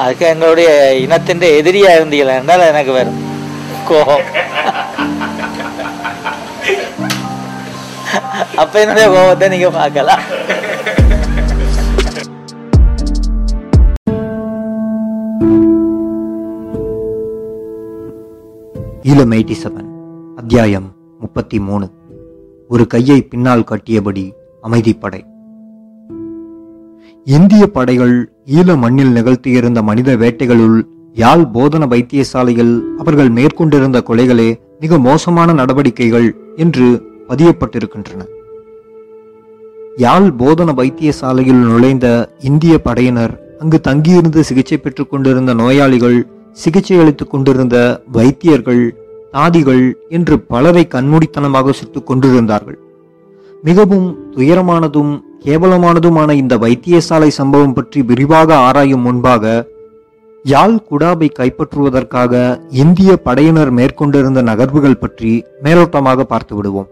அதுக்கு எங்களுடைய இனத்தின் எதிரியாக இருந்தீங்களா என்றால் எனக்கு வரும் கோபம். அப்போ என்னுடைய கோபத்தை நீங்கள் பார்க்கலாம். ஈழம் 87 அத்தியாயம் 33. ஒரு கையை பின்னால் கட்டியபடி அமைதிப்படை. இந்திய படைகள் ஈழ மண்ணில் நிகழ்த்தியிருந்த மனித வேட்டைகளுள் யாழ் போதன வைத்தியசாலையில் அவர்கள் மேற்கொண்டிருந்த கொலைகளே மிக மோசமான நடவடிக்கைகள் என்று பதியப்பட்டிருக்கின்றன. யாழ் போதன வைத்தியசாலையில் நுழைந்த இந்திய படையினர் அங்கு தங்கியிருந்து சிகிச்சை பெற்றுக் கொண்டிருந்த நோயாளிகள், சிகிச்சை அளித்துக் கொண்டிருந்த வைத்தியர்கள், தாதிகள் என்று பலரை கண்மூடித்தனமாக சுட்டுக் கொண்டிருந்தார்கள். மிகவும் துயரமானதும் கேவலமானதுமான இந்த வைத்தியசாலை சம்பவம் பற்றி விரிவாக ஆராயும் முன்பாக, யாழ் குடாவை கைப்பற்றுவதற்காக இந்திய படையினர் மேற்கொண்டிருந்த நகர்வுகள் பற்றி மேலோட்டமாக பார்த்து விடுவோம்.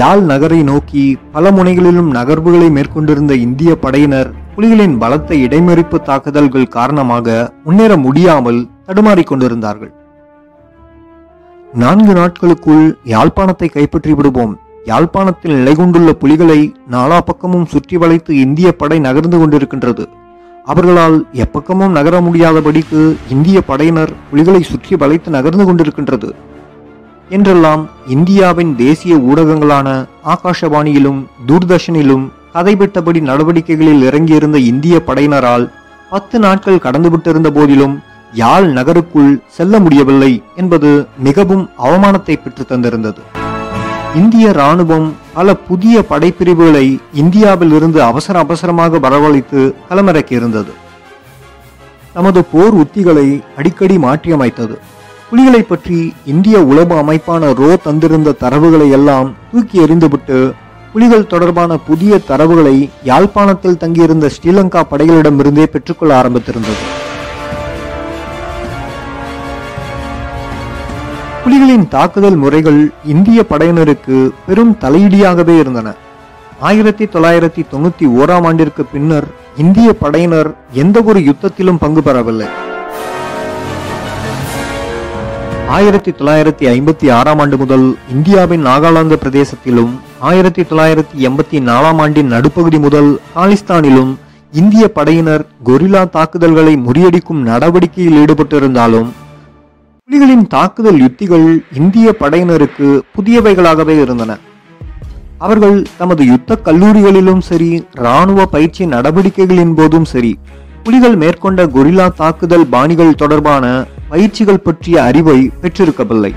யாழ் நகரை நோக்கி பல முனைகளிலும் நகர்வுகளை மேற்கொண்டிருந்த இந்திய படையினர் புலிகளின் பலத்த இடைமறிப்பு தாக்குதல்கள் காரணமாக முன்னேற முடியாமல் தடுமாறிக்கொண்டிருந்தார்கள். 4 நாட்களுக்குள் யாழ்ப்பாணத்தை கைப்பற்றி விடுவோம், யாழ்ப்பாணத்தில் நிலை கொண்டுள்ள புலிகளை நாலா பக்கமும் சுற்றி வளைத்து இந்திய படை நகர்ந்து கொண்டிருக்கின்றது, அவர்களால் எப்பக்கமும் நகர முடியாதபடிக்கு இந்திய படையினர் புலிகளை சுற்றி வளைத்து நகர்ந்து கொண்டிருக்கின்றது என்றெல்லாம் இந்தியாவின் தேசிய ஊடகங்களான ஆகாஷவாணியிலும் தூர்தர்ஷனிலும் கதைபெற்றபடி நடவடிக்கைகளில் இறங்கியிருந்த இந்திய படையினரால் 10 நாட்கள் கடந்துவிட்டிருந்த போதிலும் யாழ் நகருக்குள் செல்ல முடியவில்லை என்பது மிகவும் அவமானத்தை பெற்று தந்திருந்தது. இந்திய இராணுவம் பல புதிய படைப்பிரிவுகளை இந்தியாவில் இருந்து அவசர அவசரமாக வரவழைத்து களமிறக்கியிருந்தது. தமது போர் உத்திகளை அடிக்கடி மாற்றியமைத்தது. புலிகளை பற்றி இந்திய உளவு அமைப்பான ரோ தந்திருந்த தரவுகளை எல்லாம் தூக்கி எறிந்துவிட்டு புலிகள் தொடர்பான புதிய தரவுகளை யாழ்ப்பாணத்தில் தங்கியிருந்த ஸ்ரீலங்கா படைகளிடமிருந்தே பெற்றுக்கொள்ள ஆரம்பித்திருந்தது. புலிகளின் தாக்குதல் முறைகள் இந்திய படையினருக்கு பெரும் தலையீடியாகவே இருந்தன. 1991 ஆண்டிற்கு பின்னர் இந்திய படையினர் எந்த ஒரு யுத்தத்திலும் பங்கு பெறவில்லை. 1956 ஆண்டு முதல் இந்தியாவின் நாகாலாந்து பிரதேசத்திலும் 1984 ஆண்டின் நடுப்பகுதி முதல் காலிஸ்தானிலும் இந்திய படையினர் கொரில்லா தாக்குதல்களை முறியடிக்கும் நடவடிக்கையில் ஈடுபட்டிருந்தாலும் புலிகளின் தாக்குதல் யுத்திகள் இந்திய படையினருக்கு புதியவைகளாகவே இருந்தன. அவர்கள் தமது யுத்த கல்லூரிகளிலும் சரி, இராணுவ பயிற்சி நடவடிக்கைகளின் போதும் சரி, புலிகள் மேற்கொண்ட கொரில்லா தாக்குதல் பாணிகள் தொடர்பான பயிற்சிகள் பற்றிய அறிவை பெற்றிருக்கவில்லை.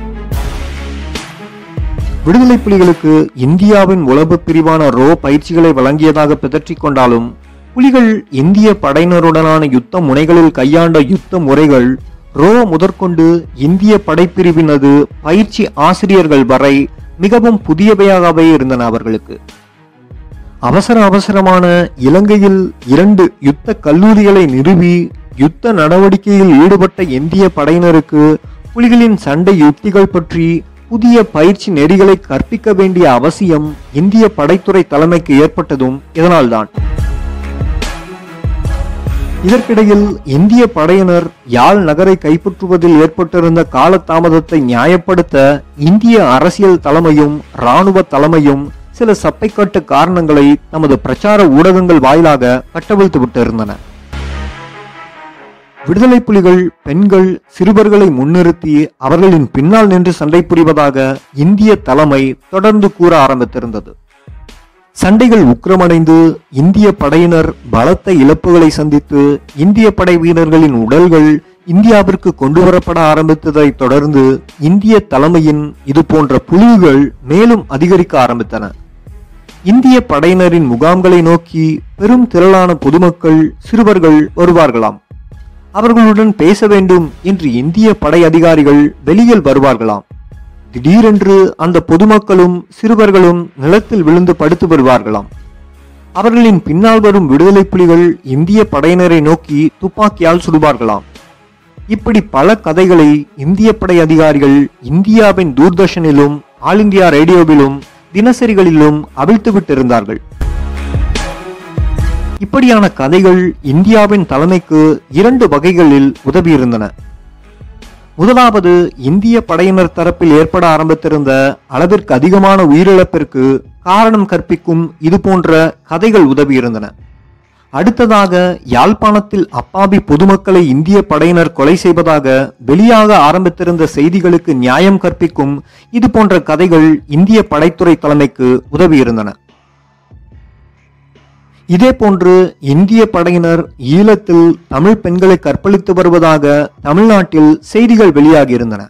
விடுதலை புலிகளுக்கு இந்தியாவின் உளவு பிரிவான ரோ பயிற்சிகளை வழங்கியதாக பிதற்றிக் கொண்டாலும் புலிகள் இந்திய படையினருடனான யுத்த முனைகளில் கையாண்ட யுத்த முறைகள் ரோ முதற்கொண்டு இந்திய படைப்பிரிவினது பயிற்சி ஆசிரியர்கள் வரை மிகவும் புதியவையாகவே இருந்தன. அவர்களுக்கு அவசர அவசரமான இலங்கையில் 2 யுத்த கல்லூரிகளை நிறுவி யுத்த நடவடிக்கையில் ஈடுபட்ட இந்திய படையினருக்கு புலிகளின் சண்டை யுத்திகள் பற்றி புதிய பயிற்சி நெறிகளை கற்பிக்க வேண்டிய அவசியம் இந்திய படைத்துறை தலைமைக்கு ஏற்பட்டதும் இதனால்தான். இதற்கிடையில் இந்திய படையினர் யாழ் நகரை கைப்பற்றுவதில் ஏற்பட்டிருந்த கால தாமதத்தை நியாயப்படுத்த இந்திய அரசியல் தலைமையும் இராணுவ தலைமையும் சில சப்பைக்கட்டு காரணங்களை தமது பிரச்சார ஊடகங்கள் வாயிலாக கட்டவிழ்த்து விட்டிருந்தன. விடுதலை புலிகள் பெண்கள், சிறுவர்களை முன்னிறுத்தி அவர்களின் பின்னால் நின்று சண்டை புரிவதாக இந்திய தலைமை தொடர்ந்து கூற ஆரம்பித்திருந்தது. சண்டைகள் உக்கிரமடைந்து இந்திய படையினர் பலத்த இழப்புகளை சந்தித்து இந்திய படை வீரர்களின் உடல்கள் இந்தியாவிற்கு கொண்டுவரப்பட ஆரம்பித்ததை தொடர்ந்து இந்திய தலைமையின் இது போன்ற புலிகள் மேலும் அதிகரிக்க ஆரம்பித்தன. இந்திய படையினரின் முகாம்களை நோக்கி பெரும் திரளான பொதுமக்கள், சிறுவர்கள் வருவார்களாம். அவர்களுடன் பேச வேண்டும் என்று இந்திய படை அதிகாரிகள் வெளியில் வருவார்களாம். திடீரென்று அந்த பொதுமக்களும் சிறுவர்களும் நிலத்தில் விழுந்து படுத்து வருவார்களாம். அவர்களின் பின்னால் வரும் விடுதலை புலிகள் இந்திய படையினரை நோக்கி துப்பாக்கியால் சுடுவார்களாம். இப்படி பல கதைகளை இந்திய படை அதிகாரிகள் இந்தியாவின் தூர்தர்ஷனிலும் ஆல் இந்தியா ரேடியோவிலும் தினசரிகளிலும் அவிழ்த்து விட்டிருந்தார்கள். இப்படியான கதைகள் இந்தியாவின் தலைமைக்கு இரண்டு வகைகளில் உதவியிருந்தன. முதலாவது, இந்திய படையினர் தரப்பில் ஏற்பட ஆரம்பித்திருந்த அளவிற்கு அதிகமான உயிரிழப்பிற்கு காரணம் கற்பிக்கும் இது போன்ற கதைகள் உதவியிருந்தன. அடுத்ததாக, யாழ்ப்பாணத்தில் அப்பாவி பொதுமக்களை இந்திய படையினர் கொலை செய்வதாக வெளியாக ஆரம்பித்திருந்த செய்திகளுக்கு நியாயம் கற்பிக்கும் இது போன்ற கதைகள் இந்திய படைத்துறை தலைமைக்கு உதவியிருந்தன. இதே போன்று இந்திய படையினர் ஈழத்தில் தமிழ் பெண்களை கற்பழித்து வருவதாக தமிழ்நாட்டில் செய்திகள் வெளியாகியிருந்தன.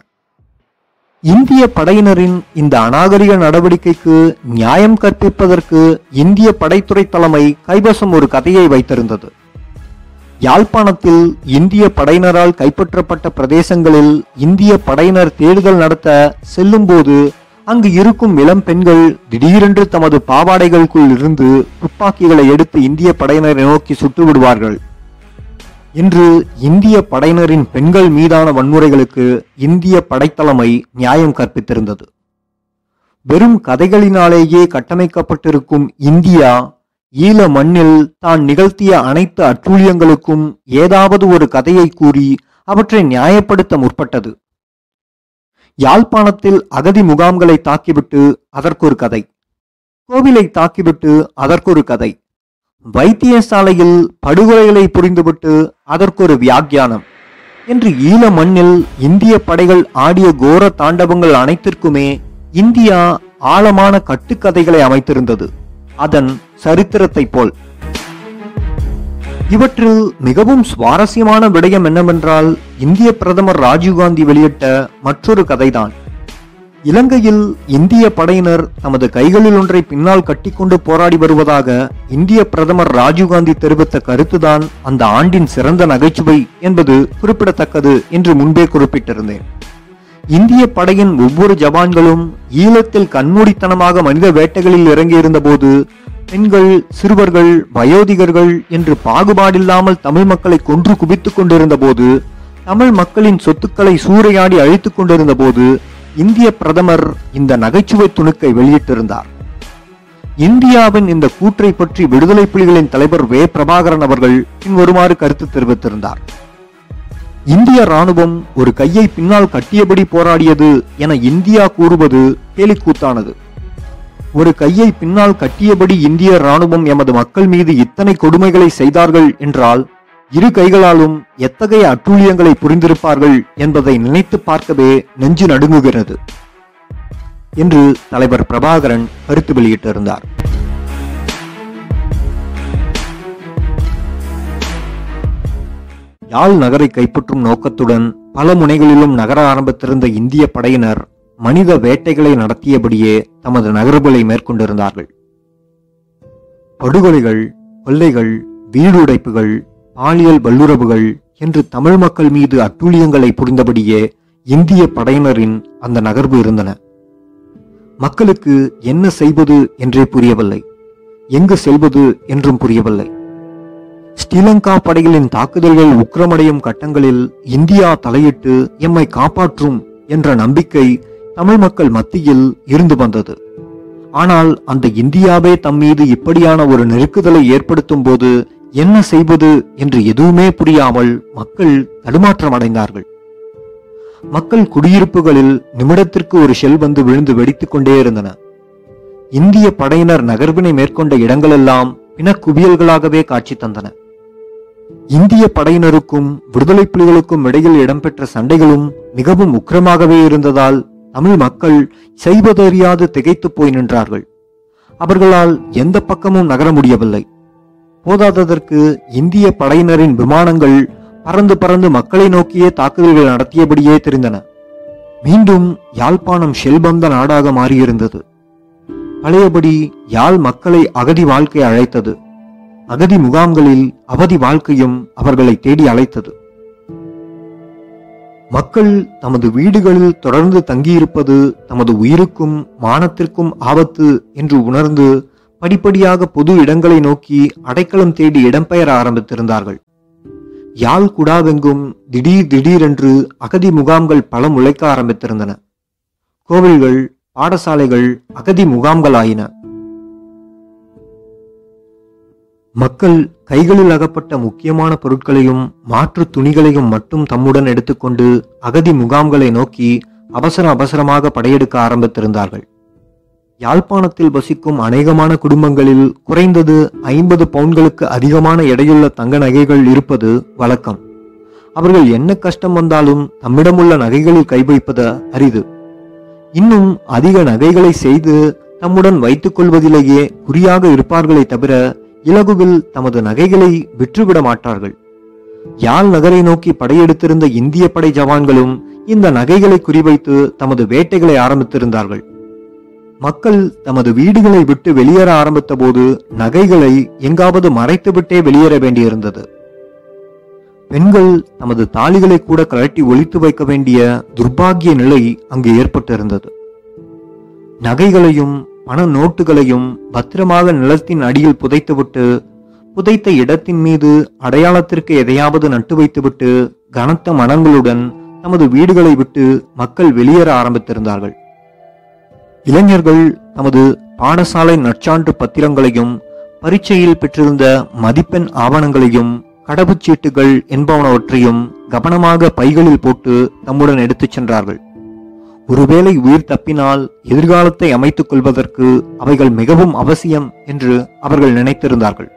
இந்திய படையினரின் இந்த அநாகரிக நடவடிக்கைக்கு நியாயம் கற்பிப்பதற்கு இந்திய படைத்துறை தலைமை கைவசம் ஒரு கதையை வைத்திருந்தது. யாழ்ப்பாணத்தில் இந்திய படையினரால் கைப்பற்றப்பட்ட பிரதேசங்களில் இந்திய படையினர் தேடுதல் நடத்த செல்லும்போது அங்கு இருக்கும் இளம் பெண்கள் திடீரென்று தமது பாவாடைகளுக்குள் இருந்து துப்பாக்கிகளை எடுத்து இந்திய படையினரை நோக்கி சுட்டுவிடுவார்கள் என்று இந்திய படையினரின் பெண்கள் மீதான வன்முறைகளுக்கு இந்திய படைத்தலைமை நியாயம் கற்பித்திருந்தது. வெறும் கதைகளினாலேயே கட்டமைக்கப்பட்டிருக்கும் இந்தியா ஈழ மண்ணில் தான் நிகழ்த்திய அனைத்து அட்டூழியங்களுக்கும் ஏதாவது ஒரு கதையை கூறி அவற்றை நியாயப்படுத்த முற்பட்டது. யாழ்ப்பாணத்தில் அகதி முகாம்களை தாக்கிவிட்டு அதற்கொரு கதை, கோவிலை தாக்கிவிட்டு அதற்கொரு கதை, வைத்தியசாலையில் படுகொலைகளை புரிந்துவிட்டு அதற்கொரு வியாக்கியானம் என்று ஈழ மண்ணில் இந்திய படைகள் ஆடிய கோர தாண்டவங்கள் அனைத்திற்குமே இந்தியா ஆழமான கட்டுக்கதைகளை அமைத்திருந்தது, அதன் சரித்திரத்தை போல். இவற்றில் மிகவும் சுவாரஸ்யமான விடயம் என்னவென்றால், இந்திய பிரதமர் ராஜீவ்காந்தி வெளியிட்ட மற்றொரு கதைதான். இலங்கையில் இந்திய படையினர் தமது கைகளில் ஒன்றை பின்னால் கட்டிக்கொண்டு போராடி வருவதாக இந்திய பிரதமர் ராஜீவ்காந்தி தெரிவித்த கருத்துதான் அந்த ஆண்டின் சிறந்த நகைச்சுவை என்பது குறிப்பிடத்தக்கது என்று முன்பே குறிப்பிட்டிருந்தேன். இந்திய படையின் ஒவ்வொரு ஜவான்களும் ஈழத்தில் கண்மூடித்தனமாக மனித வேட்டைகளில் இறங்கியிருந்த போது பெண்கள், சிறுவர்கள், வயோதிகர்கள் என்று பாகுபாடில்லாமல் தமிழ் மக்களை கொன்று குவித்துக் கொண்டிருந்த போது, தமிழ் மக்களின் சொத்துக்களை சூறையாடி அழித்துக் கொண்டிருந்த போது இந்திய பிரதமர் இந்த நகைச்சுவை துணுக்கை வெளியிட்டிருந்தார். இந்தியாவின் இந்த கூற்றை பற்றி விடுதலை புலிகளின் தலைவர் வே. பிரபாகரன் அவர்கள் பின்வருமாறு கருத்து தெரிவித்திருந்தார். இந்திய ராணுவம் ஒரு கையை பின்னால் கட்டியபடி போராடியது என இந்தியா கூறுவது கேலிக்கூத்தானது. ஒரு கையை பின்னால் கட்டியபடி இந்திய ராணுவம் எமது மக்கள் மீது இத்தனை கொடுமைகளை செய்தார்கள் என்றால் இரு கைகளாலும் எத்தகைய அட்டூழியங்களை புரிந்திருப்பார்கள் என்பதை நினைத்து பார்க்கவே நெஞ்சு நடுங்குகிறது என்று தலைவர் பிரபாகரன் கருத்து வெளியிட்டிருந்தார். யாழ் நகரை கைப்பற்றும் நோக்கத்துடன் பல முனைகளிலும் நகர ஆரம்பித்திருந்த இந்திய படையினர் மனித வேட்டைகளை நடத்தியபடியே தமது நகர்வுகளை மேற்கொண்டிருந்தார்கள். படுகொலைகள், கொள்ளைகள், வீடுடைப்புகள், பாலியல் வல்லுறவுகள் என்று தமிழ் மக்கள் மீது அட்டூழியங்களை புரிந்தபடியே இந்திய படையினரின் அந்த நகர்வு இருந்தன. மக்களுக்கு என்ன செய்வது என்றே புரியவில்லை, எங்கு செல்வது என்றும் புரியவில்லை. ஸ்ரீலங்கா படைகளின் தாக்குதல்கள் உக்கிரமடையும் கட்டங்களில் இந்தியா தலையிட்டு எம்மை காப்பாற்றும் என்ற நம்பிக்கை தமிழ் மக்கள் மத்தியில் இருந்து வந்தது. ஆனால் அந்த இந்தியாவே தம்மீது இப்படியான ஒரு நெருக்குதலை ஏற்படுத்தும் போது என்ன செய்வது என்று எதுவுமே புரியாமல் மக்கள் தடுமாற்றம் அடைந்தார்கள். மக்கள் குடியிருப்புகளில் நிமிடத்திற்கு ஒரு ஷெல் வந்து விழுந்து வெடித்துக் கொண்டே இருந்தன. இந்திய படையினர் நகர்வினை மேற்கொண்ட இடங்களெல்லாம் பிணக்குவியல்களாகவே காட்சி தந்தன. இந்திய படையினருக்கும் விடுதலை புலிகளுக்கும் இடையில் இடம்பெற்ற சண்டைகளும் மிகவும் உக்கிரமாகவே இருந்ததால் தமிழ் மக்கள் செய்வதறியாது திகைத்து போய் நின்றார்கள். அவர்களால் எந்த பக்கமும் நகர முடியவில்லை. போதாததற்கு இந்திய படையினரின் விமானங்கள் பறந்து பறந்து மக்களை நோக்கியே தாக்குதல்கள் நடத்தியபடியே தெரிந்தன. மீண்டும் யாழ்ப்பாணம் செல்வந்த நாடாக மாறியிருந்தது. பழையபடி யாழ் மக்களை அகதி வாழ்க்கை அழைத்தது. அகதி முகாம்களில் அவதி வாழ்க்கையும் அவர்களை தேடி அழைத்தது. மக்கள் தமது வீடுகளில் தொடர்ந்து தங்கியிருப்பது தமது உயிருக்கும் மானத்திற்கும் ஆபத்து என்று உணர்ந்து படிப்படியாக பொது இடங்களை நோக்கி அடைக்கலம் தேடி இடம்பெயர ஆரம்பித்திருந்தார்கள். யாழ் குடாவெங்கும் திடீரென்று அகதி முகாம்கள் பல முளைக்க ஆரம்பித்திருந்தன. கோவில்கள், பாடசாலைகள் அகதி முகாம்கள் ஆயின. மக்கள் கைகளில் அகப்பட்ட முக்கியமான பொருட்களையும் மாற்று துணிகளையும் மட்டும் தம்முடன் எடுத்துக்கொண்டு அகதி முகாம்களை நோக்கி அவசரமாக படையெடுக்க ஆரம்பித்திருந்தார்கள். யாழ்ப்பாணத்தில் வசிக்கும் அநேகமான குடும்பங்களில் குறைந்தது 50 பவுண்ட்களுக்கு அதிகமான எடையுள்ள தங்க நகைகள் இருப்பது வழக்கம். அவர்கள் என்ன கஷ்டம் வந்தாலும் தம்மிடமுள்ள நகைகளில் கைவைப்பது அரிது. இன்னும் அதிக நகைகளை செய்து தம்முடன் வைத்துக் கொள்வதிலேயே குறியாக இருப்பார்களே தவிர இலகுவில் தமது நகைகளை விற்றுவிட மாட்டார்கள். யாழ் நகரை நோக்கி படையெடுத்திருந்த இந்திய படை ஜவான்களும் இந்த நகைகளை குறிவைத்து தமது வேட்டைகளை ஆரம்பித்திருந்தார்கள். மக்கள் தமது வீடுகளை விட்டு வெளியேற ஆரம்பித்த போது நகைகளை எங்காவது மறைத்துவிட்டே வெளியேற வேண்டியிருந்தது. பெண்கள் தமது தாலிகளை கூட கழட்டி ஒழித்து வைக்க வேண்டிய துர்பாகிய நிலை அங்கு ஏற்பட்டிருந்தது. நகைகளையும் பண நோட்டுகளையும் பத்திரமாக நிலத்தின் அடியில் புதைத்துவிட்டு புதைத்த இடத்தின் மீது அடையாளத்திற்கு எதையாவது நட்டு வைத்துவிட்டு கனத்த மனங்களுடன் தமது வீடுகளை விட்டு மக்கள் வெளியேற ஆரம்பித்திருந்தார்கள். இளைஞர்கள் தமது பாடசாலை நற்சான்று பத்திரங்களையும் பரீட்சையில் பெற்றிருந்த மதிப்பெண் ஆவணங்களையும் கடவுச்சீட்டுகள் என்பனவற்றையும் கவனமாக பைகளில் போட்டு தம்முடன் எடுத்துச் சென்றார்கள். ஒருவேளை உயிர் தப்பினால் எதிர்காலத்தை அமைத்துக் கொள்வதற்கு அவைகள் மிகவும் அவசியம் என்று அவர்கள் நினைத்திருந்தார்கள்.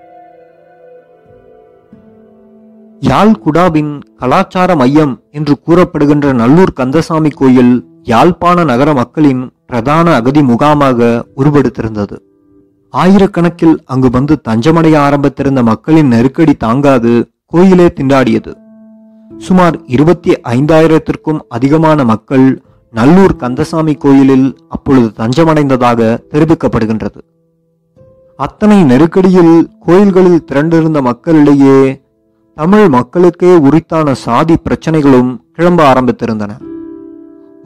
யாழ் குடாவின் கலாச்சார மையம் என்று கூறப்படுகின்ற நல்லூர் கந்தசாமி கோயில் யாழ்ப்பாண நகர மக்களின் பிரதான அகதி முகாமாக உருவெடுத்திருந்தது. ஆயிரக்கணக்கில் அங்கு வந்து தஞ்சமடைய ஆரம்பித்திருந்த மக்களின் நெருக்கடி தாங்காது கோயிலே திண்டாடியது. சுமார் 25,000க்கும் அதிகமான மக்கள் நல்லூர் கந்தசாமி கோயிலில் அப்பொழுது தஞ்சமடைந்ததாக தெரிவிக்கப்படுகின்றது. அத்தனை நெருக்கடியில் கோயில்களில் திரண்டிருந்த மக்களிடையே தமிழ் மக்களுக்கே உரித்தான சாதி பிரச்சனைகளும் கிளம்ப ஆரம்பித்திருந்தன.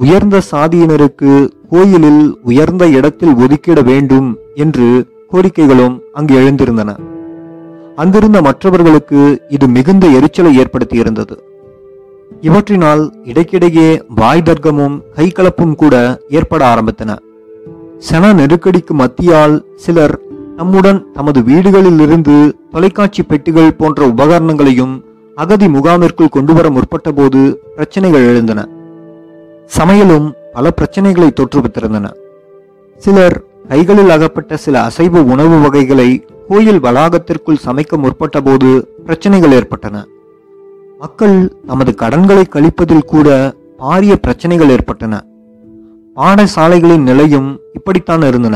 உயர்ந்த சாதியினருக்கு கோயிலில் உயர்ந்த இடத்தில் ஒதுக்கிட வேண்டும் என்று கோரிக்கைகளும் அங்கு எழுந்திருந்தன. அங்கிருந்த மற்றவர்களுக்கு இது மிகுந்த எரிச்சலை ஏற்படுத்தியிருந்தது. இவற்றினால் இடைக்கிடையே வாய் தர்க்கமும் கைகலப்பும் கூட ஏற்பட ஆரம்பித்தன. சன நெருக்கடிக்கு மத்தியால் சிலர் தம்முடன் தமது வீடுகளில் இருந்து தொலைக்காட்சி பெட்டிகள் போன்ற உபகரணங்களையும் அகதி முகாமிற்குள் கொண்டுவர முற்பட்ட போது பிரச்சனைகள் எழுந்தன. சமையலும் பல பிரச்சனைகளை தோற்றுவித்திருந்தன. சிலர் கைகளில் அகப்பட்ட சில அசைவ உணவு வகைகளை கோயில் வளாகத்திற்குள் சமைக்க முற்பட்ட போது பிரச்சனைகள் ஏற்பட்டன. மக்கள் தமது கடன்களை கழிப்பதில் கூட பாரிய பிரச்சனைகள் ஏற்பட்டன. பாடசாலைகளின் நிலையும் இப்படித்தான் இருந்தன.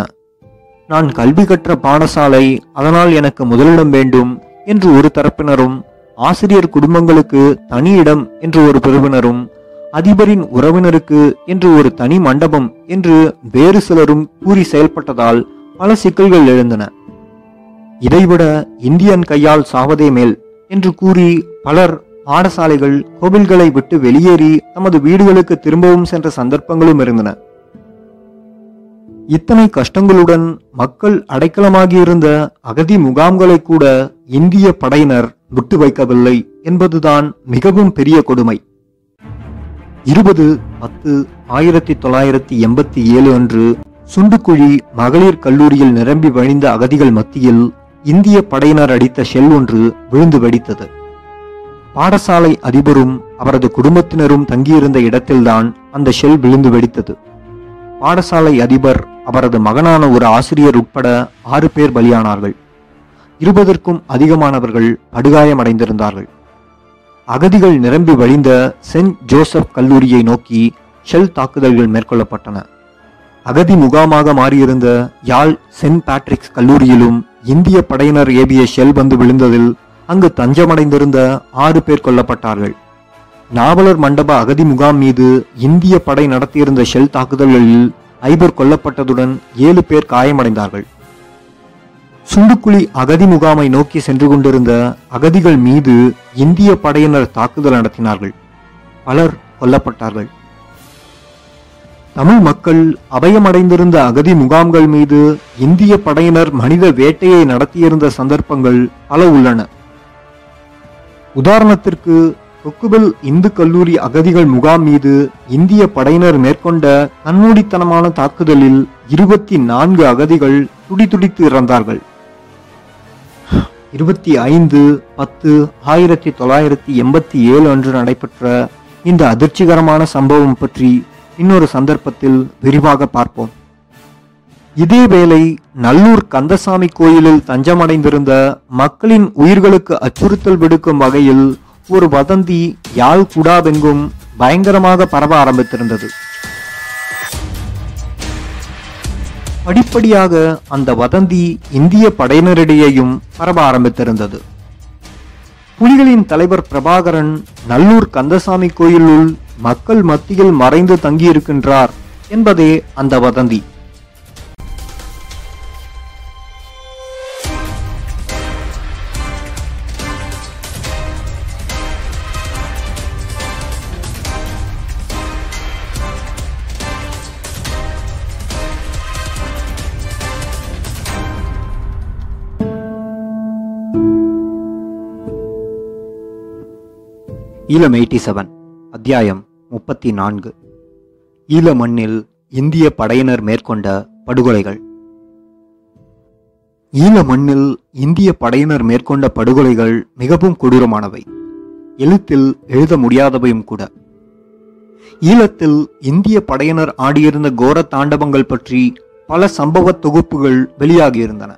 நான் கல்வி கற்ற பாடசாலை, அதனால் எனக்கு முதலிடம் வேண்டும் என்று ஒரு தரப்பினரும், ஆசிரியர் குடும்பங்களுக்கு தனி இடம் என்று ஒரு பிரிவினரும், அதிபரின் உறவினருக்கு என்று ஒரு தனி மண்டபம் என்று வேறு சிலரும் கூறி செயல்பட்டதால் பல சிக்கல்கள் எழுந்தன. இதைவிட இந்தியன் கையால் சாவதே மேல் என்று கூறி பலர் பாடசாலைகள், கோவில்களை விட்டு வெளியேறி தமது வீடுகளுக்கு திரும்பவும் சென்ற சந்தர்ப்பங்களும் இருந்தன. இத்தனை கஷ்டங்களுடன் மக்கள் அடைக்கலமாகியிருந்த அகதி முகாம்களை கூட இந்திய படையினர் விட்டு வைக்கவில்லை என்பதுதான் மிகவும் பெரிய கொடுமை. 20/10/1987 அன்று சுண்டுக்குழி மகளிர் கல்லூரியில் நிரம்பி வழிந்த அகதிகள் மத்தியில் இந்திய படையினர் அடித்த ஷெல் ஒன்று விழுந்து வெடித்தது. பாடசாலை அதிபரும் அவரது குடும்பத்தினரும் தங்கியிருந்த இடத்தில்தான் அந்த ஷெல் விழுந்து வெடித்தது. பாடசாலை அதிபர், அவரது மகனான ஒரு ஆசிரியர் உட்பட 6 பேர் பலியானார்கள். 20க்கும் அதிகமானவர்கள் படுகாயமடைந்திருந்தார்கள். அகதிகள் நிரம்பி வழிந்த சென்ட் ஜோசப் கல்லூரியை நோக்கி ஷெல் தாக்குதல்கள் மேற்கொள்ளப்பட்டன. அகதி முகாமாக மாறியிருந்த யாழ் சென்ட் பேட்ரிக்ஸ் கல்லூரியிலும் இந்திய படையினர் ஏவிய ஷெல் வந்து விழுந்ததில் அங்கு தஞ்சமடைந்திருந்த 6 பேர் கொல்லப்பட்டார்கள். நாவலர் மண்டப அகதி முகாம் மீது இந்திய படை நடத்தியிருந்த ஷெல் தாக்குதல்களில் 5 பேர் கொல்லப்பட்டதுடன் 7 பேர் காயமடைந்தார்கள். சுண்டுக்குழி அகதி முகாமை நோக்கி சென்று கொண்டிருந்த அகதிகள் மீது இந்திய படையினர் தாக்குதல் நடத்தினார்கள். பலர் கொல்லப்பட்டார்கள். தமிழ் மக்கள் அபயமடைந்திருந்த அகதி முகாம்கள் மீது இந்திய படையினர் மனித வேட்டையை நடத்தியிருந்த சந்தர்ப்பங்கள் பல உள்ளன. உதாரணத்திற்கு, கொக்குவில் இந்து கல்லூரி அகதிகள் முகாம் மீது இந்திய படையினர் மேற்கொண்ட கண்மூடித்தனமான தாக்குதலில் 24 அகதிகள் துடித்துடித்து இறந்தார்கள். 25/10/1987 அன்று நடைபெற்ற இந்த அதிர்ச்சிகரமான சம்பவம் பற்றி இன்னொரு சந்தர்ப்பத்தில் விரிவாக பார்ப்போம். இதேவேளை நல்லூர் கந்தசாமி கோயிலில் தஞ்சமடைந்திருந்த மக்களின் உயிர்களுக்கு அச்சுறுத்தல் விடுக்கும் வகையில் ஒரு வதந்தி யாழ் குடாவெங்கும் பயங்கரமாக பரவ ஆரம்பித்திருந்தது. படிப்படியாக அந்த வதந்தி இந்திய படையினரிடையேயும் பரவ ஆரம்பித்திருந்தது. புலிகளின் தலைவர் பிரபாகரன் நல்லூர் கந்தசாமி கோயிலுள் மக்கள் மத்தியில் மறைந்து தங்கியிருக்கின்றார் என்பதே அந்த வதந்தி. ஈழம் 87 அத்தியாயம் 34. ஈழ மண்ணில் இந்திய படையினர் மேற்கொண்ட படுகொலைகள். ஈழ மண்ணில் இந்திய படையினர் மேற்கொண்ட படுகொலைகள் மிகவும் கொடூரமானவை, எழுத்தில் எழுத முடியாதவையும் கூட. ஈழத்தில் இந்திய படையினர் ஆடியிருந்த கோர தாண்டவங்கள் பற்றி பல சம்பவ தொகுப்புகள் வெளியாகியிருந்தன.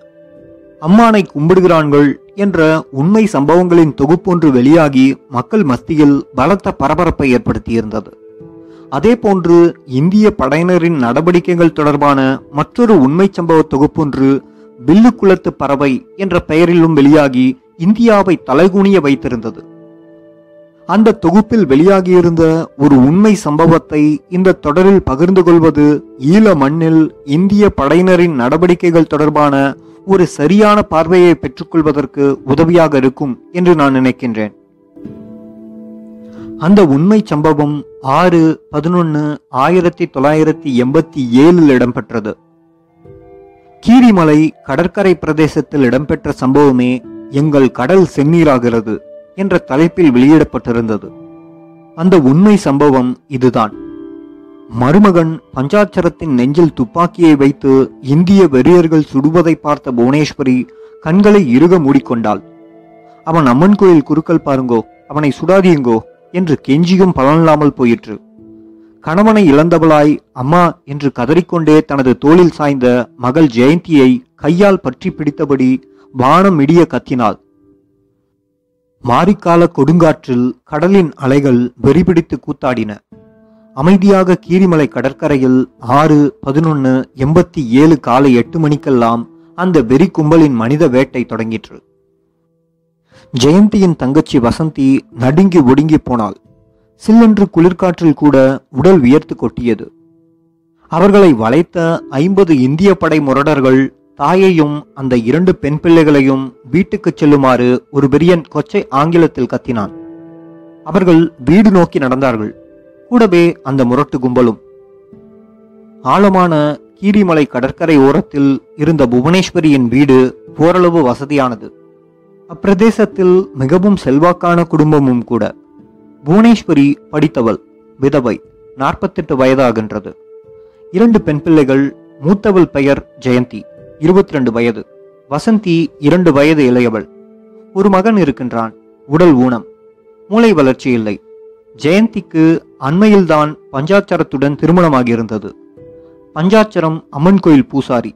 அம்மானை கும்பிடுகிறான்கள் என்ற உண்மை சம்பவங்களின் தொகுப்பொன்று வெளியாகி மக்கள் மத்தியில் பலத்த பரபரப்பை ஏற்படுத்தியிருந்தது. அதேபோன்று இந்திய படையினரின் நடவடிக்கைகள் தொடர்பான மற்றொரு உண்மை சம்பவ தொகுப்பொன்று வில்லுக்குளத்து பறவை என்ற பெயரிலும் வெளியாகி இந்தியாவை தலைகுனிய வைத்திருந்தது. அந்த தொகுப்பில் வெளியாகியிருந்த ஒரு உண்மை சம்பவத்தை இந்த தொடரில் பகிர்ந்து கொள்வது ஈழ மண்ணில் இந்திய படையினரின் நடவடிக்கைகள் தொடர்பான ஒரு சரியான பார்வையை பெற்றுக்கொள்வதற்கு உதவியாக இருக்கும் என்று நான் நினைக்கின்றேன். அந்த உண்மை சம்பவம் 6/11/1987 இடம்பெற்றது. கீரிமலை கடற்கரை பிரதேசத்தில் இடம்பெற்ற சம்பவமே எங்கள் கடல் செந்நீராகிறது என்ற தலைப்பில் வெளியிடப்பட்டிருந்தது. அந்த உண்மை சம்பவம் இதுதான். மருமகன் பஞ்சாட்சரத்தின் நெஞ்சில் துப்பாக்கியை வைத்து இந்திய வெறியர்கள் சுடுவதை பார்த்த புவனேஸ்வரி கண்களை இறுக மூடிக்கொண்டாள். அவன் அம்மன் கோயில் குருக்கள் பாருங்கோ, அவனை சுடாதீங்கோ என்று கெஞ்சியும் பலனில்லாமல் போயிற்று. கணவனை இழந்தவளாய் அம்மா என்று கதறிக்கொண்டே தனது தோளில் சாய்ந்த மகள் ஜெயந்தியை கையால் பற்றி பிடித்தபடி வானம் இடிய கத்தினாள். மாரிக்கால கொடுங்காற்றில் கடலின் அலைகள் வெறிபிடித்து கூத்தாடின. அமைதியாக கீரிமலை கடற்கரையில் 6/11/87 காலை 8 மணிக்கெல்லாம் அந்த வெறி கும்பலின் மனித வேட்டை தொடங்கிற்று. ஜெயந்தியின் தங்கச்சி வசந்தி நடுங்கி ஒடுங்கி போனாள். சில்லென்று குளிர்காற்றில் கூட உடல் வியர்த்து கொட்டியது. அவர்களை வளைத்த 50 இந்திய படை முரடர்கள் தாயையும் அந்த 2 பெண் பிள்ளைகளையும் வீட்டுக்கு செல்லுமாறு ஒரு பெரியன் கொச்சை ஆங்கிலத்தில் கத்தினான். அவர்கள் வீடு நோக்கி நடந்தார்கள், கூடவே அந்த முரட்டு கும்பலும். ஆழமான கீரிமலை கடற்கரை ஓரத்தில் இருந்த புவனேஸ்வரியின் வீடு ஓரளவு வசதியானது. அப்பிரதேசத்தில் மிகவும் செல்வாக்கான குடும்பமும் கூட. புவனேஸ்வரி படித்தவள், விதவை, 48 வயதாகின்றது. 2 பெண் பிள்ளைகள். மூத்தவள் பெயர் ஜெயந்தி, 22 வயது. வசந்தி 2 வயது இளையவள். ஒரு மகன் இருக்கின்றான், உடல் ஊனம், மூளை வளர்ச்சி இல்லை. ஜெயந்திக்கு அண்மையில்தான் பஞ்சாட்சரத்துடன் திருமணமாகியிருந்தது. பஞ்சாட்சரம் அம்மன் கோயில் பூசாரி.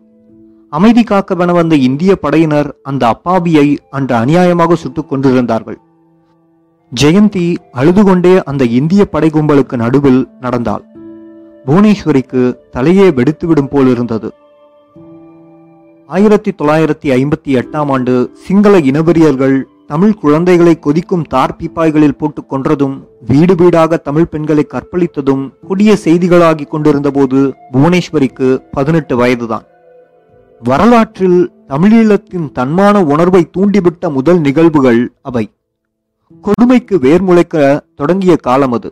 அமைதி காக்கவென வந்த இந்திய படையினர் அந்த அப்பாவியை அன்று அநியாயமாக சுட்டுக் கொண்டிருந்தார்கள். ஜெயந்தி அழுது கொண்டே அந்த இந்திய படை கும்பலுக்கு நடுவில் நடந்தாள். புவனேஸ்வரிக்கு தலையே வெடித்துவிடும் போலிருந்தது. 1958 ஆம் ஆண்டு சிங்கள இனவெறியர்கள் தமிழ் குழந்தைகளை கொதிக்கும் தார் பீப்பாய்களில் போட்டு கொன்றதும் வீடு வீடாக தமிழ் பெண்களை கற்பழித்ததும் கொடிய செய்திகளாகி கொண்டிருந்த போது புவனேஸ்வரிக்கு 18 வயதுதான். வரலாற்றில் தமிழீழத்தின் தன்மான உணர்வை தூண்டிவிட்ட முதல் நிகழ்வுகள் அவை. கொடுமைக்கு வேர்முளைக்க தொடங்கிய காலம் அது.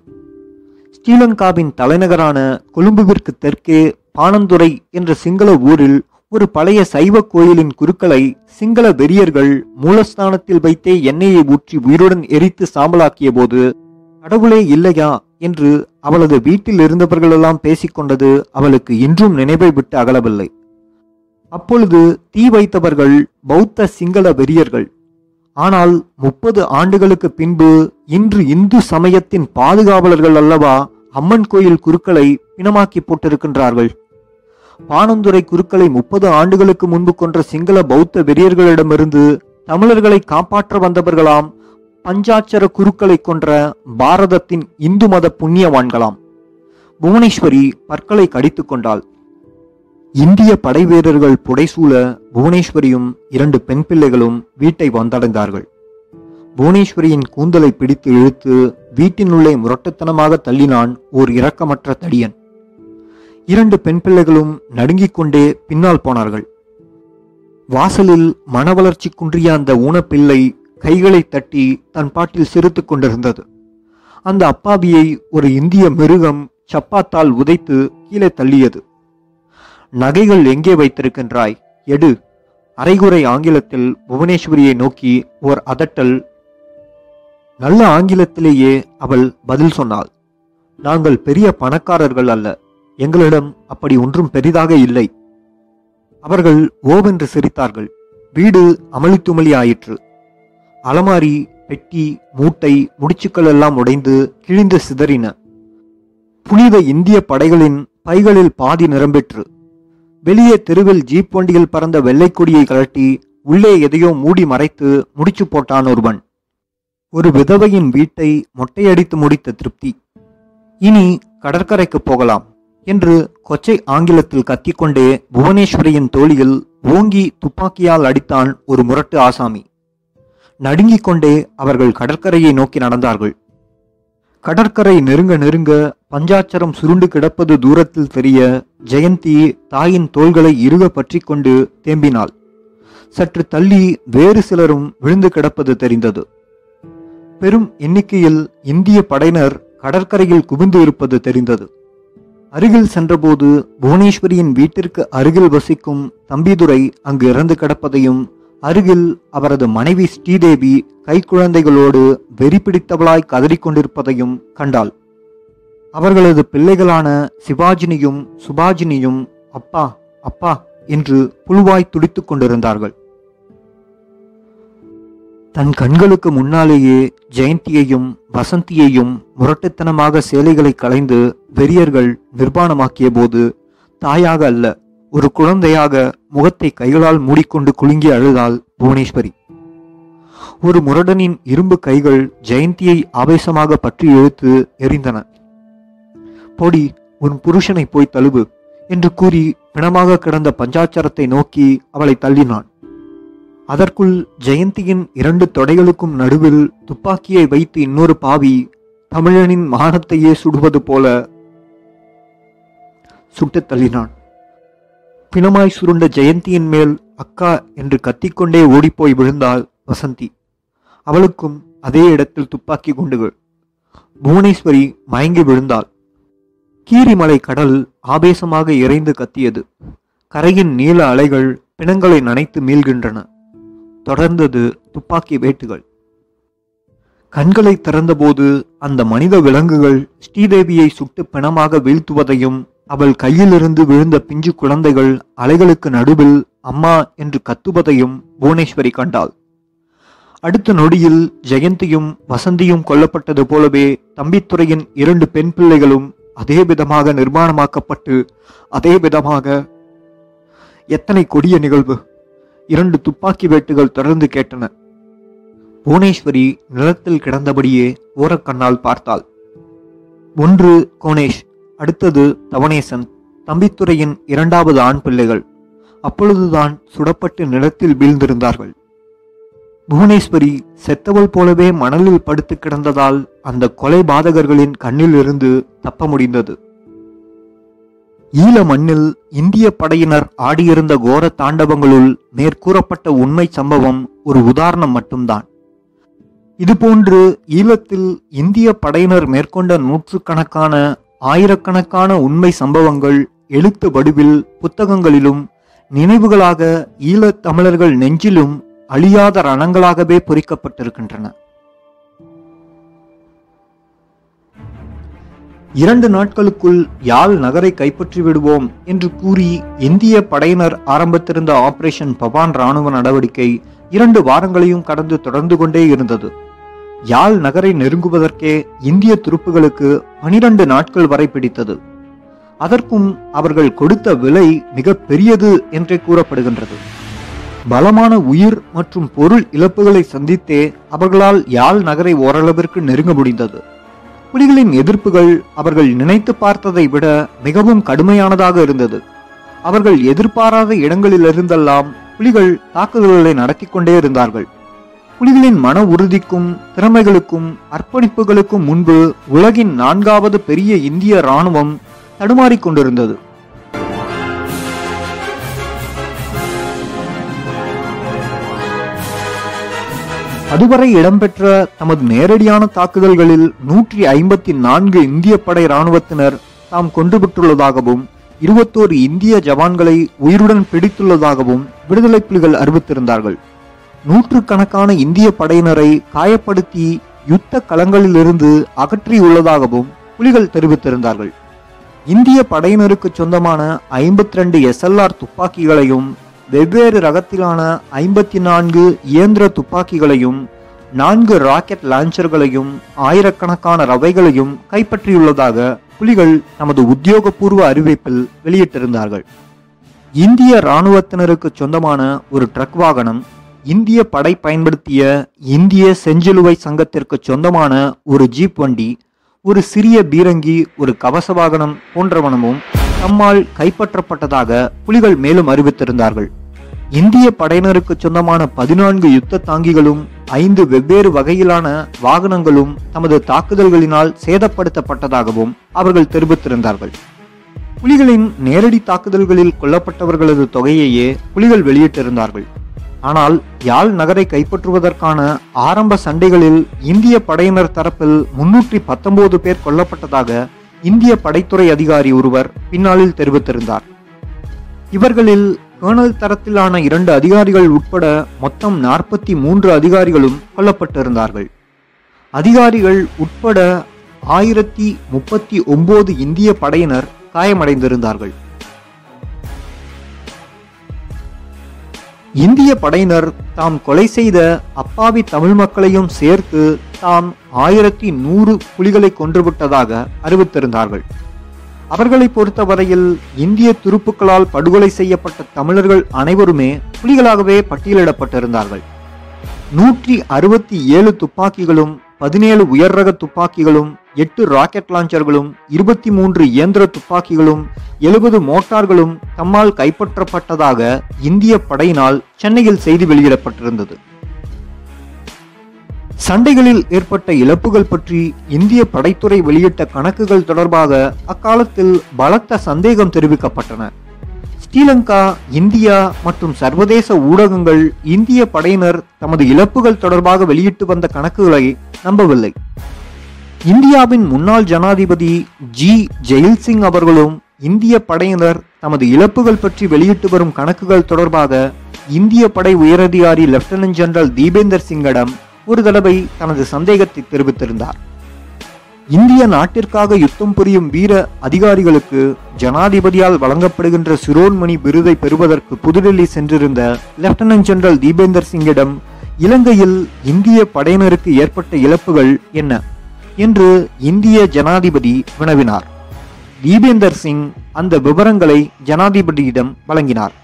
ஸ்ரீலங்காவின் தலைநகரான கொழும்புவிற்கு தெற்கே பானந்துறை என்ற சிங்கள ஊரில் ஒரு பழைய சைவ கோயிலின் குருக்களை சிங்கள வெறியர்கள் மூலஸ்தானத்தில் வைத்தே எண்ணெயை ஊற்றி உயிருடன் எரித்து சாம்பலாக்கிய போது கடவுளே இல்லையா என்று அவளது வீட்டில் இருந்தவர்களெல்லாம் பேசிக்கொண்டது அவளுக்கு இன்றும் நினைவை விட்டு அகலவில்லை. அப்பொழுது தீ வைத்தவர்கள் பௌத்த சிங்கள வெறியர்கள், ஆனால் 30 ஆண்டுகளுக்கு பின்பு இன்று இந்து சமயத்தின் பாதுகாவலர்கள் அல்லவா அம்மன் கோயில் குருக்களை பிணமாக்கி போட்டிருக்கின்றார்கள். பாணந்துறை குருக்களை 30 ஆண்டுகளுக்கு முன்பு கொன்ற சிங்கள பௌத்த வெறியர்களிடமிருந்து தமிழர்களை காப்பாற்ற வந்தவர்களாம் பஞ்சாட்சர குருக்களை கொன்ற பாரதத்தின் இந்து மத புண்ணியவான்களாம். புவனேஸ்வரி பற்களை கடித்து கொண்டாள். இந்திய படை வீரர்கள் புடைசூழ புவனேஸ்வரியும் 2 பெண் பிள்ளைகளும் வீட்டை வந்தடைந்தார்கள். புவனேஸ்வரியின் கூந்தலை பிடித்து இழுத்து வீட்டினுள்ளே முரட்டுத்தனமாக தள்ளினான் ஓர் இரக்கமற்ற தடியன். 2 பெண் பிள்ளைகளும் நடுங்கிக் கொண்டே பின்னால் போனார்கள். வாசலில் மனவளர்ச்சி குன்றிய அந்த ஊனப்பிள்ளை கைகளை தட்டி தன் பாட்டில் சிரித்து கொண்டிருந்தது. அந்த அப்பாவியை ஒரு இந்திய மிருகம் சப்பாத்தால் உதைத்து கீழே தள்ளியது. நகைகள் எங்கே வைத்திருக்கின்றாய், எடு, அரைகுறை ஆங்கிலத்தில் புவனேஸ்வரியை நோக்கி ஓர் அதட்டல். நல்ல ஆங்கிலத்திலேயே அவள் பதில் சொன்னாள். நாங்கள் பெரிய பணக்காரர்கள் அல்ல, எங்களிடம் அப்படி ஒன்றும் பெரிதாக இல்லை. அவர்கள் ஓவென்று சிரித்தார்கள். வீடு அமளித்துமளி ஆயிற்று. அலமாரி, பெட்டி, மூட்டை, முடிச்சுக்கள் எல்லாம் உடைந்து கிழிந்து சிதறின. புனித இந்திய படைகளின் பைகளில் பாதி நிரம்பிற்று. வெளியே தெருவில் ஜீப் வண்டியில் பறந்த வெள்ளைக்கொடியை கழட்டி உள்ளே எதையோ மூடி மறைத்து முடிச்சு போட்டான் ஒருவன். ஒரு விதவையின் வீட்டை மொட்டையடித்து முடித்த திருப்தி. இனி கடற்கரைக்கு போகலாம் என்று கொச்சை ஆங்கிலத்தில் கத்திக்கொண்டே புவனேஸ்வரியின் தோளியில் ஓங்கி துப்பாக்கியால் அடித்தான் ஒரு முரட்டு ஆசாமி. நடுங்கிக் கொண்டே அவர்கள் கடற்கரையை நோக்கி நடந்தார்கள். கடற்கரை நெருங்க நெருங்க பஞ்சாட்சரம் சுருண்டு கிடப்பது தூரத்தில் தெரிய ஜெயந்தி தாயின் தோள்களை இறுக பற்றி கொண்டு தேம்பினாள். சற்று தள்ளி வேறு சிலரும் விழுந்து கிடப்பது தெரிந்தது. பெரும் எண்ணிக்கையில் இந்திய படையினர் கடற்கரையில் குவிந்து இருப்பது தெரிந்தது. அருகில் சென்றபோது புவனேஸ்வரியின் வீட்டிற்கு அருகில் வசிக்கும் தம்பிதுரை அங்கு இறந்து கிடப்பதையும், அருகில் அவரது மனைவி ஸ்ரீதேவி கைக்குழந்தைகளோடு வெறி பிடித்தவளாய் கதறிக்கொண்டிருப்பதையும் கண்டாள். அவர்களது பிள்ளைகளான சிவாஜினியும் சுபாஜினியும் அப்பா அப்பா என்று புழுவாய் துடித்து கொண்டிருந்தார்கள். தன் கண்களுக்கு முன்னாலேயே ஜெயந்தியையும் வசந்தியையும் முரட்டுத்தனமாக சேலைகளை களைந்து வெறியர்கள் நிர்வாணமாக்கிய போது தாயாக அல்ல, ஒரு குழந்தையாக முகத்தை கைகளால் மூடிக்கொண்டு குலுங்கி அழுதாள் புவனேஸ்வரி. ஒரு முரடனின் இரும்பு கைகள் ஜெயந்தியை ஆவேசமாக பற்றி இழுத்து எரிந்தன. பொடி, உன் புருஷனை போய் தழுவு என்று கூறி பிணமாக கிடந்த பஞ்சாட்சரத்தை நோக்கி அவளை தள்ளினான். அதற்குள் ஜெயந்தியின் 2 தொடைகளுக்கும் நடுவில் துப்பாக்கியை வைத்து இன்னொரு பாவி தமிழனின் மானத்தையே சுடுவது போல சுட்டு தள்ளினான். பிணமாய் சுருண்ட ஜெயந்தியின் மேல் அக்கா என்று கத்திக்கொண்டே ஓடிப்போய் விழுந்தாள் வசந்தி. அவளுக்கும் அதே இடத்தில் துப்பாக்கி குண்டுகள். புவனேஸ்வரி மயங்கி விழுந்தாள். கீரிமலை கடல் ஆவேசமாக இறைந்து கத்தியது. கரையின் நீல அலைகள் பிணங்களை நனைத்து மீள்கின்றன. தொடர்ந்தது துப்பாக்கி வேட்டுகள். கண்களை திறந்தபோது அந்த மனித விலங்குகள் ஸ்ரீதேவியை சுட்டு பிணமாக வீழ்த்துவதையும், அவள் கையிலிருந்து விழுந்த பிஞ்சு குழந்தைகள் அலைகளுக்கு நடுவில் அம்மா என்று கத்துவதையும் புவனேஸ்வரி கண்டாள். அடுத்த நொடியில் ஜெயந்தியும் வசந்தியும் கொல்லப்பட்டது போலவே தம்பித்துறையின் 2 பெண் பிள்ளைகளும் அதே விதமாக நிர்மாணமாக்கப்பட்டு அதே விதமாக. எத்தனை கொடிய நிகழ்வு! 2 துப்பாக்கி வேட்டுகள் தொடர்ந்து கேட்டன. புவனேஸ்வரி நிலத்தில் கிடந்தபடியே ஓரக்கண்ணால் பார்த்தாள். ஒன்று கோணேஷ், அடுத்தது தவனேசன், தம்பித்துறையின் 2வது ஆண் பிள்ளைகள். அப்பொழுதுதான் சுடப்பட்டு நிலத்தில் வீழ்ந்திருந்தார்கள். புவனேஸ்வரி செத்தவள் போலவே மணலில் படுத்து கிடந்ததால் அந்த கொலை பாதகர்களின் கண்ணில் இருந்து தப்ப முடிந்தது. ஈழ மண்ணில் இந்திய படையினர் ஆடியிருந்த கோர தாண்டவங்களுள் மேற்கூறப்பட்ட உண்மை சம்பவம் ஒரு உதாரணம் மட்டும்தான். இதுபோன்று ஈழத்தில் இந்திய படையினர் மேற்கொண்ட நூற்றுக்கணக்கான ஆயிரக்கணக்கான உண்மை சம்பவங்கள் எழுத்து வடிவில் புத்தகங்களிலும் நினைவுகளாக ஈழத் தமிழர்கள் நெஞ்சிலும் அழியாத ரணங்களாகவே பொறிக்கப்பட்டிருக்கின்றன. 2 நாட்களுக்குள் யாழ் நகரை கைப்பற்றி விடுவோம் என்று கூறி இந்திய படையினர் ஆரம்பித்திருந்த ஆபரேஷன் பவான் இராணுவ நடவடிக்கை 2 வாரங்களையும் கடந்து தொடர்ந்து கொண்டே இருந்தது. யாழ் நகரை நெருங்குவதற்கே இந்திய துருப்புகளுக்கு 12 நாட்கள் வரை பிடித்தது. அதற்கும் அவர்கள் கொடுத்த விலை மிக பெரியது என்றே கூறப்படுகின்றது. பலமான உயிர் மற்றும் பொருள் இழப்புகளை சந்தித்தே அவர்களால் யாழ் நகரை ஓரளவிற்கு நெருங்க முடிந்தது. புலிகளின் எதிர்ப்புகள் அவர்கள் நினைத்து பார்த்ததை விட மிகவும் கடுமையானதாக இருந்தது. அவர்கள் எதிர்பாராத இடங்களிலிருந்தெல்லாம் புலிகள் தாக்குதல்களை நடத்தி கொண்டே இருந்தார்கள். புலிகளின் மன உறுதிக்கும் திறமைகளுக்கும் அர்ப்பணிப்புகளுக்கும் முன்பு உலகின் 4வது பெரிய இந்திய இராணுவம் தடுமாறிக் கொண்டிருந்தது. அதுவரை இடம்பெற்ற தமது நேரடியான தாக்குதல்களில் 154 இந்திய படை இராணுவத்தினர் தாம் கொன்றுவிட்டுள்ளதாகவும் 21 இந்திய ஜவான்களை உயிருடன் பிடித்துள்ளதாகவும் விடுதலை புலிகள் அறிவித்திருந்தார்கள். 100 கணக்கான இந்திய படையினரை காயப்படுத்தி யுத்த களங்களிலிருந்து அகற்றியுள்ளதாகவும் புலிகள் தெரிவித்திருந்தார்கள். இந்திய படையினருக்கு சொந்தமான 52 SLR துப்பாக்கிகளையும் வெவ்வேறு ரகத்திலான 54 இயந்திர துப்பாக்கிகளையும் 4 ராக்கெட் லான்ச்சர்களையும் 1000கணக்கான ரவைகளையும் கைப்பற்றியுள்ளதாக புலிகள் தமது உத்தியோகபூர்வ அறிவிப்பில் வெளியிட்டிருந்தார்கள். இந்திய இராணுவத்தினருக்கு சொந்தமான ஒரு ட்ரக் வாகனம், இந்திய படை பயன்படுத்திய இந்திய செஞ்சிலுவை சங்கத்திற்கு சொந்தமான ஒரு ஜீப் வண்டி, ஒரு சிறிய பீரங்கி, ஒரு கவச வாகனம் போன்றவனமும் தம்மால் கைப்பற்றப்பட்டதாக புலிகள் மேலும் அறிவித்திருந்தார்கள். இந்திய படையினருக்கு சொந்தமான 14 யுத்த தாங்கிகளும் 5 வெவ்வேறு வகையிலான வாகனங்களும் தமது தாக்குதல்களினால் சேதப்படுத்தப்பட்டதாகவும் அவர்கள் தெரிவித்திருந்தார்கள். புலிகளின் நேரடி தாக்குதல்களில் கொல்லப்பட்டவர்களது தொகையையே புலிகள் வெளியிட்டிருந்தார்கள். ஆனால் யாழ் நகரை கைப்பற்றுவதற்கான ஆரம்ப சண்டைகளில் இந்திய படையினர் தரப்பில் 319 பேர் கொல்லப்பட்டதாக இந்திய படைத்துறை அதிகாரி ஒருவர் பின்னாளில் தெரிவித்திருந்தார். இவர்களில் கர்னல் தரத்திலான 2 அதிகாரிகள் உட்பட மொத்தம் 43 அதிகாரிகளும் கொல்லப்பட்டிருந்தார்கள். அதிகாரிகள் உட்பட 1039 இந்திய படையினர் காயமடைந்திருந்தார்கள். இந்திய படையினர் தாம் கொலை செய்த அப்பாவி தமிழ் மக்களையும் சேர்த்து தாம் 1100 புலிகளை கொன்றுவிட்டதாக அறிவித்திருந்தார்கள். அவர்களை பொறுத்தவரையில் இந்திய துருப்புக்களால் படுகொலை செய்யப்பட்ட தமிழர்கள் அனைவருமே புலிகளாகவே பட்டியலிடப்பட்டிருந்தார்கள். 167 துப்பாக்கிகளும் 17 உயர் ரக துப்பாக்கிகளும் 8 ராக்கெட் லான்ச்சர்களும் 23 இயந்திர துப்பாக்கிகளும் 70 மோட்டார்களும் தம்மால் கைப்பற்றப்பட்டதாக இந்திய படையினால் சென்னையில் செய்தி வெளியிடப்பட்டிருந்தது. சண்டைகளில் ஏற்பட்ட இழப்புகள் பற்றி இந்திய படைத்துறை வெளியிட்ட கணக்குகள் தொடர்பாக அக்காலத்தில் பலத்த சந்தேகம் தெரிவிக்கப்பட்டன. ஸ்ரீலங்கா, இந்தியா மற்றும் சர்வதேச ஊடகங்கள் இந்திய படையினர் தமது இழப்புகள் தொடர்பாக வெளியிட்டு வந்த கணக்குகளை நம்பவில்லை. இந்தியாவின் முன்னாள் ஜனாதிபதி ஜி ஜெயில்சிங் அவர்களும் இந்திய படையினர் தமது இழப்புகள் பற்றி வெளியிட்டு வரும் கணக்குகள் தொடர்பாக இந்திய படை உயரதிகாரி லெப்டினன்ட் ஜெனரல் தீபேந்தர் சிங்கிடம் ஒரு தடவை தனது சந்தேகத்தை தெரிவித்திருந்தார். இந்திய நாட்டிற்காக யுத்தம் புரியும் வீர அதிகாரிகளுக்கு ஜனாதிபதியால் வழங்கப்படுகின்ற சிரோன்மணி விருதை பெறுவதற்கு புதுடெல்லி சென்றிருந்த லெப்டினன்ட் ஜெனரல் தீபேந்தர் சிங்கிடம் இலங்கையில் இந்திய படையினருக்கு ஏற்பட்ட இழப்புகள் என்ன என்று இந்திய ஜனாதிபதி வினவினார். தீபேந்தர் சிங் அந்த விவரங்களை ஜனாதிபதியிடம் வழங்கினார்.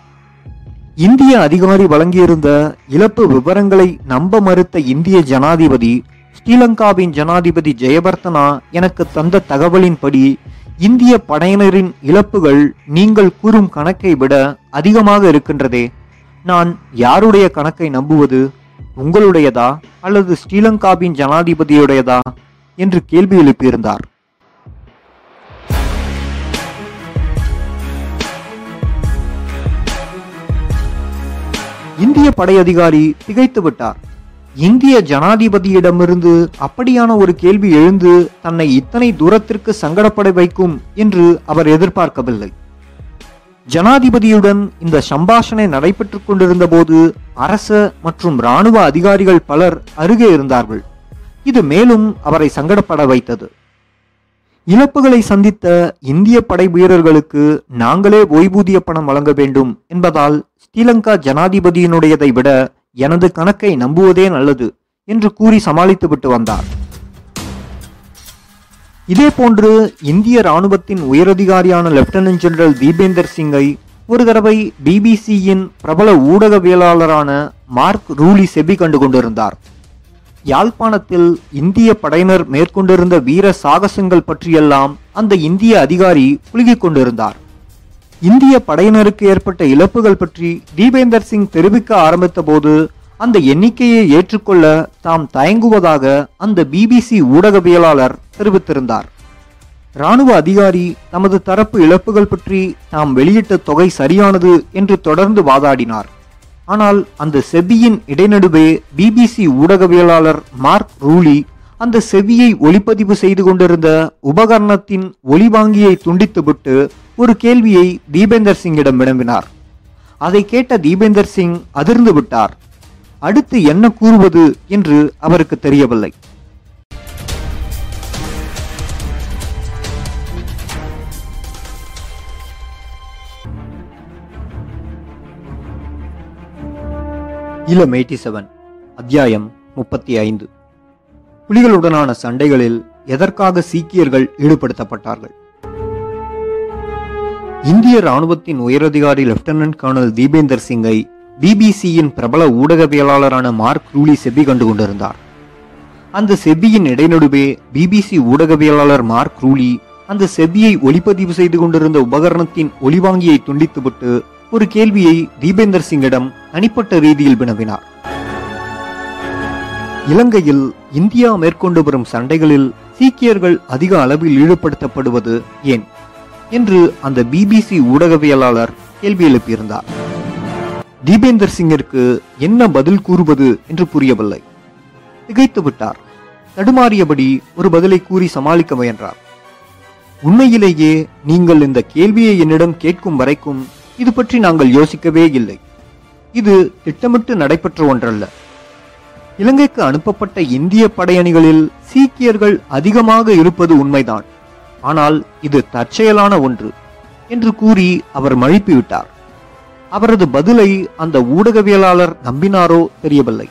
இந்திய அதிகாரி வழங்கியிருந்த இழப்பு விவரங்களை நம்ப மறுத்த இந்திய ஜனாதிபதி, ஸ்ரீலங்காவின் ஜனாதிபதி ஜெயவர்தனா எனக்கு தந்த தகவலின்படி இந்திய படையினரின் இழப்புகள் நீங்கள் கூறும் கணக்கை விட அதிகமாக இருக்கின்றதே, நான் யாருடைய கணக்கை நம்புவது, உங்களுடையதா அல்லது ஸ்ரீலங்காவின் ஜனாதிபதியுடையதா என்று கேள்வி எழுப்பியிருந்தார். இந்திய படை அதிகாரி திகைத்து விட்டார். இந்திய ஜனாதிபதியிடமிருந்து அப்படியான ஒரு கேள்வி எழுந்து தன்னை இத்தனை தூரத்திற்கு சங்கடப்பட வைக்கும் என்று அவர் எதிர்பார்க்கவில்லை. ஜனாதிபதியுடன் இந்த சம்பாஷணை நடைபெற்றுக் கொண்டிருந்த போது அரச மற்றும் இராணுவ அதிகாரிகள் பலர் அருகே இருந்தார்கள். இது மேலும் அவரை சங்கடப்பட வைத்தது. இழப்புகளை சந்தித்த இந்திய படை வீரர்களுக்கு நாங்களே ஓய்வூதிய பணம் வழங்க வேண்டும் என்பதால் ஸ்ரீலங்கா ஜனாதிபதியினுடையதை விட எனது கணக்கை நம்புவதே நல்லது என்று கூறி சமாளித்துவிட்டு வந்தார். இதேபோன்று இந்திய இராணுவத்தின் உயரதிகாரியான லெப்டினன்ட் ஜெனரல் தீபேந்தர் சிங்கை ஒரு தடவை பிபிசியின் பிரபல ஊடகவியலாளரான மார்க் ரூலி செபி கண்டு கொண்டிருந்தார். யாழ்ப்பாணத்தில் இந்திய படையினர் மேற்கொண்டிருந்த வீர சாகசங்கள் பற்றியெல்லாம் அந்த இந்திய அதிகாரி புழுகிக் கொண்டிருந்தார். இந்திய படையினருக்கு ஏற்பட்ட இழப்புகள் பற்றி தீபேந்தர் சிங் தெரிவிக்க ஆரம்பித்த போது அந்த எண்ணிக்கையை ஏற்றுக்கொள்ள தாம் தயங்குவதாக அந்த பிபிசி ஊடகவியலாளர் தெரிவித்திருந்தார். இராணுவ அதிகாரி தமது தரப்பு இழப்புகள் பற்றி தாம் வெளியிட்ட தொகை சரியானது என்று தொடர்ந்து வாதாடினார். ஆனால் அந்த செபியின் இடைநடுவே பிபிசி ஊடகவியலாளர் மார்க் ரூலி அந்த செபியை ஒளிப்பதிவு செய்து கொண்டிருந்த உபகரணத்தின் ஒளிவாங்கியை துண்டித்துவிட்டு ஒரு கேள்வியை தீபேந்தர் சிங்கிடம் வினவினார். அதை கேட்ட தீபேந்தர் சிங் அதிர்ந்து விட்டார். அடுத்து என்ன கூறுவது என்று அவருக்கு தெரியவில்லை. இளம் 87 அத்தியாயம் 35. புலிகளுடனான சண்டைகளில் எதற்காக சீக்கியர்கள் ஈடுபடுத்தப்பட்டார்கள்? இந்திய இராணுவத்தின் உயரதிகாரி லெப்டினன்ட் கர்னல் தீபேந்தர் சிங்கை பிபிசியின் பிரபல ஊடகவியலாளரான மார்க் ரூலி செபி கண்டு கொண்டிருந்தார். அந்த செபியின் இடைநடுவே பிபிசி ஊடகவியலாளர் மார்க் ரூலி அந்த செபியை ஒளிப்பதிவு செய்து கொண்டிருந்த உபகரணத்தின் ஒளிவாங்கியை துண்டித்துவிட்டு ஒரு கேள்வியை தீபேந்தர் சிங்கிடம் தனிப்பட்ட ரீதியில் வினவினார். இலங்கையில் இந்தியா மேற்கொண்டு வரும் சண்டைகளில் சீக்கியர்கள் அதிக அளவில் ஈடுபடுத்தப்படுவது ஏன் என்று அந்த பிபிசி ஊடகவியலாளர் கேள்வி எழுப்பியிருந்தார். தீபேந்தர் சிங்கிற்கு என்ன பதில் கூறுவது என்று புரியவில்லை. திகைத்து விட்டார். தடுமாறியபடி ஒரு பதிலை கூறி சமாளிக்க முயன்றார். உண்மையிலேயே நீங்கள் இந்த கேள்வியை என்னிடம் கேட்கும் வரைக்கும் இது பற்றி நாங்கள் யோசிக்கவே இல்லை. இது திட்டமிட்டு நடைபெற்ற ஒன்றல்ல. இலங்கைக்கு அனுப்பப்பட்ட இந்திய படையணிகளில் சீக்கியர்கள் அதிகமாக இருப்பது உண்மைதான். ஆனால் இது தற்செயலான ஒன்று என்று கூறி அவர் மழுப்பிவிட்டார். அவரது பதிலை அந்த ஊடகவியலாளர் நம்பினாரோ தெரியவில்லை.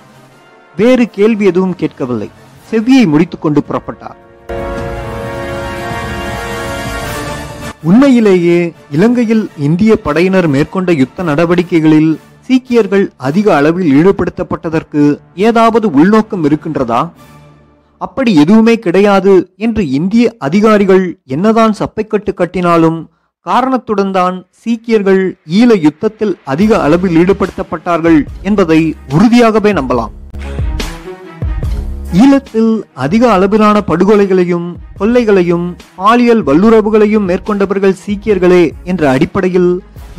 வேறு கேள்வி எதுவும் கேட்கவில்லை. செவியை முடித்துக்கொண்டு புறப்பட்டார். உண்மையிலேயே இலங்கையில் இந்திய படையினர் மேற்கொண்ட யுத்த நடவடிக்கைகளில் சீக்கியர்கள் அதிக அளவில் ஈடுபடுத்தப்பட்டதற்கு ஏதாவது உள்நோக்கம் இருக்கின்றதா? அப்படி எதுவுமே கிடையாது என்று இந்திய அதிகாரிகள் என்னதான் சப்பைக்கட்டு கட்டினாலும் காரணத்துடன் தான் சீக்கியர்கள் ஈழ யுத்தத்தில் அதிக அளவில் ஈடுபடுத்தப்பட்டார்கள் என்பதை உறுதியாகவே நம்பலாம். ஈழத்தில் அதிக அளவிலான படுகொலைகளையும் கொள்ளைகளையும் பாலியல் வல்லுறவுகளையும் மேற்கொண்டவர்கள் சீக்கியர்களே என்ற அடிப்படையில்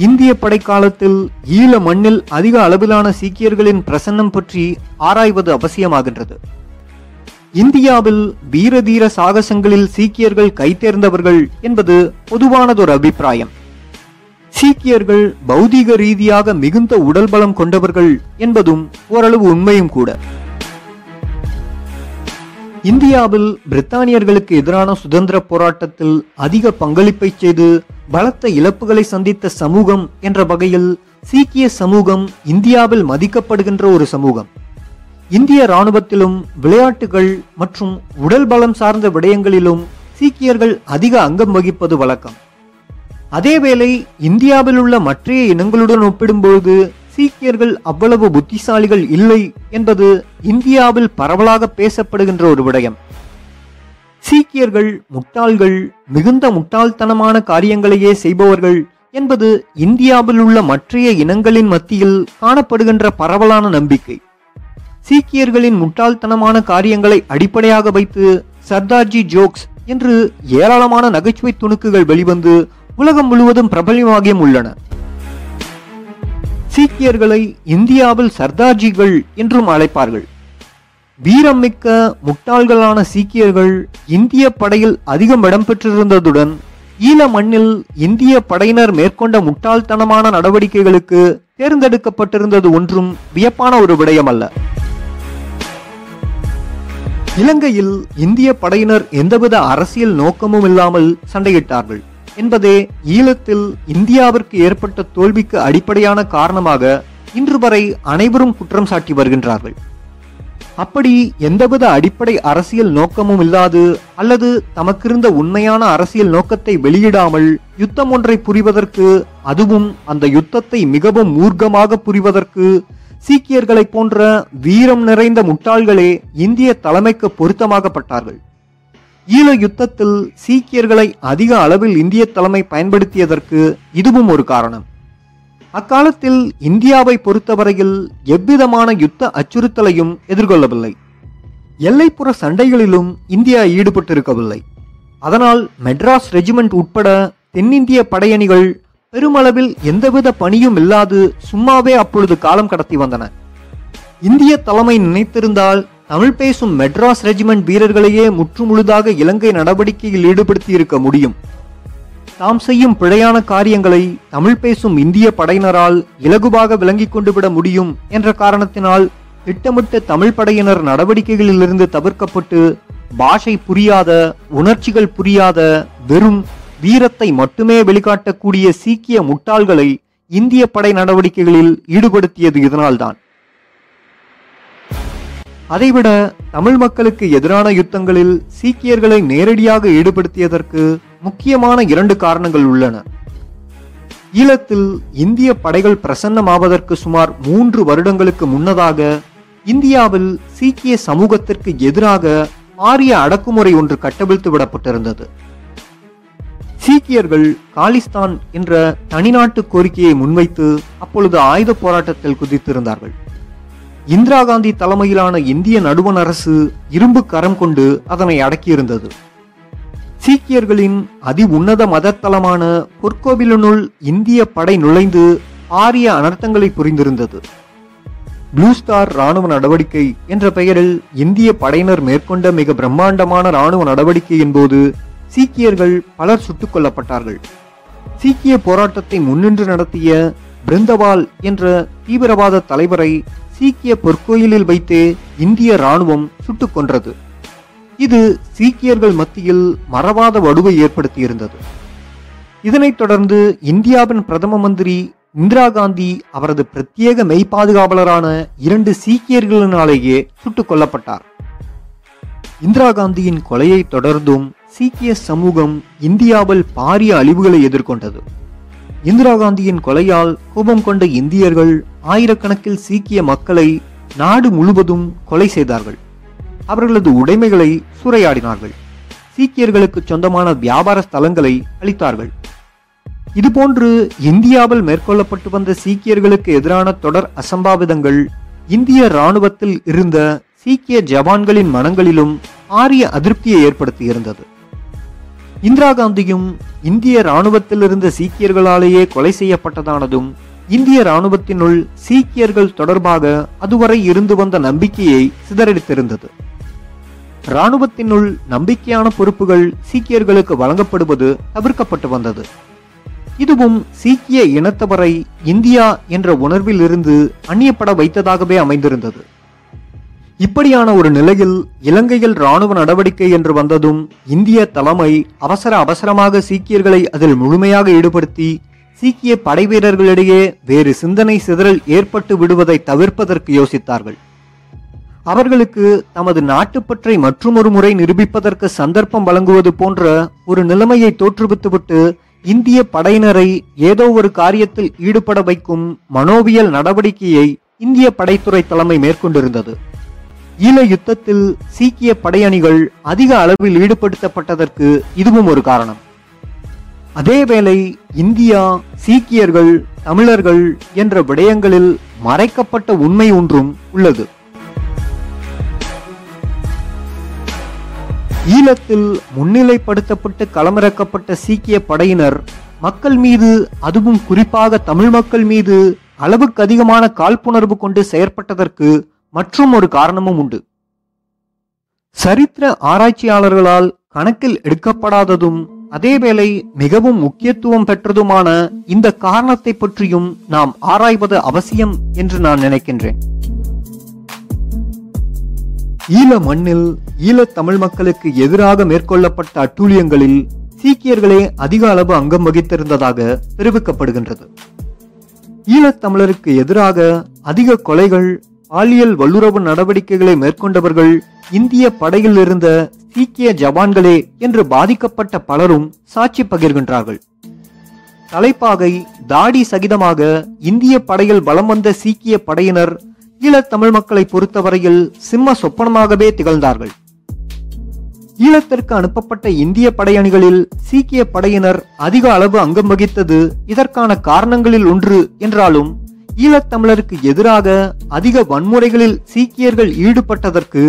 இந்திய படைக்காலத்தில் ஈழ மண்ணில் அதிக அளவிலான சீக்கியர்களின் பிரசன்னம் பற்றி ஆராய்வது அவசியமாகின்றது. இந்தியாவில் வீரதீர சாகசங்களில் சீக்கியர்கள் கைத்தேர்ந்தவர்கள் என்பது பொதுவானதொரு அபிப்பிராயம். சீக்கியர்கள் பௌதீக ரீதியாக மிகுந்த உடல் பலம் கொண்டவர்கள் என்பதும் ஓரளவு உண்மையும் கூட. இந்தியாவில் பிரித்தானியர்களுக்கு எதிரான சுதந்திர போராட்டத்தில் அதிக பங்களிப்பை செய்து பலத்த இழப்புகளை சந்தித்த சமூகம் என்ற வகையில் சீக்கிய சமூகம் இந்தியாவில் மதிக்கப்படுகின்ற ஒரு சமூகம். இந்திய இராணுவத்திலும் விளையாட்டுகள் மற்றும் உடல் பலம் சார்ந்த விடயங்களிலும் சீக்கியர்கள் அதிக அங்கம் வகிப்பது வழக்கம். அதேவேளை இந்தியாவில் உள்ள மற்றைய இனங்களுடன் ஒப்பிடும்போது சீக்கியர்கள் அவ்வளவு புத்திசாலிகள் இல்லை என்பது இந்தியாவில் பரவலாக பேசப்படுகின்ற ஒரு விடயம். சீக்கியர்கள் முட்டாள்கள், மிகுந்த முட்டாள்தனமான காரியங்களையே செய்பவர்கள் என்பது இந்தியாவில் உள்ள மற்றைய இனங்களின் மத்தியில் காணப்படுகின்ற பரவலான நம்பிக்கை. சீக்கியர்களின் முட்டாள்தனமான காரியங்களை அடிப்படையாக வைத்து சர்தார்ஜி ஜோக்ஸ் என்று ஏராளமான நகைச்சுவை துணுக்குகள் வெளிவந்து உலகம் முழுவதும் பிரபலமாகியும் உள்ளன. சீக்கியர்களை இந்தியாவில் சர்தார்ஜிகள் என்றும் அழைப்பார்கள். வீரம் மிக்க முட்டாள்களான சீக்கியர்கள் இந்திய படையில் அதிகம் இடம்பெற்றிருந்ததுடன் ஈழ மண்ணில் இந்திய படையினர் மேற்கொண்ட முட்டாள்தனமான நடவடிக்கைகளுக்கு தேர்ந்தெடுக்கப்பட்டிருந்தது ஒன்றும் வியப்பான ஒரு விடயம் அல்ல. இலங்கையில் இந்திய படையினர் எந்தவித அரசியல் நோக்கமும் இல்லாமல் சண்டையிட்டார்கள் என்பதே ஈழத்தில் இந்தியாவிற்கு ஏற்பட்ட தோல்விக்கு அடிப்படையான காரணமாக இன்று வரை அனைவரும் குற்றம் சாட்டி வருகின்றார்கள். அப்படி எந்தவித அடிப்படை அரசியல் நோக்கமும் இல்லாது அல்லது தமக்கிருந்த உண்மையான அரசியல் நோக்கத்தை வெளியிடாமல் யுத்தம் ஒன்றை புரிவதற்கு, அதுவும் அந்த யுத்தத்தை மிகவும் மூர்க்கமாக புரிவதற்கு சீக்கியர்களை போன்ற வீரம் நிறைந்த முட்டாள்களே இந்திய தலைமைக்கு பொருத்தமாகப்பட்டார்கள். ஈழ யுத்தத்தில் சீக்கியர்களை அதிக அளவில் இந்திய தலைமை பயன்படுத்தியதற்கு இதுவும் ஒரு காரணம். அக்காலத்தில் இந்தியாவை பொறுத்தவரையில் எவ்விதமான யுத்த அச்சுறுத்தலையும் எதிர்கொள்ளவில்லை. எல்லைப்புற சண்டைகளிலும் இந்தியா ஈடுபட்டிருக்கவில்லை. அதனால் மெட்ராஸ் ரெஜிமெண்ட் உட்பட தென்னிந்திய படையணிகள் பெருமளவில் எந்தவித பணியும் இல்லாது சும்மாவே அப்பொழுது காலம் கடத்தி வந்தன. இந்திய தலைமை நினைத்திருந்தால் தமிழ் பேசும் மெட்ராஸ் ரெஜிமெண்ட் வீரர்களையே முற்றுமுழுதாக இலங்கை நடவடிக்கையில் ஈடுபடுத்தி இருக்க முடியும். தாம் செய்யும் பிழையான காரியங்களை தமிழ் பேசும் இந்திய படையினரால் இலகுவாக விளங்கிக் கொண்டு விட முடியும் என்ற காரணத்தினால் திட்டமிட்ட தமிழ் படையினர் நடவடிக்கைகளிலிருந்து தவிர்க்கப்பட்டு பாஷை புரியாத, உணர்ச்சிகள் புரியாத, வெறும் வீரத்தை மட்டுமே வெளிக்காட்டக்கூடிய சீக்கிய முட்டாள்களை இந்திய படை நடவடிக்கைகளில் ஈடுபடுத்தியது இதனால்தான். அதைவிட தமிழ் மக்களுக்கு எதிரான யுத்தங்களில் சீக்கியர்களை நேரடியாக ஈடுபடுத்தியதற்கு முக்கியமான 2 காரணங்கள் உள்ளன. ஈழத்தில் இந்திய படைகள் பிரசன்னமாவதற்கு சுமார் 3 வருடங்களுக்கு முன்னதாக இந்தியாவில் சீக்கிய சமூகத்திற்கு எதிராக பாரிய அடக்குமுறை ஒன்று கட்டவிழ்த்து விடப்பட்டிருந்தது. சீக்கியர்கள் காலிஸ்தான் என்ற தனிநாட்டு கோரிக்கையை முன்வைத்து அப்பொழுது ஆயுத போராட்டத்தில் குதித்திருந்தார்கள். இந்திரா காந்தி தலைமையிலான இந்திய நடுவண் அரசு இரும்பு கரம் கொண்டு அதனை அடக்கியிருந்தது. சீக்கியர்களின் அதி உன்னத மதத்தலமான பொற்கோவிலனுள் இந்திய படை நுழைந்து பாரிய அனர்த்தங்களை புரிந்திருந்தது. ப்ளூ ஸ்டார் இராணுவ நடவடிக்கை என்ற பெயரில் இந்திய படையினர் மேற்கொண்ட மிக பிரம்மாண்டமான இராணுவ நடவடிக்கையின் போது சீக்கியர்கள் பலர் சுட்டுக் கொல்லப்பட்டார்கள். சீக்கிய போராட்டத்தை முன்னின்று நடத்திய பிருந்தவால் என்ற தீவிரவாத தலைவரை சீக்கிய பொற்கோயிலில் வைத்தே இந்திய இராணுவம் சுட்டுக் கொன்றது. இது சீக்கியர்கள் மத்தியில் மறவாத வடுவை ஏற்படுத்தியிருந்தது. இதனைத் தொடர்ந்து இந்தியாவின் பிரதம மந்திரி இந்திரா காந்தி அவரது பிரத்யேக மெய்பாதுகாவலரான 2 சீக்கியர்களினாலேயே சுட்டுக் கொல்லப்பட்டார். இந்திரா காந்தியின் கொலையை தொடர்ந்தும் சீக்கிய சமூகம் இந்தியாவில் பாரிய அழிவுகளை எதிர்கொண்டது. இந்திரா காந்தியின் கொலையால் கோபம் கொண்ட இந்தியர்கள் ஆயிரக்கணக்கில் சீக்கிய மக்களை நாடு முழுவதும் கொலை செய்தார்கள். அவர்களது உடைமைகளை சூறையாடினார்கள். சீக்கியர்களுக்கு சொந்தமான வியாபார ஸ்தலங்களை அழித்தார்கள். இதுபோன்று இந்தியாவில் மேற்கொள்ளப்பட்டு வந்த சீக்கியர்களுக்கு எதிரான தொடர் அசம்பாவிதங்கள் இந்திய இராணுவத்தில் இருந்த சீக்கிய ஜவான்களின் மனங்களிலும் பாரிய அதிருப்தியை ஏற்படுத்தியிருந்தது. இந்திரா காந்தியும் இந்திய இராணுவத்தில் இருந்த சீக்கியர்களாலேயே கொலை செய்யப்பட்டதானதும் இந்திய இராணுவத்தினுள் சீக்கியர்கள் தொடர்பாக அதுவரை இருந்து வந்த நம்பிக்கையை சிதறடித்திருந்தது. இராணுவத்தினுள் நம்பிக்கையான பொறுப்புகள் சீக்கியர்களுக்கு வழங்கப்படுவது தவிர்க்கப்பட்டு வந்தது. இதுவும் சீக்கிய இனத்தவரை இந்தியா என்ற உணர்வில் இருந்து அந்நியப்பட வைத்ததாகவே அமைந்திருந்தது. இப்படியான ஒரு நிலையில் இலங்கையில் இராணுவ நடவடிக்கை என்று வந்ததும் இந்திய தலைமை அவசரமாக சீக்கியர்களை அதில் முழுமையாக ஈடுபடுத்தி சீக்கிய படை வீரர்களிடையே வேறு சிந்தனை சிதறல் ஏற்பட்டு விடுவதை தவிர்ப்பதற்கு யோசித்தார்கள். அவர்களுக்கு தமது நாட்டுப்பற்றை மற்றொரு முறை நிரூபிப்பதற்கு சந்தர்ப்பம் வழங்குவது போன்ற ஒரு நிலைமையை தோற்றுவித்துவிட்டு இந்திய படையினரை ஏதோ ஒரு காரியத்தில் ஈடுபட வைக்கும் மனோவியல் நடவடிக்கையை இந்திய படைத்துறை தலைமை மேற்கொண்டிருந்தது. ஈழ யுத்தத்தில் சீக்கிய படையணிகள் அதிக அளவில் ஈடுபடுத்தப்பட்டதற்கு இதுவும் ஒரு காரணம். அதேவேளை இந்தியா, சீக்கியர்கள், தமிழர்கள் என்ற விடயங்களில் மறைக்கப்பட்ட உண்மை ஒன்றும் உள்ளது. ஈழத்தில் முன்னிலைப்படுத்தப்பட்டு களமிறக்கப்பட்ட சீக்கிய படையினர் மக்கள் மீது, அதுவும் குறிப்பாக தமிழ் மக்கள் மீது அளவுக்கு அதிகமான காழ்ப்புணர்வு கொண்டு செயற்பட்டதற்கு மற்றும் ஒரு காரணமும் உண்டு. சரித்திர ஆராய்ச்சியாளர்களால் கணக்கில் எடுக்கப்படாததும் அதேவேளை மிகவும் முக்கியத்துவம் பெற்றதுமான இந்த காரணத்தை பற்றியும் நாம் ஆராய்வது அவசியம் என்று நான் நினைக்கின்றேன். ஈழ மண்ணில் ஈழ தமிழ் மக்களுக்கு எதிராக மேற்கொள்ளப்பட்ட அட்டூழியங்களில் சீக்கியர்களே அதிக அளவு அங்கம் வகித்திருந்ததாக தெரிவிக்கப்படுகின்றது. ஈழத்தமிழருக்கு எதிராக அதிக கொலைகள், பாலியல் வல்லுறவு நடவடிக்கைகளை மேற்கொண்டவர்கள் இந்திய படையில் இருந்த சீக்கிய ஜவான்களே என்று பாதிக்கப்பட்ட பலரும் சாட்சி பகிர்கின்றார்கள். தலைப்பாகை, தாடி சகிதமாக இந்திய படையில் வலம் வந்த சீக்கிய படையினர் ஈழத்தமிழ் மக்களை பொறுத்தவரையில் சிம்ம சொப்பனமாகவே திகழ்ந்தார்கள். ஈழத்திற்கு அனுப்பப்பட்ட இந்திய படையணிகளில் சீக்கிய படையினர் அதிக அளவு அங்கம் வகித்தது இதற்கான காரணங்களில் ஒன்று என்றாலும், ஈழத்தமிழருக்கு எதிராக அதிக வன்முறைகளில் சீக்கியர்கள் ஈடுபட்டதற்கு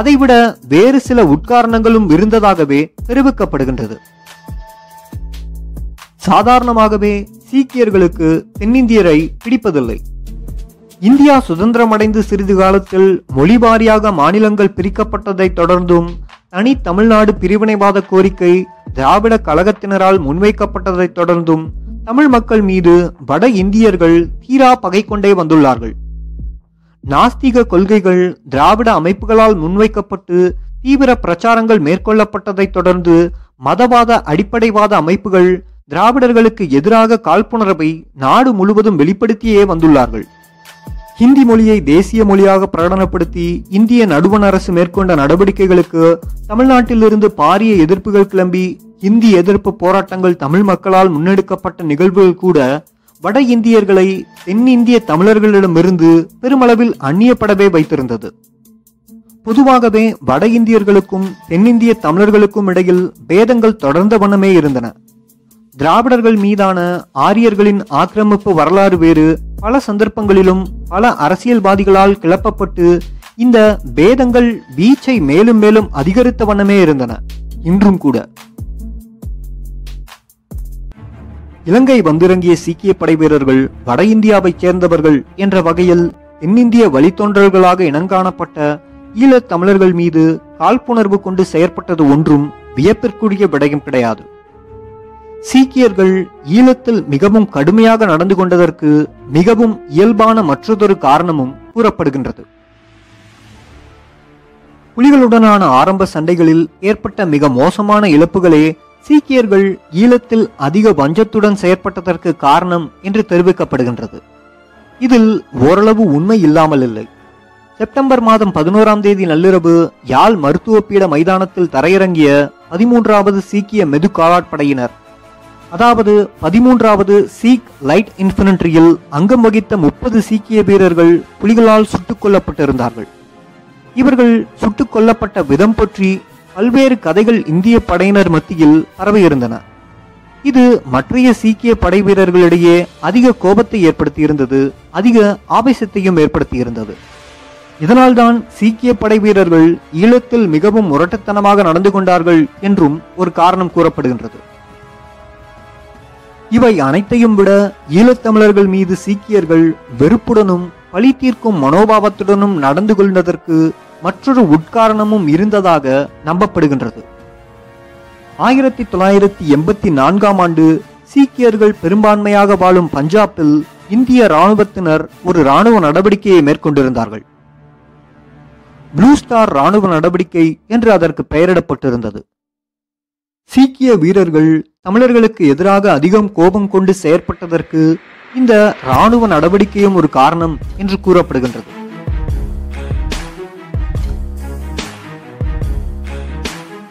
அதைவிட வேறு சில உட்காரணங்களும் இருந்ததாகவே தெரிவிக்கப்படுகின்றது. சாதாரணமாகவே சீக்கியர்களுக்கு தென்னிந்தியரை பிடிப்பதில்லை. இந்தியா சுதந்திரமடைந்து சிறிது காலத்தில் மொழி வாரியாக மாநிலங்கள் பிரிக்கப்பட்டதை தொடர்ந்தும் தனி தமிழ்நாடு பிரிவினைவாத கோரிக்கை திராவிட கழகத்தினரால் முன்வைக்கப்பட்டதை தொடர்ந்தும் தமிழ் மக்கள் மீது வட இந்தியர்கள் தீரா பகை கொண்டே வந்துள்ளார்கள். நாஸ்திக கொள்கைகள் திராவிட அமைப்புகளால் முன்வைக்கப்பட்டு தீவிர பிரச்சாரங்கள் மேற்கொள்ளப்பட்டதை தொடர்ந்து மதவாத அடிப்படைவாத அமைப்புகள் திராவிடர்களுக்கு எதிராக காழ்ப்புணர்வை நாடு முழுவதும் வெளிப்படுத்தியே வந்துள்ளார்கள். ஹிந்தி மொழியை தேசிய மொழியாக பிரகடனப்படுத்தி இந்திய நடுவண் அரசு மேற்கொண்ட நடவடிக்கைகளுக்கு தமிழ்நாட்டிலிருந்து பாரிய எதிர்ப்புகள் கிளம்பி இந்தி எதிர்ப்பு போராட்டங்கள் தமிழ் மக்களால் முன்னெடுக்கப்பட்ட நிகழ்வுகள் கூட வட இந்தியர்களை தென்னிந்திய தமிழர்களிடமிருந்து பெருமளவில் அந்நியப்படவே வைத்திருந்தது. பொதுவாகவே வட இந்தியர்களுக்கும் தென்னிந்திய தமிழர்களுக்கும் இடையில் பேதங்கள் தொடர்ந்த வண்ணமே இருந்தன. திராவிடர்கள் மீதான ஆரியர்களின் ஆக்கிரமிப்பு வரலாறு வேறு. பல சந்தர்ப்பங்களிலும் பல அரசியல்வாதிகளால் கிளப்பப்பட்டு இந்த பேதங்கள் வீச்சை மேலும் மேலும் அதிகரித்த வண்ணமே இருந்தன. இன்றும் கூட இலங்கை வந்திறங்கிய சீக்கிய படை வீரர்கள் வட இந்தியாவைச் சேர்ந்தவர்கள் என்ற வகையில் தென்னிந்திய வழித்தொன்றல்களாக இனங்காணப்பட்ட ஈழத் தமிழர்கள் மீது காழ்ப்புணர்வு கொண்டு செயற்பட்டது ஒன்றும் வியப்பிற்குரிய விடயம் கிடையாது. சீக்கியர்கள் ஈழத்தில் மிகவும் கடுமையாக நடந்து கொண்டதற்கு மிகவும் இயல்பான மற்றொரு காரணமும் கூறப்படுகின்றது. புலிகளுடனான ஆரம்ப சண்டைகளில் ஏற்பட்ட மிக மோசமான இழப்புகளே சீக்கியர்கள் ஈழத்தில் அதிக வஞ்சத்துடன் செயற்பட்டதற்கு காரணம் என்று தெரிவிக்கப்படுகின்றது. இதில் ஓரளவு உண்மை இல்லாமல் இல்லை. செப்டம்பர் மாதம் 11ஆம் தேதி நள்ளிரவு யாழ் மருத்துவப்பீட மைதானத்தில் தரையிறங்கிய 13வது சீக்கிய மெது காலாட்படையினர், அதாவது 13வது சீக் லைட் இன்ஃபென்ட்ரியில் அங்கம் வகித்த 30 சீக்கிய வீரர்கள் புலிகளால் சுட்டுக் கொல்லப்பட்டிருந்தார்கள். இவர்கள் சுட்டுக் கொல்லப்பட்ட விதம் பற்றி பல்வேறு கதைகள் இந்திய படையினர் மத்தியில் பரவியிருந்தன. இது மற்றைய சீக்கிய படை வீரர்களிடையே அதிக கோபத்தை ஏற்படுத்தியிருந்தது, அதிக ஆவேசத்தையும் ஏற்படுத்தியிருந்தது. இதனால்தான் சீக்கிய படை வீரர்கள் ஈழத்தில் மிகவும் முரட்டுத்தனமாக நடந்து கொண்டார்கள் என்றும் ஒரு காரணம் கூறப்படுகின்றது. இவை அனைத்தையும் விட ஈழத்தமிழர்கள் மீது சீக்கியர்கள் வெறுப்புடனும் பழி தீர்க்கும் மனோபாவத்துடனும் நடந்து கொண்டதற்கு மற்றொரு உட்காரணமும் இருந்ததாக நம்பப்படுகின்றது. 1984ஆம் ஆண்டு சீக்கியர்கள் பெரும்பான்மையாக வாழும் பஞ்சாபில் இந்திய இராணுவத்தினர் ஒரு இராணுவ நடவடிக்கையை மேற்கொண்டிருந்தார்கள். ப்ளூ ஸ்டார் இராணுவ நடவடிக்கை என்று அதற்கு பெயரிடப்பட்டிருந்தது. சீக்கிய வீரர்கள் தமிழர்களுக்கு எதிராக அதிகம் கோபம் கொண்டு செயற்பட்டதற்கு இந்த இராணுவ நடவடிக்கையும் ஒரு காரணம் என்று கூறப்படுகின்றது.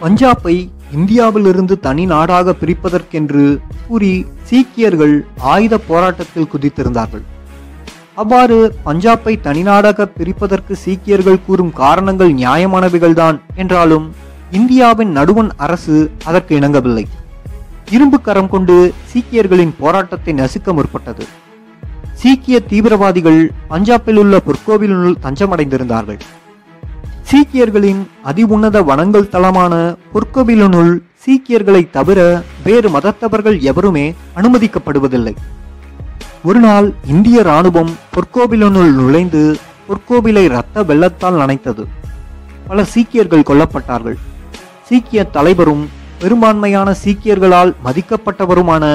பஞ்சாபை இந்தியாவிலிருந்து தனி நாடாக பிரிப்பதற்கென்று கூறி சீக்கியர்கள் ஆயுத போராட்டத்தில் குதித்திருந்தார்கள். அவ்வாறு பஞ்சாபை தனிநாடாக பிரிப்பதற்கு சீக்கியர்கள் கூறும் காரணங்கள் நியாயமானவைகள்தான் என்றாலும், இந்தியாவின் நடுவண் அரசு அதற்கு இணங்கவில்லை. இரும்பு கரம் கொண்டு சீக்கியர்களின் போராட்டத்தை நசுக்க முற்பட்டது. சீக்கிய தீவிரவாதிகள் பஞ்சாபில் உள்ள பொற்கோவிலுள் தஞ்சமடைந்திருந்தார்கள். சீக்கியர்களின் அதி உன்னத வனங்கள் தளமான பொற்கோவிலுள் சீக்கியர்களை தவிர வேறு மதத்தவர்கள் எவருமே அனுமதிக்கப்படுவதில்லை. ஒரு நாள் இந்திய இராணுவம் பொற்கோவிலுள் நுழைந்து பொற்கோவிலை இரத்த வெள்ளத்தால் நனைத்தது. பல சீக்கியர்கள் கொல்லப்பட்டார்கள். சீக்கிய தலைவரும் பெரும்பான்மையான சீக்கியர்களால் மதிக்கப்பட்டவருமான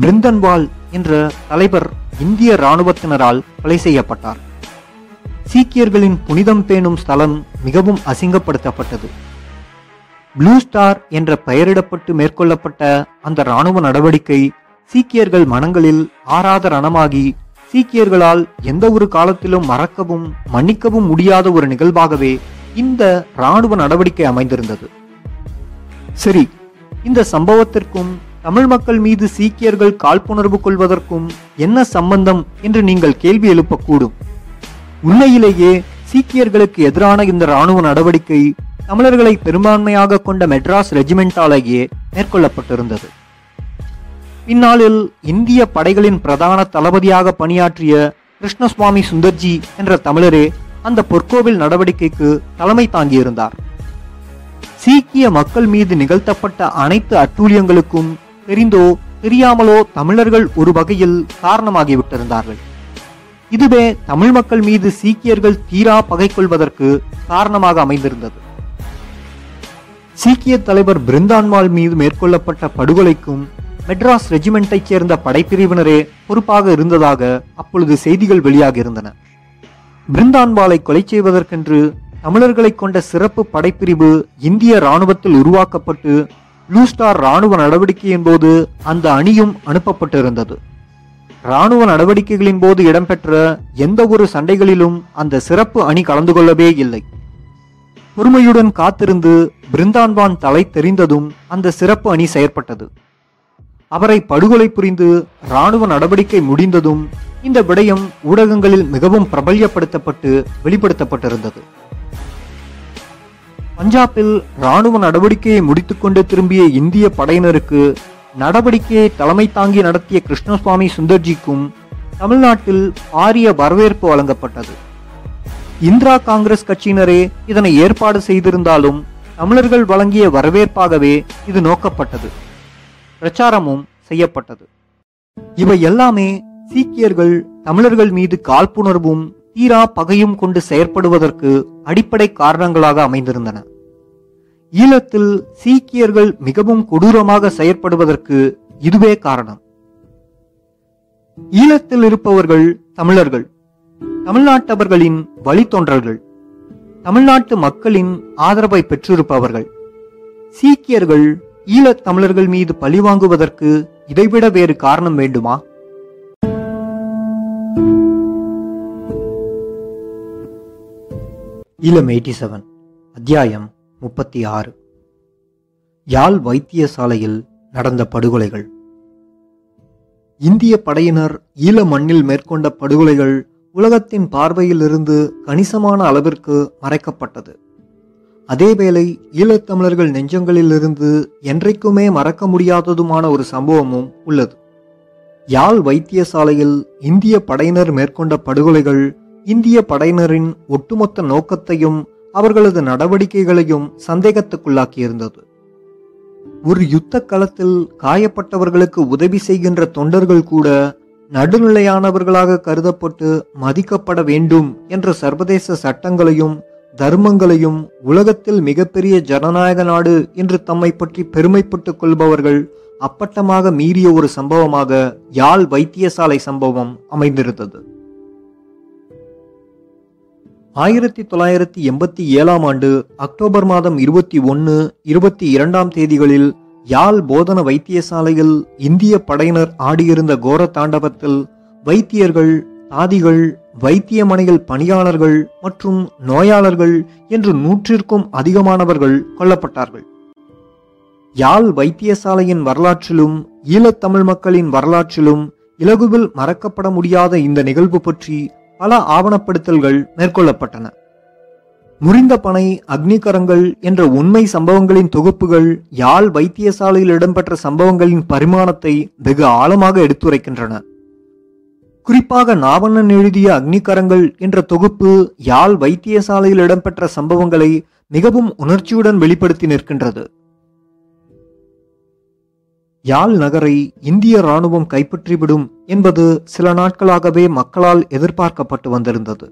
பிருந்தன்வால் என்ற தலைவர் இந்திய இராணுவத்தினரால் கொலை செய்யப்பட்டார். சீக்கியர்களின் புனிதம் பேணும் ஸ்தலம் மிகவும் அசிங்கப்படுத்தப்பட்டது. ப்ளூ ஸ்டார் என்ற பெயரிடப்பட்டு மேற்கொள்ளப்பட்ட அந்த இராணுவ நடவடிக்கை சீக்கியர்கள் மனங்களில் ஆறாத ரணமாகி சீக்கியர்களால் எந்த ஒரு காலத்திலும் மறக்கவும் மன்னிக்கவும் முடியாத ஒரு நிகழ்வாகவே இந்த இராணுவ நடவடிக்கை அமைந்திருந்தது. சரி, இந்த சம்பவத்திற்கும் தமிழ் மக்கள் மீது சீக்கியர்கள் காழ்ப்புணர்வு கொள்வதற்கும் என்ன சம்பந்தம் என்று நீங்கள் கேள்வி எழுப்பக்கூடும். உண்மையிலேயே சீக்கியர்களுக்கு எதிரான இந்த இராணுவ நடவடிக்கை தமிழர்களை பெரும்பான்மையாக கொண்ட மெட்ராஸ் ரெஜிமெண்டாலேயே மேற்கொள்ளப்பட்டிருந்தது. பின்னாளில் இந்திய படைகளின் பிரதான தளபதியாக பணியாற்றிய கிருஷ்ணசுவாமி சுந்தர்ஜி என்ற தமிழரே அந்த பொற்கோவில் நடவடிக்கைக்கு தலைமை தாங்கியிருந்தார். சீக்கிய மக்கள் மீது நிகழ்த்தப்பட்ட அனைத்து அட்டூழியங்களுக்கும் தெரிந்தோ தெரியாமலோ தமிழர்கள் ஒரு வகையில் காரணமாகிவிட்டிருந்தார்கள். இதுவே தமிழ் மக்கள் மீது சீக்கியர்கள் தீரா பகை கொள்வதற்கு காரணமாக அமைந்திருந்தது. சீக்கிய தலைவர் பிருந்தான்மால் மீது மேற்கொள்ளப்பட்ட படுகொலைக்கும் மெட்ராஸ் ரெஜிமெண்டைச் சேர்ந்த படைப்பிரிவினரே பொறுப்பாக இருந்ததாக அப்பொழுது செய்திகள் வெளியாகியிருந்தன. பிருந்தான்பாலை கொலை செய்வதற்கென்று தமிழர்களை கொண்ட சிறப்பு படைப்பிரிவு இந்திய இராணுவத்தில் உருவாக்கப்பட்டு ப்ளூ ஸ்டார் இராணுவ நடவடிக்கையின் போது அந்த அணியும் அனுப்பப்பட்டிருந்தது. இராணுவ நடவடிக்கைகளின் போது இடம்பெற்ற எந்த ஒரு சண்டைகளிலும் அந்த சிறப்பு அணி கலந்து கொள்ளவே இல்லை. பொறுமையுடன் காத்திருந்து பிருந்தான்வான் தலை தெரிந்ததும் அந்த சிறப்பு அணி செயற்பட்டது. அவரை படுகொலை புரிந்து இராணுவ நடவடிக்கை முடிந்ததும் இந்த விடயம் ஊடகங்களில் மிகவும் பிரபல்யப்படுத்தப்பட்டு வெளிப்படுத்தப்பட்டிருந்தது. பஞ்சாபில் இராணுவ நடவடிக்கையை முடித்துக்கொண்டு திரும்பிய இந்திய படையினருக்கு நடவடிக்கையை தலைமை தாங்கி நடத்திய கிருஷ்ணசுவாமி சுந்தர்ஜிக்கும் தமிழ்நாட்டில் பாரிய வரவேற்பு வழங்கப்பட்டது. இந்திரா காங்கிரஸ் கட்சியினரே இதனை ஏற்பாடு செய்திருந்தாலும் தமிழர்கள் வழங்கிய வரவேற்பாகவே இது நோக்கப்பட்டது, பிரச்சாரமும் செய்யப்பட்டது. இவை எல்லாமே சீக்கியர்கள் தமிழர்கள் மீது காழ்ப்புணர்வும் தீரா பகையும் கொண்டு செயற்படுவதற்கு அடிப்படை காரணங்களாக அமைந்திருந்தன. ஈழத்தில் சீக்கியர்கள் மிகவும் கொடூரமாக செயற்படுவதற்கு இதுவே காரணம். ஈழத்தில் இருப்பவர்கள் தமிழர்கள், தமிழ்நாட்டவர்களின் வழித்தோன்றல்கள், தமிழ்நாட்டு மக்களின் ஆதரவை பெற்றிருப்பவர்கள். சீக்கியர்கள் ஈழத் தமிழர்கள் மீது பழிவாங்குவதற்கு இதைவிட வேறு காரணம் வேண்டுமா? ஈழம் 87 அத்தியாயம் 36. யாழ் வைத்தியசாலையில் நடந்த படுகொலைகள். இந்திய படையினர் ஈழ மண்ணில் மேற்கொண்ட படுகொலைகள் உலகத்தின் பார்வையிலிருந்து கணிசமான அளவிற்கு மறைக்கப்பட்டது. அதேவேளை ஈழத்தமிழர்கள் நெஞ்சங்களிலிருந்து என்றைக்குமே மறக்க முடியாததுமான ஒரு சம்பவமும் உள்ளது. யாழ் வைத்தியசாலையில் இந்திய படையினர் மேற்கொண்ட படுகொலைகள் இந்திய படையினரின் ஒட்டுமொத்த நோக்கத்தையும் அவர்களது நடவடிக்கைகளையும் சந்தேகத்துக்குள்ளாக்கியிருந்தது. ஒரு யுத்த களத்தில் காயப்பட்டவர்களுக்கு உதவி செய்கின்ற தொண்டர்கள் கூட நடுநிலையானவர்களாக கருதப்பட்டு மதிக்கப்பட வேண்டும் என்ற சர்வதேச சட்டங்களையும் தர்மங்களையும் உலகத்தில் மிகப்பெரிய ஜனநாயக நாடு என்று தம்மை பற்றி பெருமைப்பட்டுக் கொள்பவர்கள் அப்பட்டமாக மீறிய ஒரு சம்பவமாக யாழ் வைத்தியசாலை சம்பவம் அமைந்திருந்தது. 1987 அக்டோபர் மாதம் 21, 22 தேதிகளில் யாழ் போதன வைத்தியசாலையில் இந்திய படையினர் ஆடியிருந்த கோர தாண்டவத்தில் வைத்தியர்கள், தாதிகள், வைத்தியமனையில் பணியாளர்கள் மற்றும் நோயாளர்கள் என்று 100க்கும் அதிகமானவர்கள் கொல்லப்பட்டார்கள். யாழ் வைத்தியசாலையின் வரலாற்றிலும் ஈழத்தமிழ் மக்களின் வரலாற்றிலும் இலகுவில் மறக்கப்பட முடியாத இந்த நிகழ்வு பற்றி பல ஆவணப்படுத்தல்கள் மேற்கொள்ளப்பட்டன. முறிந்த பனை, அக்னிகரங்கள் என்ற உண்மை சம்பவங்களின் தொகுப்புகள் யாழ் வைத்தியசாலையில் இடம்பெற்ற சம்பவங்களின் பரிமாணத்தை வெகு ஆழமாக எடுத்துரைக்கின்றன. குறிப்பாக நாவண்ணன் எழுதிய அக்னிகரங்கள் என்ற தொகுப்பு யாழ் வைத்தியசாலையில் இடம்பெற்ற சம்பவங்களை மிகவும் உணர்ச்சியுடன் வெளிப்படுத்தி நிற்கின்றது. யாழ் நகரை இந்திய இராணுவம் கைப்பற்றிவிடும் என்பது சில நாட்களாகவே மக்களால் எதிர்பார்க்கப்பட்டு வந்திருந்தது.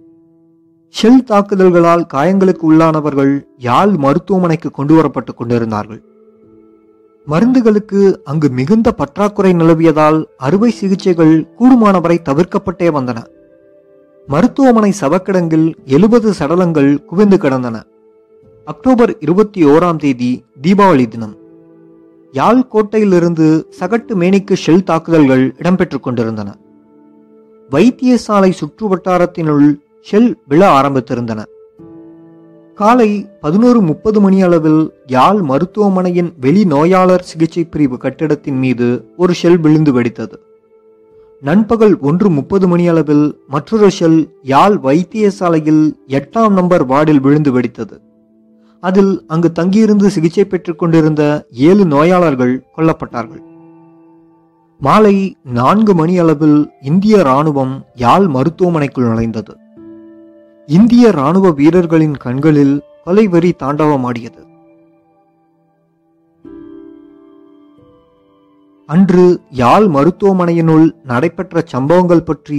ஷெல் தாக்குதல்களால் காயங்களுக்கு உள்ளானவர்கள் யாழ் மருத்துவமனைக்கு கொண்டு வரப்பட்டு கொண்டிருந்தார்கள். மருந்துகளுக்கு அங்கு மிகுந்த பற்றாக்குறை நிலவியதால் அறுவை சிகிச்சைகள் கூடுமானவரை தவிர்க்கப்பட்டே வந்தன. மருத்துவமனை சவக்கிடங்கில் 70 சடலங்கள் குவிந்து கிடந்தன. அக்டோபர் 21 தீபாவளி தினம். யாழ் கோட்டையிலிருந்து சகட்டு மேனிக்கு ஷெல் தாக்குதல்கள் இடம்பெற்றுக் கொண்டிருந்தன. வைத்தியசாலை சுற்று வட்டாரத்தினுள் ஷெல் விழ ஆரம்பித்திருந்தன. காலை 11:30 மணி அளவில் யாழ் மருத்துவமனையின் வெளி நோயாளர் சிகிச்சை பிரிவு கட்டிடத்தின் மீது ஒரு ஷெல் விழுந்து வெடித்தது. நண்பகல் 1:30 மணி அளவில் மற்றொரு ஷெல் யாழ் வைத்தியசாலையில் 8ஆம் நம்பர் வார்டில் விழுந்து வெடித்தது. அதில் அங்கு தங்கியிருந்து சிகிச்சை பெற்றுக் கொண்டிருந்த 7 நோயாளர்கள் கொல்லப்பட்டார்கள். மாலை 4 மணி அளவில் இந்திய இராணுவம் யாழ் மருத்துவமனைக்குள் நுழைந்தது. இந்திய இராணுவ வீரர்களின் கண்களில் கொலைவெறி தாண்டவமாடியது. அன்று யாழ் மருத்துவமனையினுள் நடைபெற்ற சம்பவங்கள் பற்றி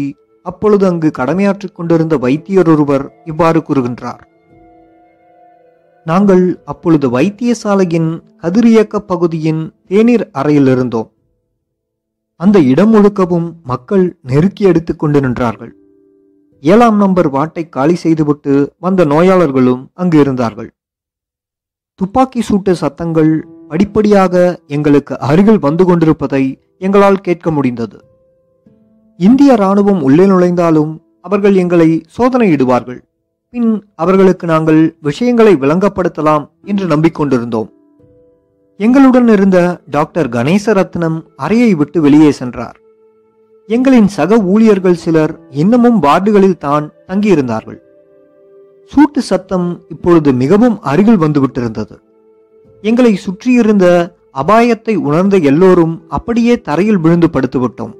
அப்பொழுது அங்கு கடமையாற்றிக் கொண்டிருந்த வைத்தியர் ஒருவர் இவ்வாறு கூறுகின்றார். நாங்கள் அப்பொழுது வைத்தியசாலையின் கதிரியக்க பகுதியின் தேநீர் அறையில் இருந்தோம். அந்த இடம் முழுக்கவும் மக்கள் நெருக்கி எடுத்துக் கொண்டு நின்றார்கள். 7ஆம் நம்பர் வாட்டை காலி செய்துவிட்டு வந்த நோயாளர்களும் அங்கு இருந்தார்கள். துப்பாக்கி சூட்டு சத்தங்கள் படிப்படியாக எங்களுக்கு அருகில் வந்து கொண்டிருப்பதை எங்களால் கேட்க முடிந்தது. இந்திய இராணுவம் உள்ளே நுழைந்தாலும் அவர்கள் எங்களை சோதனையிடுவார்கள், பின் அவர்களுக்கு நாங்கள் விஷயங்களை விளங்கப்படுத்தலாம் என்று நம்பிக்கொண்டிருந்தோம். எங்களுடன் இருந்த டாக்டர் கணேசரத்னம் அறையை விட்டு வெளியே சென்றார். எங்களின் சக ஊழியர்கள் சிலர் இன்னமும் வார்டுகளில் தான் தங்கியிருந்தார்கள். சூட்டு சத்தம் இப்பொழுது மிகவும் அருகில் வந்துவிட்டிருந்தது. எங்களை சுற்றியிருந்த அபாயத்தை உணர்ந்த எல்லோரும் அப்படியே தரையில் விழுந்து படுத்துவிட்டோம்.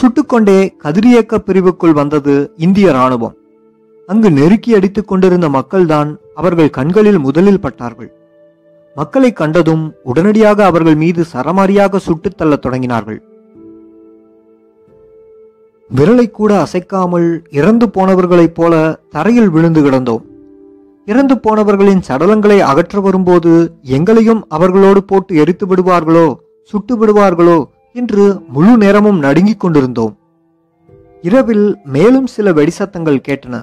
சுட்டுக்கொண்டே கதிரியக்க பிரிவுக்குள் வந்தது இந்திய இராணுவம். அங்கு நெருக்கி அடித்துக் கொண்டிருந்த மக்கள்தான் அவர்கள் கண்களில் முதலில் பட்டார்கள். மக்களை கண்டதும் உடனடியாக அவர்கள் மீது சரமாரியாக சுட்டுத் தள்ளத் தொடங்கினார்கள். விரலை கூட அசைக்காமல் இறந்து போனவர்களைப் போல தரையில் விழுந்து கிடந்தோம். இறந்து போனவர்களின் சடலங்களை அகற்ற வரும்போது எங்களையும் அவர்களோடு போட்டு எரித்து விடுவார்களோ, சுட்டு விடுவார்களோ என்று முழு நேரமும் நடுங்கிக் கொண்டிருந்தோம். இரவில் மேலும் சில வெடிசத்தங்கள் கேட்டன.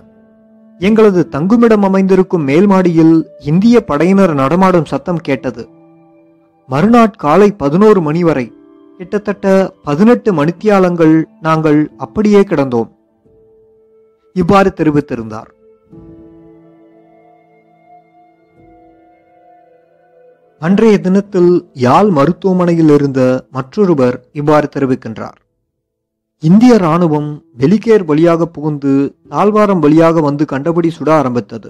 எங்களது தங்குமிடம் அமைந்திருக்கும் மேல்மாடியில் இந்திய படையினர் நடமாடும் சத்தம் கேட்டது. மறுநாள் காலை 11 மணி வரை கிட்டத்தட்ட 18 மணித்தியாலங்கள் நாங்கள் அப்படியே கிடந்தோம். இவ்வாறு தெரிவித்திருந்தார். அன்றைய தினத்தில் யாழ் மருத்துவமனையில் இருந்த மற்றொருவர் இவ்வாறு தெரிவிக்கின்றார். இந்திய இராணுவம் வெளிக்கேர் வழியாக புகுந்து தாழ்வாரம் வழியாக வந்து கண்டபடி சுட ஆரம்பித்தது.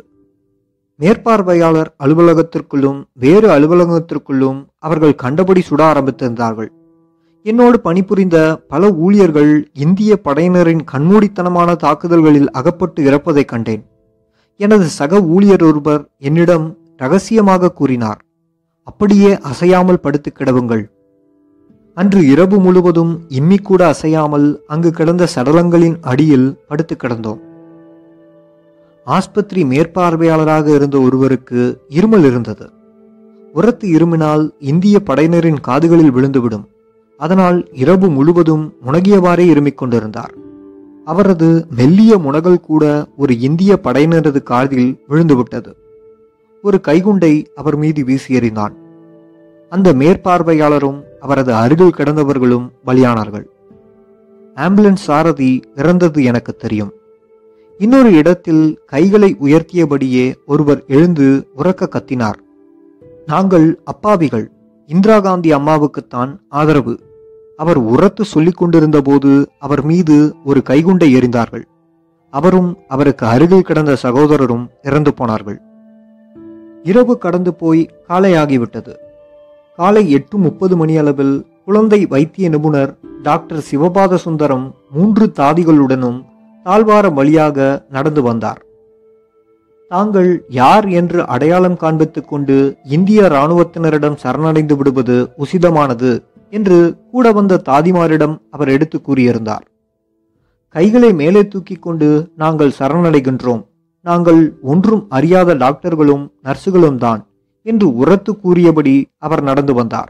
மேற்பார்வையாளர் அலுவலகத்திற்குள்ளும் வேறு அலுவலகத்திற்குள்ளும் அவர்கள் கண்டபடி சுட ஆரம்பித்திருந்தார்கள். என்னோடு பணிபுரிந்த பல ஊழியர்கள் இந்திய படையினரின் கண்மூடித்தனமான தாக்குதல்களில் அகப்பட்டு இறப்பதை கண்டேன். எனது சக ஊழியர் ஒருவர் என்னிடம் ரகசியமாக கூறினார், அப்படியே அசையாமல் படுத்து கிடவுங்கள். அன்று இரவு முழுவதும் இம்மி கூட அசையாமல் அங்கு கிடந்த சடலங்களின் அடியில் படுத்து கிடந்தோம். ஆஸ்பத்திரி மேற்பார்வையாளராக இருந்த ஒருவருக்கு இருமல் இருந்தது. உரத்து இருமினால் இந்திய படையினரின் காதுகளில் விழுந்துவிடும். அதனால் இரவு முழுவதும் முனகியவாறே இருமிக் கொண்டிருந்தார். அவரது மெல்லிய முனகல் கூட ஒரு இந்திய படையினரது காதில் விழுந்துவிட்டது. ஒரு கைகுண்டை அவர் மீது வீசி எறிந்தான். அந்த மேற்பார்வையாளரும் அவரது அருகில் கிடந்தவர்களும் பலியானார்கள். ஆம்புலன்ஸ் சாரதி இறந்தது எனக்கு தெரியும். இன்னொரு இடத்தில் கைகளை உயர்த்தியபடியே ஒருவர் எழுந்து உரக்க கத்தினார், நாங்கள் அப்பாவிகள், இந்திரா காந்தி அம்மாவுக்குத்தான் ஆதரவு. அவர் உரத்து சொல்லிக் கொண்டிருந்த போது அவர் மீது ஒரு கைகுண்டை எறிந்தார்கள். அவரும் அவருக்கு அருகில் கிடந்த சகோதரரும் இறந்து போனார்கள். இரவு கடந்து போய் காலையாகிவிட்டது. காலை 8:30 மணி அளவில் குழந்தை வைத்திய நிபுணர் டாக்டர் சிவபாத சுந்தரம் 3 தாதிகளுடனும் தாழ்வாரம் வழியாக நடந்து வந்தார். தாங்கள் யார் என்று அடையாளம் காண்பித்துக் கொண்டு இந்திய இராணுவத்தினரிடம் சரணடைந்து விடுவது உசிதமானது என்று கூட வந்த தாதிமாரிடம் அவர் எடுத்து கூறியிருந்தார். கைகளை மேலே தூக்கி கொண்டு நாங்கள் சரணடைகின்றோம், நாங்கள் ஒன்றும் அறியாத டாக்டர்களும் நர்ஸுகளும் தான் என்று உரத்து கூறியபடி அவர் நடந்து வந்தார்.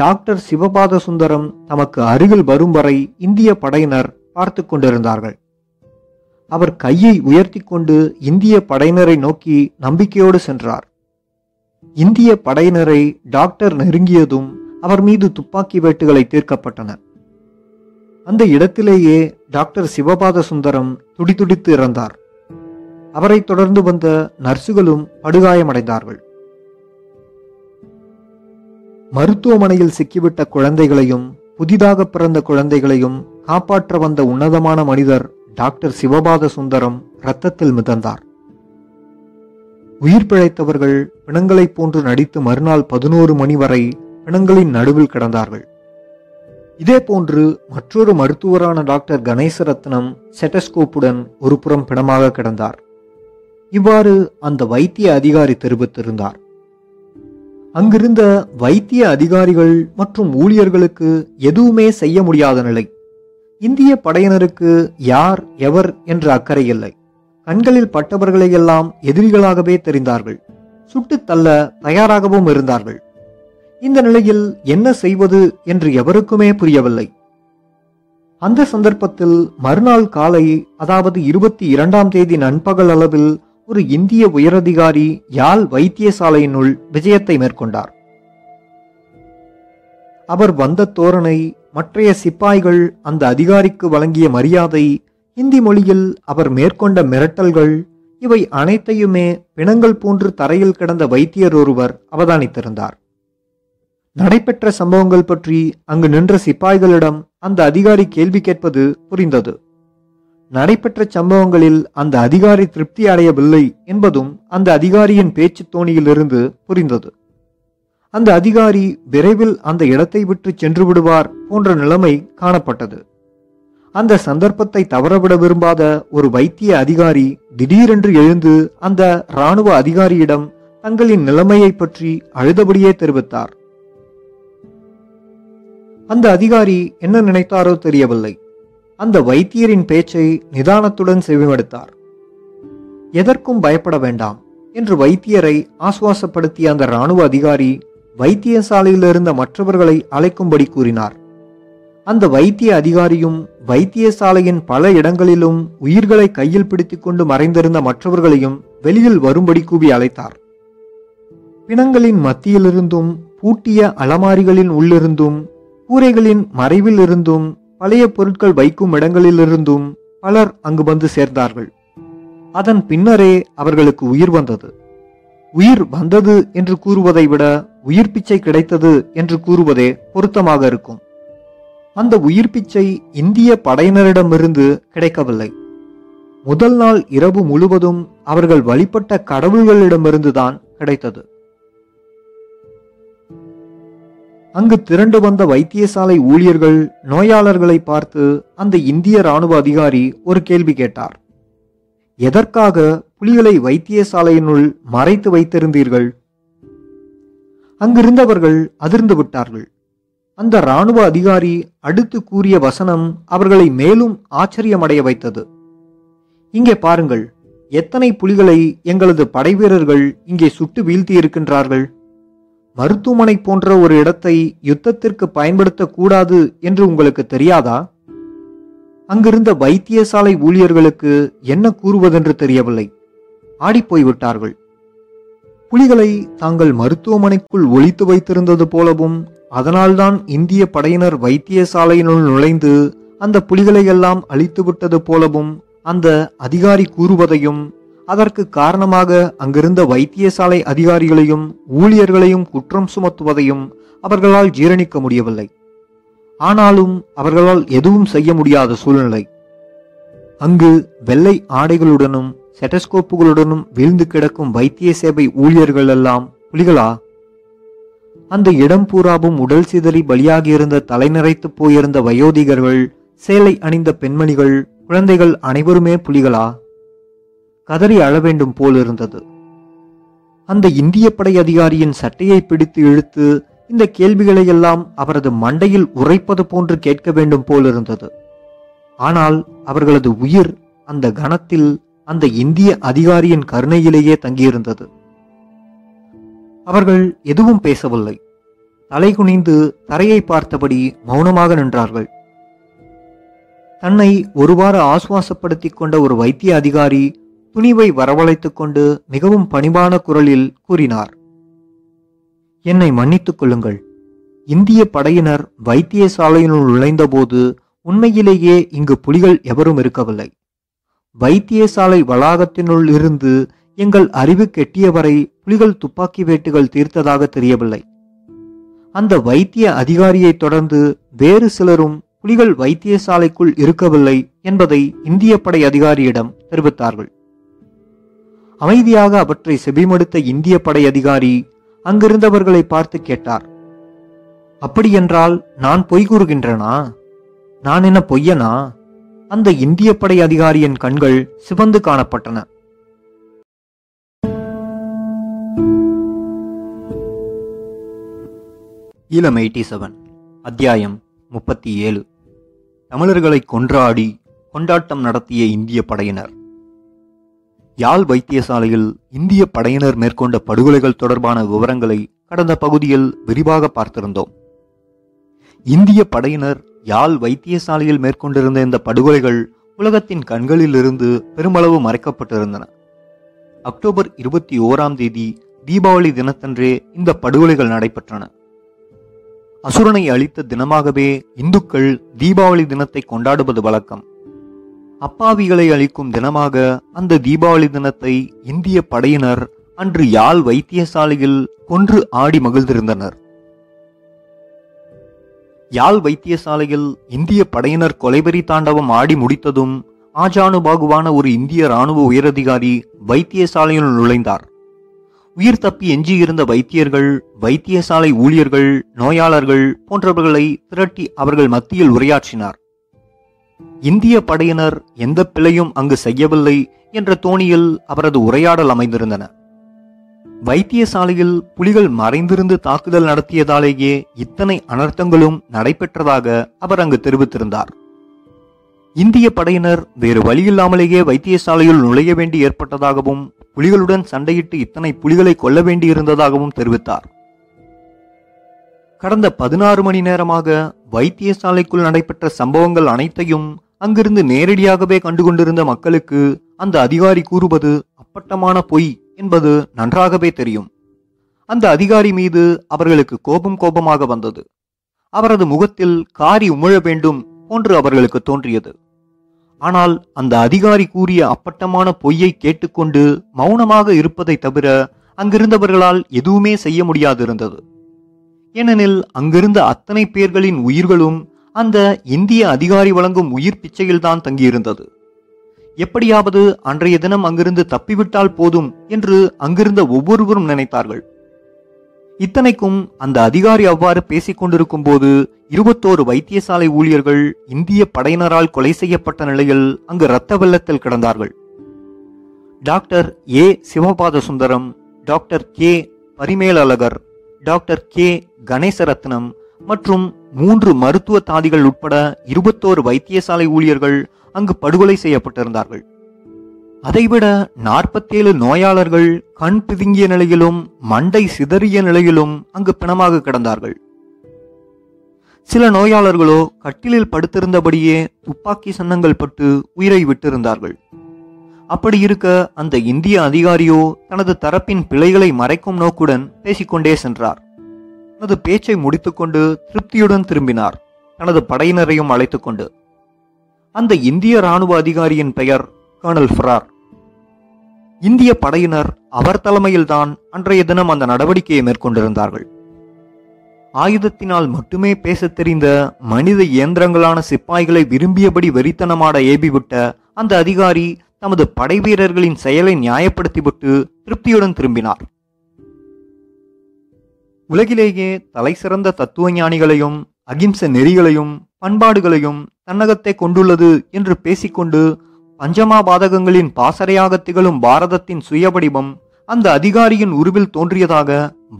டாக்டர் சிவபாத சுந்தரம் தமக்கு அருகில் வரும் வரை இந்திய படையினர் பார்த்து கொண்டிருந்தார்கள். அவர் கையை உயர்த்தி கொண்டு இந்திய படையினரை நோக்கி நம்பிக்கையோடு சென்றார். இந்திய படையினரை டாக்டர் நெருங்கியதும் அவர் மீது துப்பாக்கி வேட்டுகளை தீர்க்கப்பட்டன. அந்த இடத்திலேயே டாக்டர் சிவபாத சுந்தரம் துடிதுடித்து இறந்தார். அவரை தொடர்ந்து வந்த நர்சுகளும் படுகாயமடைந்தார்கள். மருத்துவமனையில் சிக்கிவிட்ட குழந்தைகளையும் புதிதாக பிறந்த குழந்தைகளையும் காப்பாற்ற வந்த உன்னதமான மனிதர் டாக்டர் சிவபாத சுந்தரம் இரத்தத்தில் மிதந்தார். உயிர் பிழைத்தவர்கள் பிணங்களைப் போன்று நடித்து மறுநாள் 11 மணி வரை பிணங்களின் நடுவில் கிடந்தார்கள். இதே போன்று மற்றொரு மருத்துவரான டாக்டர் கணேசரத்னம் செட்டஸ்கோப்புடன் ஒரு புறம் பிணமாக கிடந்தார். இவ்வாறு அந்த வைத்திய அதிகாரி தெரிவித்திருந்தார். அங்கிருந்த வைத்திய அதிகாரிகள் மற்றும் ஊழியர்களுக்கு எதுவுமே செய்ய முடியாத நிலை. இந்திய படையினருக்கு யார் எவர் என்ற அக்கறை இல்லை. கண்களில் பட்டவர்களையெல்லாம் எதிரிகளாகவே தெரிந்தார்கள். சுட்டுத் தள்ள தயாராகவும் இருந்தார்கள். இந்த நிலையில் என்ன செய்வது என்று எவருக்குமே புரியவில்லை. அந்த சந்தர்ப்பத்தில் மறுநாள் காலை, அதாவது 22ஆம் தேதி நண்பகல் அளவில் ஒரு இந்திய உயரதிகாரி யாழ் வைத்தியசாலையினுள் விஜயத்தை மேற்கொண்டார். அவர் வந்த தோரணை, மற்றைய சிப்பாய்கள் அந்த அதிகாரிக்கு வழங்கிய மரியாதை, இந்தி மொழியில் அவர் மேற்கொண்ட மிரட்டல்கள், இவை அனைத்தையுமே பிணங்கள் போன்று தரையில் கிடந்த வைத்தியர் ஒருவர் அவதானித்திருந்தார். நடைபெற்ற சம்பவங்கள் பற்றி அங்கு நின்ற சிப்பாய்களிடம் அந்த அதிகாரி கேள்வி கேட்பது புரிந்தது. நடைபெற்ற சம்பவங்களில் அந்த அதிகாரி திருப்தி அடையவில்லை என்பதும் அந்த அதிகாரியின் பேச்சு தோணியிலிருந்து புரிந்தது. அந்த அதிகாரி விரைவில் அந்த இடத்தை விட்டு சென்று விடுவார் போன்ற நிலைமை காணப்பட்டது. அந்த சந்தர்ப்பத்தை தவறவிட விரும்பாத ஒரு வைத்திய அதிகாரி திடீரென்று எழுந்து அந்த இராணுவ அதிகாரியிடம் தங்களின் நிலைமையை பற்றி அழுதபடியே தெரிவித்தார். அந்த அதிகாரி என்ன நினைத்தாரோ தெரியவில்லை. அந்த வைத்தியரின் பேச்சை நிதானத்துடன் செவிமடுத்தார். எதற்கும் பயப்பட வேண்டாம் என்று வைத்தியரை ஆசுவாசப்படுத்திய அந்த இராணுவ அதிகாரி வைத்தியசாலையில் இருந்த மற்றவர்களை அழைக்கும்படி கூறினார். அந்த வைத்திய அதிகாரியும் வைத்தியசாலையின் பல இடங்களிலும் உயிர்களை கையில் பிடித்துக் கொண்டு மறைந்திருந்த மற்றவர்களையும் வெளியில் வரும்படி கூவி அழைத்தார். பிணங்களின் மத்தியிலிருந்தும், பூட்டிய அலமாரிகளின் உள்ளிருந்தும், கூரைகளின் மறைவில் இருந்தும், பழைய பொருட்கள் வைக்கும் இடங்களிலிருந்தும் பலர் அங்கு வந்து சேர்ந்தார்கள். அதன் பின்னரே அவர்களுக்கு உயிர் வந்தது. உயிர் வந்தது என்று கூறுவதை விட உயிர் பிச்சை கிடைத்தது என்று கூறுவதே பொருத்தமாக இருக்கும். அந்த உயிர் பிச்சை இந்திய படையினரிடமிருந்து கிடைக்கவில்லை. முதல் நாள் இரவு முழுவதும் அவர்கள் வழிபட்ட கடவுள்களிடமிருந்துதான் கிடைத்தது. அங்கு திரண்டு வந்த வைத்தியசாலை ஊழியர்கள் நோயாளர்களை பார்த்து அந்த இந்திய இராணுவ அதிகாரி ஒரு கேள்வி கேட்டார். எதற்காக புலிகளை வைத்தியசாலையினுள் மறைத்து வைத்திருந்தீர்கள்? அங்கிருந்தவர்கள் அதிர்ந்து விட்டார்கள். அந்த இராணுவ அதிகாரி அடுத்து கூறிய வசனம் அவர்களை மேலும் ஆச்சரியமடைய வைத்தது. இங்கே பாருங்கள், எத்தனை புலிகளை எங்களது படைவீரர்கள் இங்கே சுட்டு வீழ்த்தி இருக்கின்றார்கள். மருத்துவமனை போன்ற ஒரு இடத்தை யுத்தத்திற்கு பயன்படுத்தக்கூடாது என்று உங்களுக்கு தெரியாதா? அங்கிருந்த வைத்தியசாலை ஊழியர்களுக்கு என்ன கூறுவதென்று தெரியவில்லை. ஆடிப்போய்விட்டார்கள். புலிகளை தாங்கள் மருத்துவமனைக்குள் ஒளித்து வைத்திருந்தது போலவும், அதனால்தான் இந்திய படையினர் வைத்தியசாலையினுள் நுழைந்து அந்த புலிகளை எல்லாம் அழித்துவிட்டது போலவும் அந்த அதிகாரி கூறுவதையும், அதற்கு காரணமாக அங்கிருந்த வைத்தியசாலை அதிகாரிகளையும் ஊழியர்களையும் குற்றம் சுமத்துவதையும் அவர்களால் ஜீரணிக்க முடியவில்லை. ஆனாலும் அவர்களால் எதுவும் செய்ய முடியாத சூழ்நிலை. அங்கு வெள்ளை ஆடைகளுடனும் செட்டஸ்கோப்புகளுடனும் வீழ்ந்து கிடக்கும் வைத்திய சேவை ஊழியர்கள் எல்லாம் புலிகளா? அந்த இடம் பூராவும் உடல் சிதறி பலியாகியிருந்த தலைநிறைத்து போயிருந்த வயோதிகர்கள், சேலை அணிந்த பெண்மணிகள், குழந்தைகள் அனைவருமே புலிகளா? கதறி அழ வேண்டும் போலிருந்தது. அந்த இந்திய படை அதிகாரியின் சட்டையை பிடித்து இழுத்து இந்த கேள்விகளை எல்லாம் அவரது மண்டையில் உரைப்பது போன்று கேட்க வேண்டும் போலிருந்தது. ஆனால் அவர்களது உயிர் அந்த கணத்தில் அந்த இந்திய அதிகாரியின் கருணையிலேயே தங்கியிருந்தது. அவர்கள் எதுவும் பேசவில்லை. தலைகுனிந்து தரையை பார்த்தபடி மௌனமாக நின்றார்கள். தன்னை ஒருவாறு ஆசுவாசப்படுத்தி கொண்ட ஒரு வைத்திய அதிகாரி துணிவை வரவழைத்து கொண்டு மிகவும் பணிவான குரலில் கூறினார், என்னை மன்னித்துக் கொள்ளுங்கள். இந்திய படையினர் வைத்தியசாலையினுள் நுழைந்தபோது உண்மையிலேயே இங்கு புலிகள் எவரும் இருக்கவில்லை. வைத்தியசாலை வளாகத்தினுள் இருந்து எங்கள் அறிவு கெட்டியவரை புலிகள் துப்பாக்கி வேட்டுகள் தீர்த்ததாக தெரியவில்லை. அந்த வைத்திய அதிகாரியை தொடர்ந்து வேறு சிலரும் புலிகள் வைத்தியசாலைக்குள் இருக்கவில்லை என்பதை இந்திய படை அதிகாரியிடம் தெரிவித்தார்கள். அமைதியாக அவற்றை செபிமடுத்த இந்திய படை அதிகாரி அங்கிருந்தவர்களை பார்த்து கேட்டார், அப்படியென்றால் நான் பொய் கூறுகின்றனா? நான் என்ன பொய்யனா? அந்த இந்திய படை அதிகாரியின் கண்கள் சிவந்து காணப்பட்டன. ஈழம் 87, அத்தியாயம் 37. தமிழர்களை கொன்றாடி கொண்டாட்டம் நடத்திய இந்திய படையினர். யாழ் வைத்தியசாலையில் இந்திய படையினர் மேற்கொண்ட படுகொலைகள் தொடர்பான விவரங்களை கடந்த பகுதியில் விரிவாக பார்த்திருந்தோம். இந்திய படையினர் யாழ் வைத்தியசாலையில் மேற்கொண்டிருந்த இந்த படுகொலைகள் உலகத்தின் கண்களிலிருந்து பெருமளவு மறைக்கப்பட்டிருந்தன. அக்டோபர் 21ஆம் தேதி தீபாவளி தினத்தன்றே இந்த படுகொலைகள் நடைபெற்றன. அசுரனை அழித்த தினமாகவே இந்துக்கள் தீபாவளி தினத்தை கொண்டாடுவது வழக்கம். அப்பாவிகளை அழிக்கும் தினமாக அந்த தீபாவளி தினத்தை இந்திய படையினர் அன்று யாழ் வைத்தியசாலையில் கொன்று ஆடி மகிழ்ந்திருந்தனர். யாழ் வைத்தியசாலையில் இந்திய படையினர் கொலைபெறி தாண்டவம் ஆடி முடித்ததும் ஆஜானுபாகுவான ஒரு இந்திய இராணுவ உயரதிகாரி வைத்தியசாலையில் நுழைந்தார். உயிர் தப்பி எஞ்சியிருந்த வைத்தியர்கள், வைத்தியசாலை ஊழியர்கள், நோயாளர்கள் போன்றவர்களை திரட்டி அவர்கள் மத்தியில் உரையாற்றினார். இந்திய படையினர் எந்த பிழையும் அங்கு செய்யவில்லை என்ற தோணியில் அவரது உரையாடல் அமைந்திருந்தன. வைத்தியசாலையில் புலிகள் மறைந்திருந்து தாக்குதல் நடத்தியதாலேயே இத்தனை அனர்த்தங்களும் நடைபெற்றதாக அவர் அங்கு தெரிவித்திருந்தார். இந்திய படையினர் வேறு வழியில்லாமலேயே வைத்தியசாலையில் நுழைய வேண்டி ஏற்பட்டதாகவும் புலிகளுடன் சண்டையிட்டு இத்தனை புலிகளை கொல்ல வேண்டியிருந்ததாகவும் தெரிவித்தார். கடந்த 16 மணி நேரமாக வைத்தியசாலைக்குள் நடைபெற்ற சம்பவங்கள் அனைத்தையும் அங்கிருந்து நேரடியாகவே கண்டுகொண்டிருந்த மக்களுக்கு அந்த அதிகாரி கூறுவது அப்பட்டமான பொய் என்பது நன்றாகவே தெரியும். அந்த அதிகாரி மீது அவர்களுக்கு கோபமாக வந்தது. அவரது முகத்தில் காரி உமிழ வேண்டும் போன்று அவர்களுக்கு தோன்றியது. ஆனால் அந்த அதிகாரி கூறிய அப்பட்டமான பொய்யை கேட்டுக்கொண்டு மௌனமாக இருப்பதை தவிர அங்கிருந்தவர்களால் எதுவுமே செய்ய முடியாதிருந்தது. ஏனெனில் அங்கிருந்த அத்தனை பேர்களின் உயிர்களும் அந்த இந்திய அதிகாரி வழங்கும் உயிர் பிச்சையில்தான் தங்கியிருந்தது. எப்படியாவது அன்றைய தினம் அங்கிருந்து தப்பிவிட்டால் போதும் என்று அங்கிருந்த ஒவ்வொருவரும் நினைத்தார்கள். இத்தனைக்கும் அந்த அதிகாரி அவ்வாறு பேசிக் கொண்டிருக்கும் போது 21 வைத்தியசாலை ஊழியர்கள் இந்திய படையினரால் கொலை செய்யப்பட்ட நிலையில் அங்கு இரத்த வெள்ளத்தில் கிடந்தார்கள். Doctor A Sivapatha Sundaram, doctor K Parimelazhagar, doctor K Ganesaratnam மற்றும் 3 மருத்துவ தாதிகள் உட்பட 21 வைத்தியசாலை ஊழியர்கள் அங்கு படுகொலை செய்யப்பட்டிருந்தார்கள். அதைவிட 47 நோயாளர்கள் கண் பிதுங்கிய நிலையிலும் மண்டை சிதறிய நிலையிலும் அங்கு பிணமாக கிடந்தார்கள். சில நோயாளர்களோ கட்டிலில் படுத்திருந்தபடியே துப்பாக்கி சன்னங்கள் பட்டு உயிரை விட்டிருந்தார்கள். அப்படி இருக்க அந்த இந்திய அதிகாரியோ தனது தரப்பின் பிழைகளை மறைக்கும் நோக்குடன் பேசிக்கொண்டே சென்றார். தனது பேச்சை முடித்துக்கொண்டு திருப்தியுடன் திரும்பினார், தனது படையினரையும் அழைத்துக்கொண்டு. அந்த இந்திய இராணுவ அதிகாரியின் பெயர் கர்னல் ஃபரார். இந்திய படையினர் அவர் தலைமையில்தான் அன்றைய தினம் அந்த நடவடிக்கையை மேற்கொண்டிருந்தார்கள். ஆயுதத்தினால் மட்டுமே பேசத் தெரிந்த மனித இயந்திரங்களான சிப்பாய்களை விரும்பியபடி வெறித்தனமாட ஏபிவிட்ட அந்த அதிகாரி தமது படை வீரர்களின் செயலை நியாயப்படுத்திவிட்டு திருப்தியுடன் திரும்பினார். உலகிலேயே தலை சிறந்த தத்துவ ஞானிகளையும் அகிம்சை நெறிகளையும் பண்பாடுகளையும் தன்னகத்தை கொண்டுள்ளது என்று பேசிக்கொண்டு பஞ்சமாபாதகங்களின் பாசறையாக திகழும் பாரதத்தின் சுயவடிவம் அந்த அதிகாரியின் உருவில் தோன்றியதாக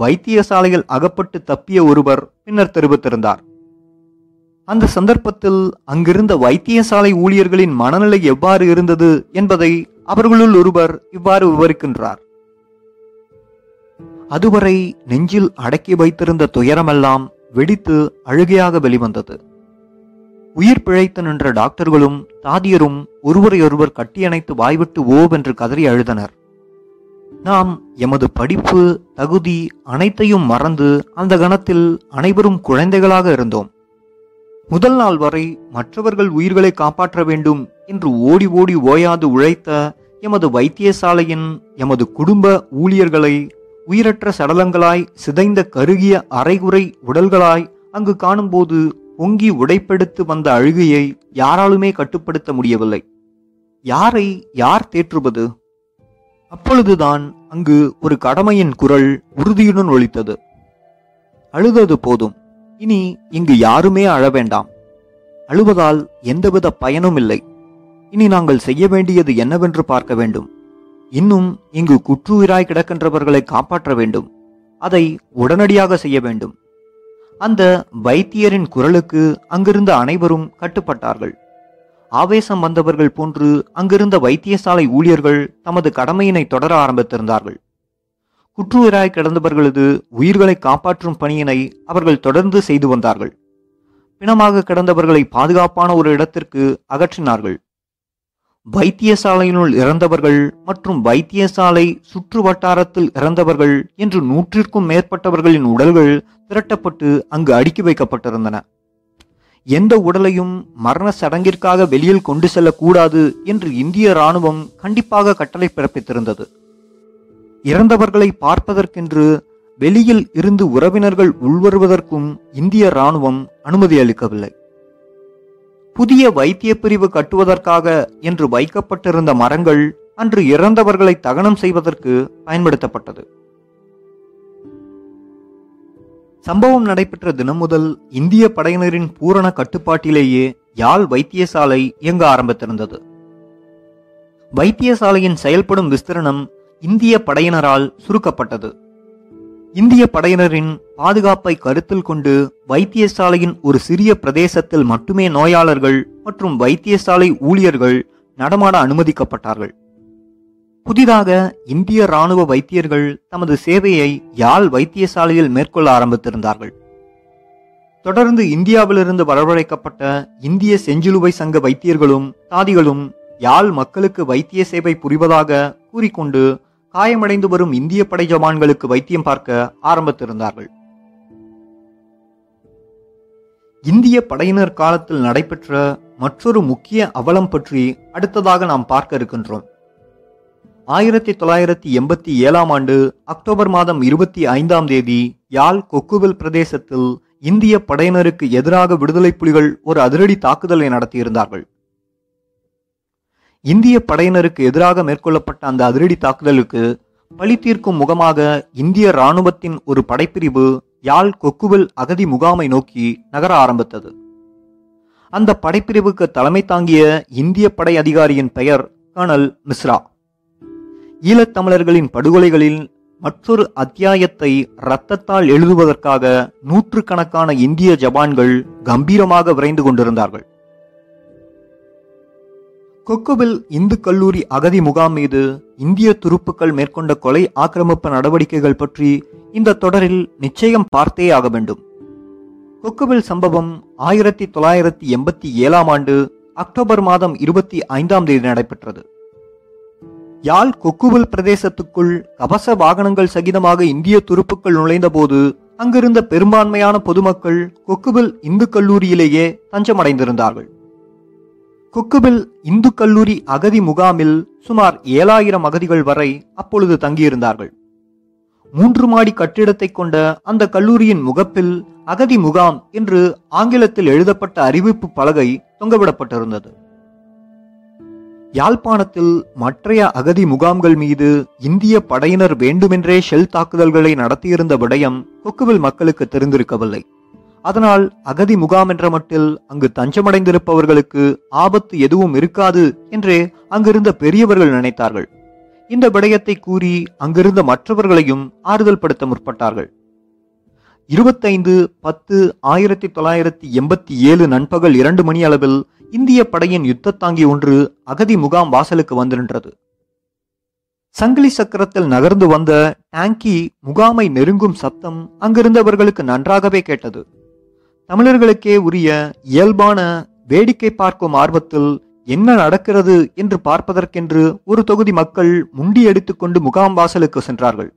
வைத்தியசாலையில் அகப்பட்டு தப்பிய ஒருவர் பின்னர் தெரிவித்திருந்தார். அந்த சந்தர்ப்பத்தில் அங்கிருந்த வைத்தியசாலை ஊழியர்களின் மனநிலை எவ்வாறு இருந்தது என்பதை அவர்களுள் ஒருவர் இவ்வாறு விவரிக்கின்றார். அதுவரை நெஞ்சில் அடக்கி வைத்திருந்த துயரமெல்லாம் வெடித்து அழுகையாக வெளிவந்தது. உயிர் பிழைத்து நின்ற டாக்டர்களும் தாதியரும் ஒருவரையொருவர் கட்டியணைத்து வாய்விட்டு ஓவென்று கதறி அழுதனர். நாம் எமது படிப்பு, தகுதி அனைத்தையும் மறந்து அந்த கணத்தில் அனைவரும் குழந்தைகளாக இருந்தோம். முதல் நாள் வரை மற்றவர்கள் உயிர்களை காப்பாற்ற வேண்டும் என்று ஓடி ஓடி ஓயாது உழைத்த எமது வைத்தியசாலையின் எமது குடும்ப ஊழியர்களை உயிரற்ற சடலங்களாய், சிதைந்த கருகிய அரைகுறை உடல்களாய் அங்கு காணும்போது பொங்கி உடைப்பெடுத்து வந்த அழுகையை யாராலுமே கட்டுப்படுத்த முடியவில்லை. யாரை யார் தேற்றுவது? அப்பொழுதுதான் அங்கு ஒரு கடமையின் குரல் உறுதியுடன் ஒலித்தது. அழுதது போதும், இனி இங்கு யாருமே அழ வேண்டாம். அழுவதால் எந்தவித பயனும் இல்லை. இனி நாங்கள் செய்ய வேண்டியது என்னவென்று பார்க்க வேண்டும். இன்னும் இங்கு குற்றுயிராய் கிடக்கின்றவர்களை காப்பாற்ற வேண்டும். அதை உடனடியாக செய்ய வேண்டும். அந்த வைத்தியரின் குரலுக்கு அங்கிருந்த அனைவரும் கட்டுப்பட்டார்கள். ஆவேசம் வந்தவர்கள் போன்று அங்கிருந்த வைத்தியசாலை ஊழியர்கள் தமது கடமையினை தொடர ஆரம்பித்திருந்தார்கள். குற்றுயிராய் கிடந்தவர்களது உயிர்களை காப்பாற்றும் பணியினை அவர்கள் தொடர்ந்து செய்து வந்தார்கள். பிணமாக கிடந்தவர்களை பாதுகாப்பான ஒரு இடத்திற்கு அகற்றினார்கள். வைத்தியசாலையினுள் இறந்தவர்கள் மற்றும் வைத்தியசாலை சுற்று வட்டாரத்தில் இறந்தவர்கள் என்று 100க்கும் மேற்பட்டவர்களின் உடல்கள் திரட்டப்பட்டு அங்கு அடுக்கி வைக்கப்பட்டிருந்தன. எந்த உடலையும் மரண சடங்கிற்காக வெளியில் கொண்டு செல்லக்கூடாது என்று இந்திய இராணுவம் கண்டிப்பாக கட்டளை பிறப்பித்திருந்தது. இறந்தவர்களை பார்ப்பதற்கென்று வெளியில் இருந்து உறவினர்கள் உள்வருவதற்கும் இந்திய இராணுவம் அனுமதி அளிக்கவில்லை. புதிய வைத்திய பிரிவு கட்டுவதற்காக என்று வைக்கப்பட்டிருந்த மரங்கள் அன்று இறந்தவர்களை தகனம் செய்வதற்கு பயன்படுத்தப்பட்டது. சம்பவம் நடைபெற்ற தினம் முதல் இந்திய படையினரின் பூரண கட்டுப்பாட்டிலேயே யாழ் வைத்தியசாலை இயங்க ஆரம்பித்திருந்தது. வைத்தியசாலையின் செயல்படும் விஸ்திரணம் இந்திய படையினரால் சுருக்கப்பட்டது. இந்திய படையினரின் பாதுகாப்பை கருத்தில் கொண்டு வைத்தியசாலையின் ஒரு சிறிய பிரதேசத்தில் மட்டுமே நோயாளர்கள் மற்றும் வைத்தியசாலை ஊழியர்கள் நடமாட அனுமதிக்கப்பட்டார்கள். புதிதாக இந்திய இராணுவ வைத்தியர்கள் தமது சேவையை யாழ் வைத்தியசாலையில் மேற்கொள்ள ஆரம்பித்திருந்தார்கள். தொடர்ந்து இந்தியாவிலிருந்து வரவழைக்கப்பட்ட இந்திய செஞ்சிலுவை சங்க வைத்தியர்களும் தாதிகளும் யாழ் மக்களுக்கு வைத்திய சேவை புரிவதாக கூறிக்கொண்டு காயமடைந்து வரும் இந்திய படை ஜவான்களுக்கு வைத்தியம் பார்க்க ஆரம்பித்திருந்தார்கள். இந்திய படையினர் காலத்தில் நடைபெற்ற மற்றொரு முக்கிய அவலம் பற்றி அடுத்ததாக நாம் பார்க்க இருக்கின்றோம். 1987 அக்டோபர் மாதம் 25 யாழ் கொக்குவில் பிரதேசத்தில் இந்திய படையினருக்கு எதிராக விடுதலை புலிகள் ஒரு அதிரடி தாக்குதலை நடத்தியிருந்தார்கள். இந்திய படையினருக்கு எதிராக மேற்கொள்ளப்பட்ட அந்த அதிரடி தாக்குதலுக்கு பழி தீர்க்கும் முகமாக இந்திய இராணுவத்தின் ஒரு படைப்பிரிவு யாழ் கொக்குவில் அகதி முகாமை நோக்கி நகர ஆரம்பித்தது. அந்த படைப்பிரிவுக்கு தலைமை தாங்கிய இந்திய படை அதிகாரியின் பெயர் கர்னல் மிஸ்ரா. ஈழத்தமிழர்களின் படுகொலைகளில் மற்றொரு அத்தியாயத்தை இரத்தத்தால் எழுதுவதற்காக 100கணக்கான இந்திய ஜவான்கள் கம்பீரமாக விரைந்து கொண்டிருந்தார்கள். கொக்குவில் இந்து கல்லூரி அகதி முகாம் மீது இந்திய துருப்புக்கள் மேற்கொண்ட கொலை ஆக்கிரமிப்பு நடவடிக்கைகள் பற்றி இந்த தொடரில் நிச்சயம் பார்த்தே ஆக வேண்டும். கொக்குவில் சம்பவம் 1987 அக்டோபர் மாதம் 25 நடைபெற்றது. யாழ் கொக்குவில் பிரதேசத்துக்குள் கவச வாகனங்கள் சகிதமாக இந்திய துருப்புக்கள் நுழைந்த போது அங்கிருந்த பெரும்பான்மையான பொதுமக்கள் கொக்குவில் இந்து கல்லூரியிலேயே தஞ்சமடைந்திருந்தார்கள். கொக்குவில் இந்து கல்லூரி அகதி முகாமில் சுமார் 7000 அகதிகள் வரை அப்பொழுது தங்கியிருந்தார்கள். 3 மாடி கட்டிடத்தை கொண்ட அந்த கல்லூரியின் முகப்பில் அகதி முகாம் என்று ஆங்கிலத்தில் எழுதப்பட்ட அறிவிப்பு பலகை தொங்கவிடப்பட்டிருந்தது. யாழ்ப்பாணத்தில் மற்றைய அகதி முகாம்கள் மீது இந்திய படையினர் வேண்டுமென்றே ஷெல் தாக்குதல்களை நடத்தியிருந்த விடயம் கொக்குவில் மக்களுக்கு தெரிந்திருக்கவில்லை. அதனால் அகதி முகாம் என்ற மட்டில் அங்கு தஞ்சமடைந்திருப்பவர்களுக்கு ஆபத்து எதுவும் இருக்காது என்றே அங்கிருந்த பெரியவர்கள் நினைத்தார்கள். இந்த விடயத்தை கூறி அங்கிருந்த மற்றவர்களையும் ஆறுதல் படுத்த முற்பட்டார்கள். 25/10/1987 நண்பகல் 2 மணி அளவில் இந்திய படையின் யுத்த தாங்கி ஒன்று அகதி முகாம் வாசலுக்கு வந்து நின்றது. சங்கிலி சக்கரத்தில் நகர்ந்து வந்த டாங்கி முகாமை நெருங்கும் சத்தம் அங்கிருந்தவர்களுக்கு நன்றாகவே கேட்டது. தமிழர்களுக்கே உரிய இயல்பான வேடிக்கை பார்க்கும் ஆர்வத்தில் என்ன நடக்கிறது என்று பார்ப்பதற்கென்று ஒரு தொகுதி மக்கள் முண்டி எடுத்துக்கொண்டு முகாம் வாசலுக்கு சென்றார்கள்.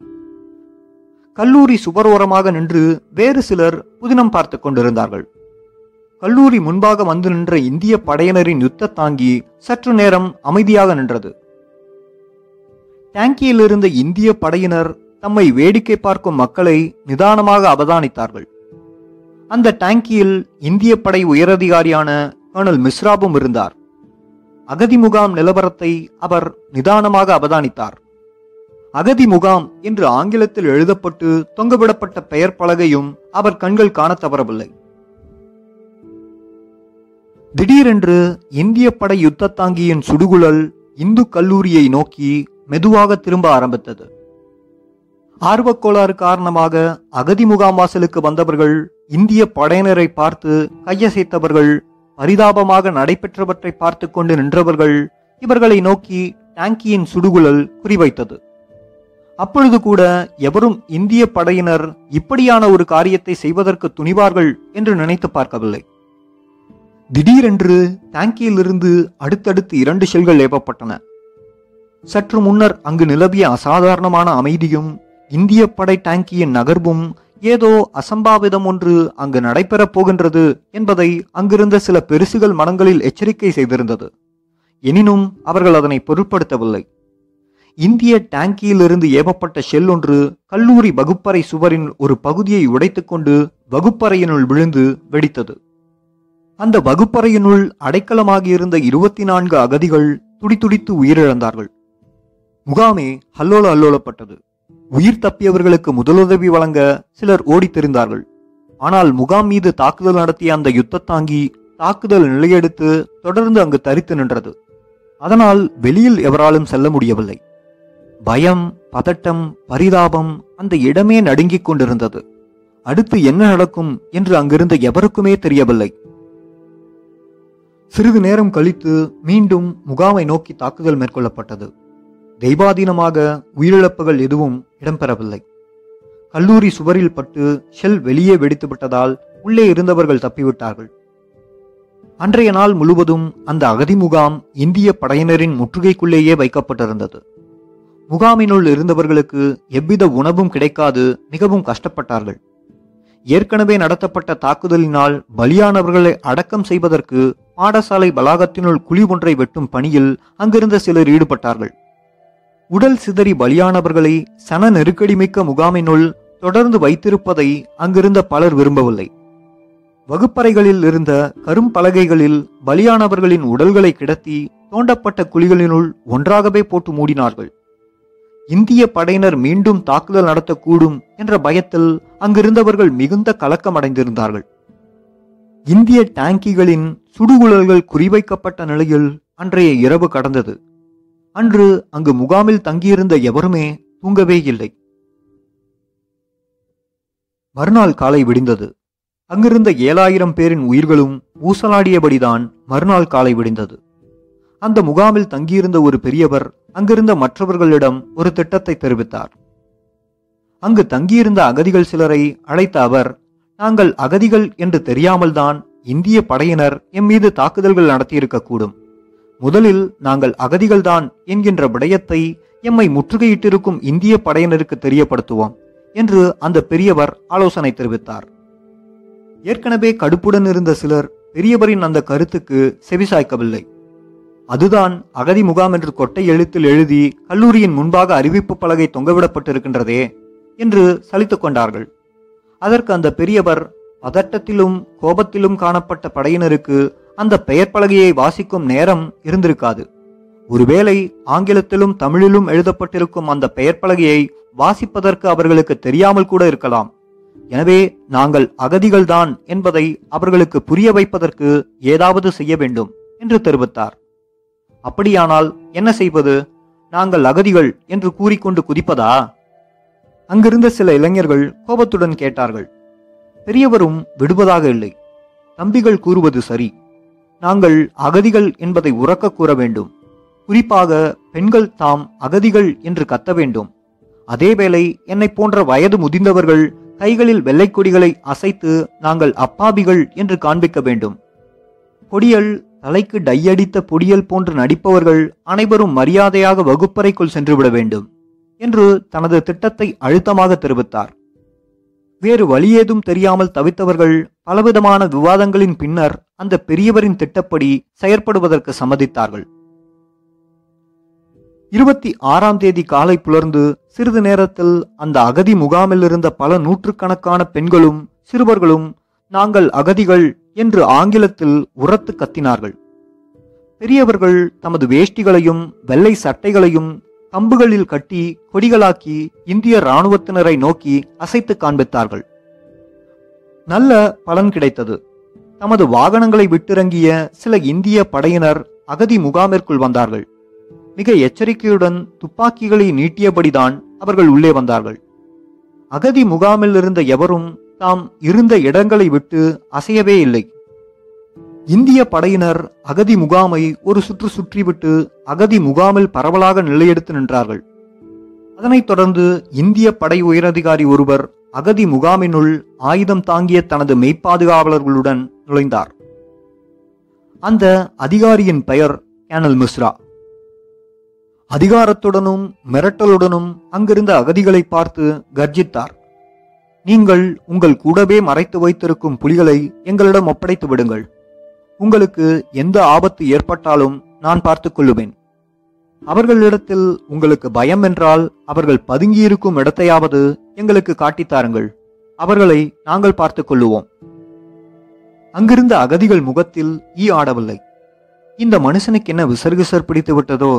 கல்லூரி சுவரோரமாக நின்று வேறு சிலர் புதினம் பார்த்து கொண்டிருந்தார்கள். கல்லூரி முன்பாக வந்து நின்ற இந்திய படையினரின் யுத்த தாங்கி சற்று நேரம் அமைதியாக நின்றது. டேங்கியில் இருந்த இந்திய படையினர் தம்மை வேடிக்கை பார்க்கும் மக்களை நிதானமாக அவதானித்தார்கள். அந்த டேங்கியில் இந்திய படை உயரதிகாரியான கர்னல் மிஸ்ராவும் இருந்தார். அகதி முகாம் நிலவரத்தை அவர் நிதானமாக அவதானித்தார். அகதி முகாம் என்று ஆங்கிலத்தில் எழுதப்பட்டு தொங்கவிடப்பட்ட பெயர் பலகையும் அவர் கண்கள் காண தவறவில்லை. திடீரென்று இந்திய படை யுத்த தாங்கியின் சுடுகுழல் இந்து கல்லூரியை நோக்கி மெதுவாக திரும்ப ஆரம்பித்தது. ஆர்வக்கோளாறு காரணமாக அகதி முகாம் வாசலுக்கு வந்தவர்கள், இந்திய படையினரை பார்த்து கையசைத்தவர்கள், பரிதாபமாக நடைபெற்றவற்றை பார்த்து கொண்டு நின்றவர்கள், இவர்களை நோக்கி டேங்கியின் சுடுகுழல் குறிவைத்தது. அப்பொழுது கூட எவரும் இந்திய படையினர் இப்படியான ஒரு காரியத்தை செய்வதற்கு துணிவார்கள் என்று நினைத்து பார்க்கவில்லை. திடீரென்று டேங்கியிலிருந்து அடுத்தடுத்து 2 ஷெல்கள் ஏவப்பட்டன. சற்று முன்னர் அங்கு நிலவிய அசாதாரணமான அமைதியும் இந்திய படை டேங்கியின் நகர்வும் ஏதோ அசம்பாவிதம் ஒன்று அங்கு நடைபெறப் போகின்றது என்பதை அங்கிருந்த சில பெருசுகள் மனங்களில் எச்சரிக்கை செய்திருந்தது. எனினும் அவர்கள் அதனை பொருட்படுத்தவில்லை. இந்திய டேங்கியிலிருந்து ஏவப்பட்ட ஷெல் ஒன்று கல்லூரி வகுப்பறை சுவரின் ஒரு பகுதியை உடைத்துக்கொண்டு வகுப்பறையினுள் விழுந்து வெடித்தது. அந்த வகுப்பறையினுள் அடைக்கலமாகியிருந்த 24 அகதிகள் துடித்துடித்து உயிரிழந்தார்கள். முகாமே ஹல்லோல அல்லோலப்பட்டது. உயிர் தப்பியவர்களுக்கு முதலுதவி வழங்க சிலர் ஓடித் திரிந்தார்கள். ஆனால் முகாம் மீது தாக்குதல் நடத்திய அந்த யுத்த தாங்கி தாக்குதல் நிலையெடுத்து தொடர்ந்து அங்கு தரித்து நின்றது. அதனால் வெளியில் எவராலும் செல்ல முடியவில்லை. பயம், பதட்டம், பரிதாபம் அந்த இடமே நடுங்கிக் கொண்டிருந்தது. அடுத்து என்ன நடக்கும் என்று அங்கிருந்த எவருக்குமே தெரியவில்லை. சிறிது நேரம் கழித்து மீண்டும் முகாமை நோக்கி தாக்குதல் மேற்கொள்ளப்பட்டது. தெய்வாதீனமாக உயிரிழப்புகள் எதுவும் இடம்பெறவில்லை. கல்லூரி சுவரில் பட்டு ஷெல் வெளியே வெடித்துவிட்டதால் உள்ளே இருந்தவர்கள் தப்பிவிட்டார்கள். அன்றைய நாள் முழுவதும் அந்த அகதி முகாம் இந்திய படையினரின் முற்றுகைக்குள்ளேயே வைக்கப்பட்டிருந்தது. முகாமினுள் இருந்தவர்களுக்கு எவ்வித உணவும் கிடைக்காது மிகவும் கஷ்டப்பட்டார்கள். ஏற்கனவே நடத்தப்பட்ட தாக்குதலினால் பலியானவர்களை அடக்கம் செய்வதற்கு பாடசாலை வளாகத்தினுள் குழி ஒன்றை வெட்டும் பணியில் அங்கிருந்த சிலர் ஈடுபட்டார்கள். உடல் சிதறி பலியானவர்களை சன நெருக்கடிமிக்க முகாமினுள் தொடர்ந்து வைத்திருப்பதை அங்கிருந்த பலர் விரும்பவில்லை. வகுப்பறைகளில் இருந்த கரும்பலகைகளில் பலியானவர்களின் உடல்களை கிடத்தி தோண்டப்பட்ட குழிகளினுள் ஒன்றாகவே போட்டு மூடினார்கள். இந்திய படையினர் மீண்டும் தாக்குதல் நடத்தக்கூடும் என்ற பயத்தில் அங்கிருந்தவர்கள் மிகுந்த கலக்கம் அடைந்திருந்தார்கள். இந்திய டேங்கிகளின் சுடுகுழல்கள் குறிவைக்கப்பட்ட நிலையில் அன்றைய இரவு கடந்தது. அன்று அங்கு முகாமில் தங்கியிருந்த எவருமே தூங்கவே இல்லை. மறுநாள் காலை விடிந்தது. அங்கிருந்த 7000 பேரின் உயிர்களும் ஊசலாடியபடிதான் மறுநாள் காலை விடிந்தது. அந்த முகாமில் தங்கியிருந்த ஒரு பெரியவர் அங்கிருந்த மற்றவர்களிடம் ஒரு திட்டத்தை தெரிவித்தார். அங்கு தங்கியிருந்த அகதிகள் சிலரை அழைத்த அவர், நாங்கள் அகதிகள் என்று தெரியாமல்தான் இந்திய படையினர் எம் மீது தாக்குதல்கள் நடத்தியிருக்கக்கூடும். முதலில் நாங்கள் அகதிகள்தான் என்கின்ற விடயத்தை எம்மை முற்றுகையிட்டிருக்கும் இந்திய படையினருக்கு தெரியப்படுத்துவோம் என்று அந்த பெரியவர் ஆலோசனை தெரிவித்தார். ஏற்கனவே கடுப்புடன் இருந்த சிலர் பெரியவரின் அந்த கருத்துக்கு செவிசாய்க்கவில்லை. அதுதான் அகதி முகாம் என்று கொட்டை எழுத்தில் எழுதி கல்லூரியின் முன்பாக அறிவிப்பு பலகை தொங்கவிடப்பட்டிருக்கின்றதே என்று சலித்துக் கொண்டார்கள். அதற்கு அந்த பெரியவர், பதட்டத்திலும் கோபத்திலும் காணப்பட்ட படையினருக்கு அந்த பெயர் பலகையை வாசிக்கும் நேரம் இருந்திருக்காது. ஒருவேளை ஆங்கிலத்திலும் தமிழிலும் எழுதப்பட்டிருக்கும் அந்த பெயர் பலகையை வாசிப்பதற்கு அவர்களுக்கு தெரியாமல் கூட இருக்கலாம். எனவே நாங்கள் அகதிகள்தான் என்பதை அவர்களுக்கு புரிய வைப்பதற்கு ஏதாவது செய்ய வேண்டும் என்று தெரிவித்தார். அப்படியானால் என்ன செய்வது? நாங்கள் அகதிகள் என்று கூறிக்கொண்டு குதிப்பதா? அங்கிருந்த சில இளைஞர்கள் கோபத்துடன் கேட்டார்கள். பெரியவரும் விடுவதாக இல்லை. தம்பிகள் கூறுவது சரி. நாங்கள் அகதிகள் என்பதை உரக்க கூற வேண்டும். குறிப்பாக பெண்கள் தாம் அகதிகள் என்று கத்த வேண்டும். அதேவேளை என்னை போன்ற வயது முதிர்ந்தவர்கள் கைகளில் வெள்ளைக்கொடிகளை அசைத்து நாங்கள் அப்பாவிகள் என்று காண்பிக்க வேண்டும். பொடியல், தலைக்கு டையடித்த பொடியல் போன்று நடிப்பவர்கள் அனைவரும் மரியாதையாக வகுப்பறைக்குள் சென்றுவிட வேண்டும் என்று தனது திட்டத்தை அழுத்தமாக தெரிவித்தார். வேறு வழியேதும் தெரியாமல் தவித்தவர்கள் பலவிதமான விவாதங்களின் பின்னர் அந்த பெரியவரின் திட்டப்படி செயற்படுவதற்கு சம்மதித்தார்கள். 26ஆம் தேதி காலை புலர்ந்து சிறிது நேரத்தில் அந்த அகதி முகாமில் இருந்த பல நூற்றுக்கணக்கான பெண்களும் சிறுவர்களும் நாங்கள் அகதிகள் என்று ஆங்கிலத்தில் உரத்து கத்தினார்கள். பெரியவர்கள் தமது வேஷ்டிகளையும் வெள்ளை சட்டைகளையும் கம்புகளில் கட்டி கொடிகளாக்கி இந்திய இராணுவத்தினரை நோக்கி அசைத்து காண்பித்தார்கள். நல்ல பலன் கிடைத்தது. தமது வாகனங்களை விட்டிறங்கிய சில இந்திய படையினர் அகதி முகாமிற்குள் வந்தார்கள். மிக எச்சரிக்கையுடன் துப்பாக்கிகளை நீட்டியபடிதான் அவர்கள் உள்ளே வந்தார்கள். அகதி முகாமில் இருந்த எவரும் தாம் இருந்த இடங்களை விட்டு அசையவே இல்லை. இந்திய படையினர் அகதி முகாமை ஒரு சுற்று சுற்றிவிட்டு அகதி முகாமில் பரவலாக நிலையெடுத்து நின்றார்கள். அதனைத் தொடர்ந்து இந்திய படை உயரதிகாரி ஒருவர் அகதி முகாமினுள் ஆயுதம் தாங்கிய தனது மெய்ப்பாதுகாவலர்களுடன் நுழைந்தார். அந்த அதிகாரியின் பெயர் கேனல் மிஸ்ரா. அதிகாரத்துடனும் மிரட்டலுடனும் அங்கிருந்த அகதிகளை பார்த்து கர்ஜித்தார். நீங்கள் உங்கள் கூடவே மறைத்து வைத்திருக்கும் புலிகளை எங்களிடம் ஒப்படைத்து விடுங்கள். உங்களுக்கு எந்த ஆபத்து ஏற்பட்டாலும் நான் பார்த்துக் கொள்ளுவேன். அவர்களிடத்தில் உங்களுக்கு பயம் என்றால் அவர்கள் பதுங்கியிருக்கும் இடத்தையாவது எங்களுக்கு காட்டித்தாருங்கள். அவர்களை நாங்கள் பார்த்துக் கொள்ளுவோம். அங்கிருந்த அகதிகள் முகத்தில் ஈ ஆடவில்லை. இந்த மனுஷனுக்கு என்ன விசர்கிசர் பிடித்து விட்டதோ?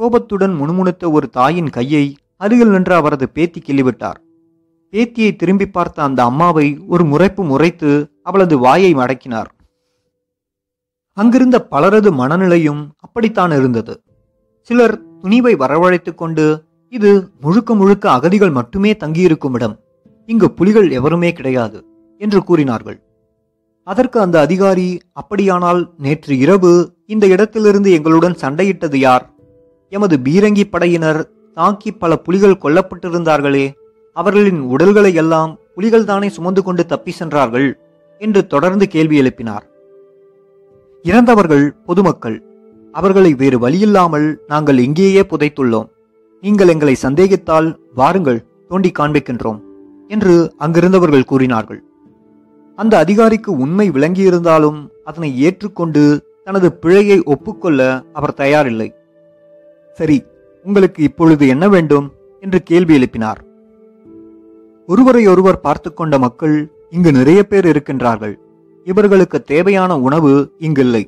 கோபத்துடன் முணுமுணுத்த ஒரு தாயின் கையை அருகில் நின்ற அவரது பேத்தி கிள்ளிவிட்டார். பேத்தியை திரும்பி பார்த்த அந்த அம்மாவை ஒரு முறைப்பு முறைத்து அவளது வாயை மடக்கினார். அங்கிருந்த பலரது மனநிலையும் அப்படித்தான் இருந்தது. சிலர் துணிவை வரவழைத்துக் கொண்டு, இது முழுக்க முழுக்க அகதிகள் மட்டுமே தங்கியிருக்கும் இடம், இங்கு புலிகள் எவருமே கிடையாது என்று கூறினார்கள். அதற்கு அந்த அதிகாரி, அப்படியானால் நேற்று இரவு இந்த இடத்திலிருந்து எங்களுடன் சண்டையிட்டது யார்? எமது பீரங்கி படையினர் தாக்கி பல புலிகள் கொல்லப்பட்டிருந்தார்களே, அவர்களின் உடல்களை எல்லாம் புலிகள் தானே சுமந்து கொண்டு தப்பி சென்றார்கள் என்று தொடர்ந்து கேள்வி எழுப்பினார். இறந்தவர்கள் பொதுமக்கள். அவர்களை வேறு வழியில்லாமல் நாங்கள் இங்கேயே புதைத்துள்ளோம். நீங்கள் எங்களை சந்தேகித்தால் வாருங்கள், தோண்டி காண்பிக்கின்றோம் என்று அங்கிருந்தவர்கள் கூறினார்கள். அந்த அதிகாரிக்கு உண்மை விளங்கியிருந்தாலும் அதனை ஏற்றுக்கொண்டு தனது பிழையை ஒப்புக்கொள்ள அவர் தயாரில்லை. சரி, உங்களுக்கு இப்பொழுது என்ன வேண்டும் என்று கேள்வி எழுப்பினார். ஒருவரையொருவர் பார்த்து கொண்ட மக்கள், இங்கு நிறைய பேர் இருக்கின்றார்கள். இவர்களுக்கு தேவையான உணவு இங்கில்லை.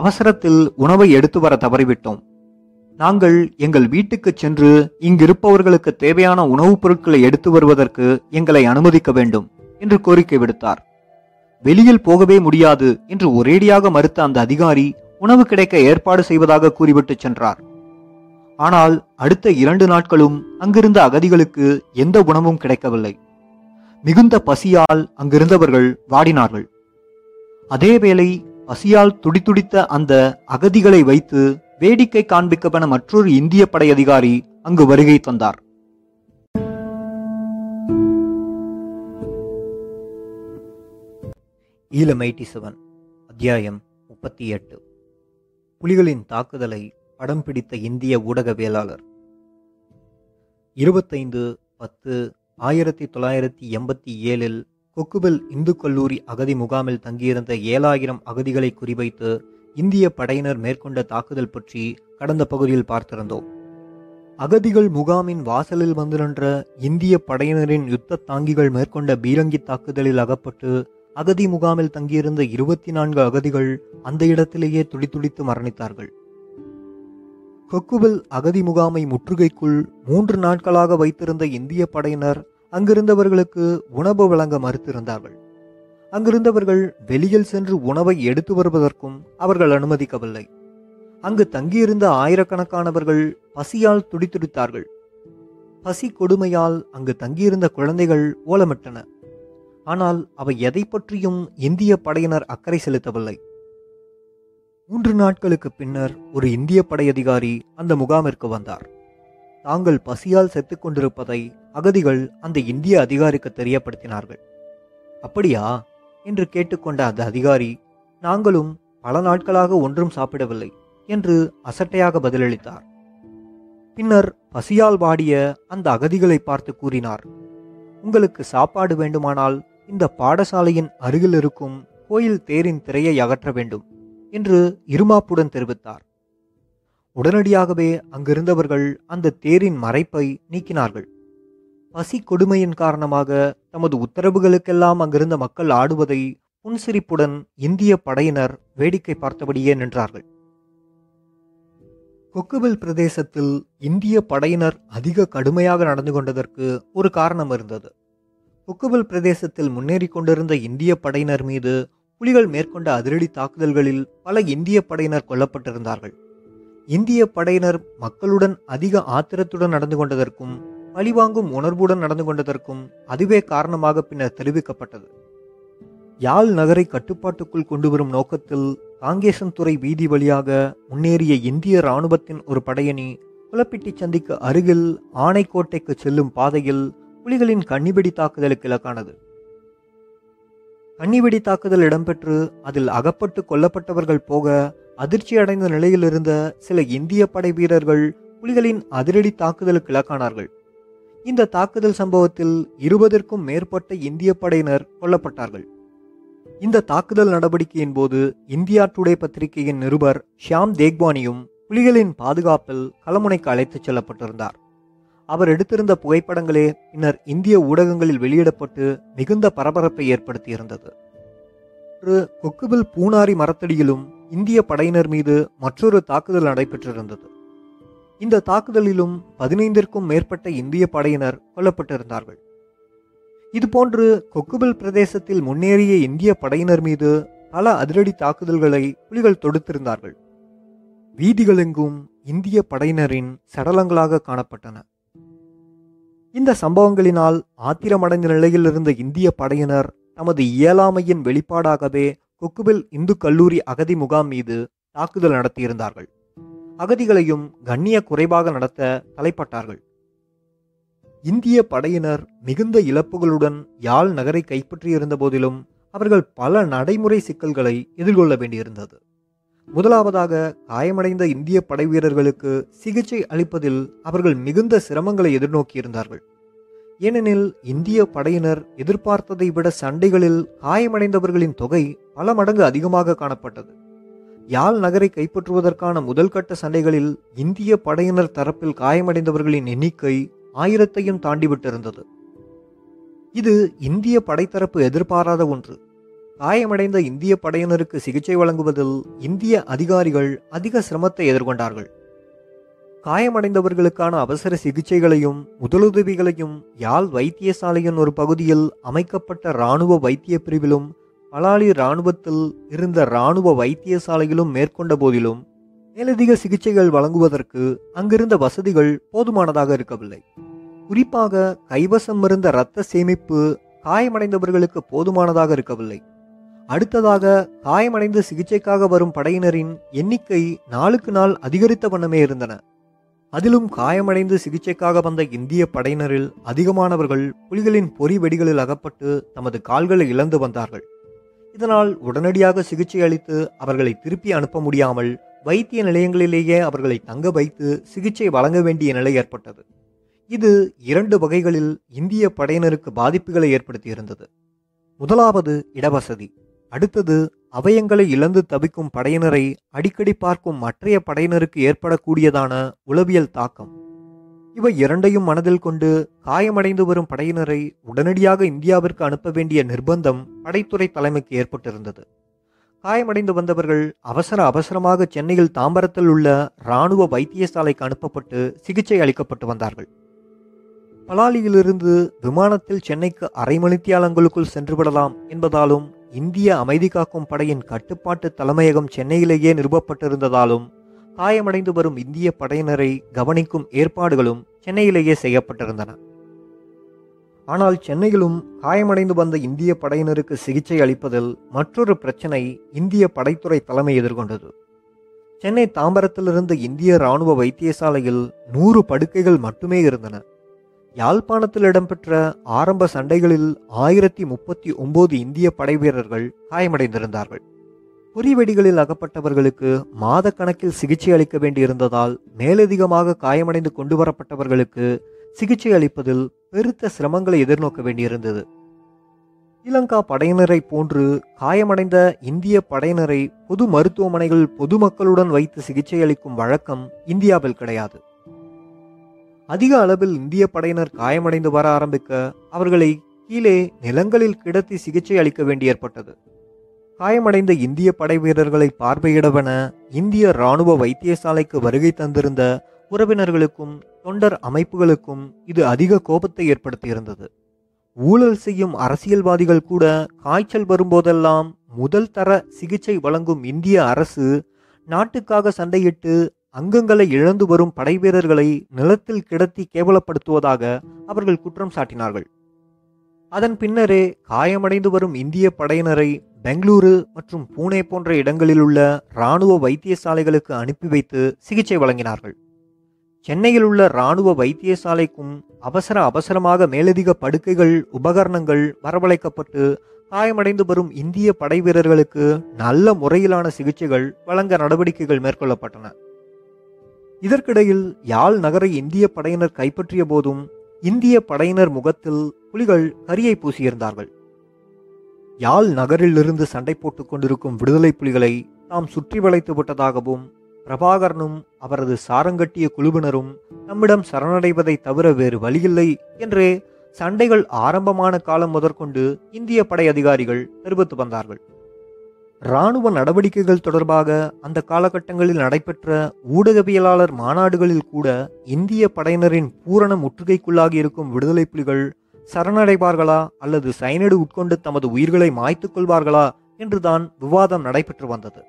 அவசரத்தில் உணவை எடுத்து வர தவறிவிட்டோம். நாங்கள் எங்கள் வீட்டுக்கு சென்று இங்கிருப்பவர்களுக்கு தேவையான உணவுப் பொருட்களை எடுத்து வருவதற்கு எங்களை அனுமதிக்க வேண்டும் என்று கோரிக்கை விடுத்தார். வெளியில் போகவே முடியாது என்று ஒரேடியாக மறுத்த அந்த அதிகாரி உணவு கிடைக்க ஏற்பாடு செய்வதாக கூறிவிட்டு சென்றார். ஆனால் அடுத்த 2 நாட்களும் அங்கிருந்த அகதிகளுக்கு எந்த உணவும் கிடைக்கவில்லை. மிகுந்த பசியால் அங்கிருந்தவர்கள் வாடினார்கள். அதேவேளை பசியால் துடித்துடித்த அந்த அகதிகளை வைத்து வேடிக்கை காண்பிக்கப்பென மற்றொரு இந்திய படை அதிகாரி அங்கு வருகை தந்தார். ஈழம் 87, அத்தியாயம் 38. புலிகளின் தாக்குதலை படம் பிடித்த இந்திய ஊடகவியலாளர். 25/10/1987 கொக்குபில் இந்து கல்லூரி அகதி முகாமில் தங்கியிருந்த 7000 அகதிகளை குறிவைத்து இந்திய படையினர் மேற்கொண்ட தாக்குதல் பற்றி கடந்த பகுதியில் பார்த்திருந்தோம். அகதிகள் முகாமின் வாசலில் வந்து நின்ற இந்திய படையினரின் யுத்த தாங்கிகள் மேற்கொண்ட பீரங்கி தாக்குதலில் அகப்பட்டு அகதி முகாமில் தங்கியிருந்த 24 அகதிகள் அந்த இடத்திலேயே துடித்துடித்து மரணித்தார்கள். கொக்குபில் அகதி முகாமை முற்றுகைக்குள் 3 நாட்களாக வைத்திருந்த இந்திய படையினர் அங்கிருந்தவர்களுக்கு உணவு வழங்க மறுத்திருந்தார்கள். அங்கிருந்தவர்கள் வெளியில் சென்று உணவை எடுத்து வருவதற்கும் அவர்கள் அனுமதிக்கவில்லை. அங்கு தங்கியிருந்த ஆயிரக்கணக்கானவர்கள் பசியால் துடித்துடித்தார்கள். பசி கொடுமையால் அங்கு தங்கியிருந்த குழந்தைகள் ஓலமிட்டன. ஆனால் அவை எதை பற்றியும் இந்திய படையினர் அக்கறை செலுத்தவில்லை. 3 நாட்களுக்கு பின்னர் ஒரு இந்திய படை அதிகாரி அந்த முகாமிற்கு வந்தார். தாங்கள் பசியால் செத்துக் கொண்டிருப்பதை அகதிகள் அந்த இந்திய அதிகாரிக்கு தெரியப்படுத்தினார்கள். அப்படியா என்று கேட்டுக்கொண்ட அந்த அதிகாரி, நாங்களும் பல நாட்களாக ஒன்றும் சாப்பிடவில்லை என்று அசட்டையாக பதிலளித்தார். பின்னர் பசியால் வாடிய அந்த அகதிகளை பார்த்து கூறினார், உங்களுக்கு சாப்பாடு வேண்டுமானால் இந்த பாடசாலையின் அருகில் இருக்கும் கோயில் தேரின் திரையை அகற்ற வேண்டும் என்று இருமாப்புடன் தெரிவித்தார். உடனடியாகவே அங்கிருந்தவர்கள் அந்த தேரின் மறைப்பை நீக்கினார்கள். பசி கொடுமையின் காரணமாக தமது உத்தரவுகளுக்கெல்லாம் அங்கிருந்த மக்கள் ஆடுவதை புன்சிரிப்புடன் இந்திய படையினர் வேடிக்கை பார்த்தபடியே நின்றார்கள். கொக்குவில் பிரதேசத்தில் இந்திய படையினர் அதிக கடுமையாக நடந்து கொண்டதற்கு ஒரு காரணம் இருந்தது. கொக்குவில் பிரதேசத்தில் முன்னேறி கொண்டிருந்த இந்திய படையினர் மீது புலிகள் மேற்கொண்ட அதிரடி தாக்குதல்களில் பல இந்திய படையினர் கொல்லப்பட்டிருந்தார்கள். இந்திய படையினர் மக்களுடன் அதிக ஆத்திரத்துடன் நடந்து கொண்டதற்கும் பழிவாங்கும் உணர்வுடன் நடந்து கொண்டதற்கும் அதுவே காரணமாக பின்னர் தெரிவிக்கப்பட்டது. யாழ் நகரை கட்டுப்பாட்டுக்குள் கொண்டு வரும் நோக்கத்தில் காங்கேசன்துறை வீதி வழியாக முன்னேறிய இந்திய இராணுவத்தின் ஒரு படையணி குலப்பிட்டி சந்திக்கு அருகில் ஆனைக்கோட்டைக்கு செல்லும் பாதையில் புலிகளின் கண்ணிவெடி தாக்குதலுக்கு இலக்கானது. கண்ணிவெடி தாக்குதல் இடம்பெற்று அதில் அகப்பட்டு கொல்லப்பட்டவர்கள் போக அதிர்ச்சியடைந்த நிலையில் இருந்த சில இந்திய படை வீரர்கள் புலிகளின் அதிரடி தாக்குதலுக்கு இலக்கானார்கள். இந்த தாக்குதல் சம்பவத்தில் 20க்கும் மேற்பட்ட இந்திய படையினர் கொல்லப்பட்டார்கள். இந்த தாக்குதல் நடவடிக்கையின் போது இந்தியா டுடே பத்திரிகையின் நிருபர் ஷியாம் தேக்வானியும் புலிகளின் பாதுகாப்பில் களமுனைக்கு அழைத்துச் செல்லப்பட்டிருந்தார். அவர் எடுத்திருந்த புகைப்படங்களே பின்னர் இந்திய ஊடகங்களில் வெளியிடப்பட்டு மிகுந்த பரபரப்பை ஏற்படுத்தியிருந்தது. கொக்குவில் பூனாரி மரத்தடியிலும் இந்திய படையினர் மீது மற்றொரு தாக்குதல் நடைபெற்றிருந்தது. இந்த தாக்குதலிலும் 15க்கும் மேற்பட்ட இந்திய படையினர் கொல்லப்பட்டிருந்தார்கள். இதுபோன்று கொக்குவில் பிரதேசத்தில் முன்னேறிய இந்திய படையினர் மீது பல அதிரடி தாக்குதல்களை புலிகள் தொடுத்திருந்தார்கள். வீதிகளெங்கும் இந்திய படையினரின் சடலங்களாக காணப்பட்டன. இந்த சம்பவங்களினால் ஆத்திரமடைந்த நிலையில் இருந்த இந்திய படையினர் தமது இயலாமையின் வெளிப்பாடாகவே கொக்குவில் இந்து கல்லூரி அகதி முகாம் மீது தாக்குதல் நடத்தியிருந்தார்கள். அகதிகளையும் கண்ணிய குறைவாக நடத்த தலைப்பட்டார்கள். இந்திய படையினர் மிகுந்த இழப்புகளுடன் யாழ் நகரை கைப்பற்றியிருந்த போதிலும் அவர்கள் பல நடைமுறை சிக்கல்களை எதிர்கொள்ள வேண்டியிருந்தது. முதலாவதாக, காயமடைந்த இந்திய படை வீரர்களுக்கு சிகிச்சை அளிப்பதில் அவர்கள் மிகுந்த சிரமங்களை எதிர்நோக்கியிருந்தார்கள். ஏனெனில் இந்திய படையினர் எதிர்பார்த்ததை விட சண்டைகளில் காயமடைந்தவர்களின் தொகை பல மடங்கு அதிகமாக காணப்பட்டது. யாழ் நகரை கைப்பற்றுவதற்கான முதல் கட்ட சண்டைகளில் இந்திய படையினர் தரப்பில் காயமடைந்தவர்களின் எண்ணிக்கை 1000ஐயும் தாண்டிவிட்டிருந்தது. இது இந்திய படைத்தரப்பு எதிர்பாராத ஒன்று. காயமடைந்த இந்திய படையினருக்கு சிகிச்சை வழங்குவதில் இந்திய அதிகாரிகள் அதிக சிரமத்தை எதிர்கொண்டார்கள். காயமடைந்தவர்களுக்கான அவசர சிகிச்சைகளையும் முதலுதவிகளையும் யாழ் வைத்தியசாலையின் ஒரு பகுதியில் அமைக்கப்பட்ட இராணுவ வைத்திய பிரிவிலும் பலாலி இராணுவத்தில் இருந்த இராணுவ வைத்தியசாலையிலும் மேற்கொண்ட போதிலும் மேலதிக சிகிச்சைகள் வழங்குவதற்கு அங்கிருந்த வசதிகள் போதுமானதாக இருக்கவில்லை. குறிப்பாக கைவசம் இருந்த இரத்த சேமிப்பு காயமடைந்தவர்களுக்கு போதுமானதாக இருக்கவில்லை. அடுத்ததாக, காயமடைந்து சிகிச்சைக்காக வரும் படையினரின் எண்ணிக்கை நாளுக்கு நாள் அதிகரித்த வண்ணமே இருந்தன. அதிலும் காயமடைந்து சிகிச்சைக்காக வந்த இந்திய படையினரில் அதிகமானவர்கள் புலிகளின் பொறி வெடிகளில் அகப்பட்டு தமது கால்களை இழந்து வந்தார்கள். இதனால் உடனடியாக சிகிச்சை அளித்து அவர்களை திருப்பி அனுப்ப முடியாமல் வைத்திய நிலையங்களிலேயே அவர்களை தங்க வைத்து சிகிச்சை வழங்க வேண்டிய நிலை ஏற்பட்டது. இது 2 வகைகளில் இந்திய படையினருக்கு பாதிப்புகளை ஏற்படுத்தியிருந்தது. முதலாவது இடவசதி, அடுத்தது அவயங்களை இழந்து தவிக்கும் படையினரை அடிக்கடி பார்க்கும் மற்றைய படையினருக்கு ஏற்படக்கூடியதான உளவியல் தாக்கம். இவை 2ஐயும் மனதில் கொண்டு காயமடைந்து வரும் படையினரை உடனடியாக இந்தியாவிற்கு அனுப்ப வேண்டிய நிர்பந்தம் படைத்துறை தலைமைக்கு ஏற்பட்டிருந்தது. காயமடைந்து வந்தவர்கள் அவசரமாக சென்னையில் தாம்பரத்தில் உள்ள இராணுவ வைத்தியசாலைக்கு அனுப்பப்பட்டு சிகிச்சை அளிக்கப்பட்டு வந்தார்கள். பலாலியிலிருந்து விமானத்தில் சென்னைக்கு அரை மணித்தியாலங்களுக்குள் சென்றுவிடலாம் என்பதாலும் இந்திய அமைதி காக்கும் படையின் கட்டுப்பாட்டு தலைமையகம் சென்னையிலேயே நிறுவப்பட்டிருந்ததாலும் காயமடைந்து வரும் இந்திய படையினரை கவனிக்கும் ஏற்பாடுகளும் சென்னையிலேயே செய்யப்பட்டிருந்தன. ஆனால் சென்னையிலும் காயமடைந்து வந்த இந்திய படையினருக்கு சிகிச்சை அளிப்பதில் மற்றொரு பிரச்சனை இந்திய படைத்துறை தலைமை எதிர்கொண்டது. சென்னை தாம்பரத்திலிருந்த இந்திய இராணுவ வைத்தியசாலையில் 100 படுக்கைகள் மட்டுமே இருந்தன. யாழ்ப்பாணத்தில் இடம்பெற்ற ஆரம்ப சண்டைகளில் 1039 இந்திய படை வீரர்கள் காயமடைந்திருந்தார்கள். பொறிவெடிகளில் அகப்பட்டவர்களுக்கு மாதக்கணக்கில் சிகிச்சை அளிக்க வேண்டியிருந்ததால் மேலதிகமாக காயமடைந்து கொண்டு வரப்பட்டவர்களுக்கு சிகிச்சை அளிப்பதில் பெருத்த சிரமங்களை எதிர்நோக்க வேண்டியிருந்தது. இலங்கா படையினரை போன்று காயமடைந்த இந்திய படையினரை பொது மருத்துவமனைகள் பொதுமக்களுடன் வைத்து சிகிச்சை அளிக்கும் வழக்கம் இந்தியாவில் கிடையாது. அதிக அளவில் இந்திய படையினர் காயமடைந்து வர ஆரம்பிக்க அவர்களை கீழே நிலங்களில் கிடத்தி சிகிச்சை அளிக்க வேண்டி ஏற்பட்டது. காயமடைந்த இந்திய படை வீரர்களை பார்வையிடவென இந்திய இராணுவ வைத்தியசாலைக்கு வருகை தந்திருந்த உறவினர்களுக்கும் தொண்டர் அமைப்புகளுக்கும் இது அதிக கோபத்தை ஏற்படுத்தியிருந்தது. ஊழல் செய்யும் அரசியல்வாதிகள் கூட காய்ச்சல் வரும்போதெல்லாம் முதல் தர சிகிச்சை வழங்கும் இந்திய அரசு நாட்டுக்காக சண்டையிட்டு அங்கங்களை இழந்து வரும் படை வீரர்களை நிலத்தில் கிடத்தி கேவலப்படுத்துவதாக அவர்கள் குற்றம் சாட்டினார்கள். அதன் பின்னரே காயமடைந்து வரும் இந்திய படையினரை பெங்களூரு மற்றும் பூனே போன்ற இடங்களில் உள்ள இராணுவ வைத்தியசாலைகளுக்கு அனுப்பி வைத்து சிகிச்சை வழங்கினார்கள். சென்னையில் உள்ள இராணுவ வைத்தியசாலைக்கும் அவசரமாக மேலதிக படுக்கைகள், உபகரணங்கள் வரவழைக்கப்பட்டு காயமடைந்து வரும் இந்திய படை வீரர்களுக்கு நல்ல முறையிலான சிகிச்சைகள் வழங்க நடவடிக்கைகள் மேற்கொள்ளப்பட்டன. இதற்கிடையில் யாழ் நகரை இந்திய படையினர் கைப்பற்றிய போதும் இந்திய படையினர் முகத்தில் புலிகள் கரியை பூசியிருந்தார்கள். யாழ் நகரிலிருந்து சண்டை போட்டுக் கொண்டிருக்கும் விடுதலை புலிகளை தாம் சுற்றி வளைத்து விட்டதாகவும் பிரபாகரனும் அவரது சாரங்கட்டிய குழுவினரும் நம்மிடம் சரணடைவதை தவிர வேறு வழியில்லை என்றே சண்டைகள் ஆரம்பமான காலம் முதற்கொண்டு இந்திய படை அதிகாரிகள் தெரிவித்து வந்தார்கள். இராணுவ நடவடிக்கைகள் தொடர்பாக அந்த காலகட்டங்களில் நடைபெற்ற ஊடகவியலாளர் மாநாடுகளில் கூட இந்திய படையினரின் பூரண முற்றுகைக்குள்ளாகி இருக்கும் விடுதலை புலிகள் சரணடைவார்களா அல்லது சைனடு உட்கொண்டு தமது உயிர்களை மாய்த்துக் கொள்வார்களா என்றுதான் விவாதம் நடைபெற்று வந்தது.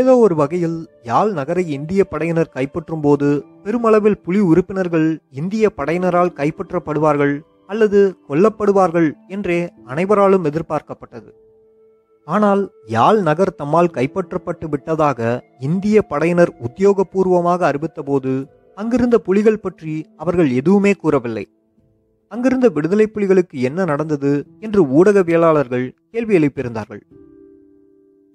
ஏதோ ஒரு வகையில் யாழ் நகரை இந்திய படையினர் கைப்பற்றும் போது பெருமளவில் புலி உறுப்பினர்கள் இந்திய படையினரால் கைப்பற்றப்படுவார்கள் அல்லது கொல்லப்படுவார்கள் என்றே அனைவராலும் எதிர்பார்க்கப்பட்டது. ஆனால் யாழ் நகர் தம்மால் கைப்பற்றப்பட்டு விட்டதாக இந்திய படையினர் உத்தியோகபூர்வமாக அறிவித்த போது அங்கிருந்த புலிகள் பற்றி அவர்கள் எதுவுமே கூறவில்லை. அங்கிருந்த விடுதலை புலிகளுக்கு என்ன நடந்தது என்று ஊடகவியலாளர்கள் கேள்வி எழுப்பியிருந்தார்கள்.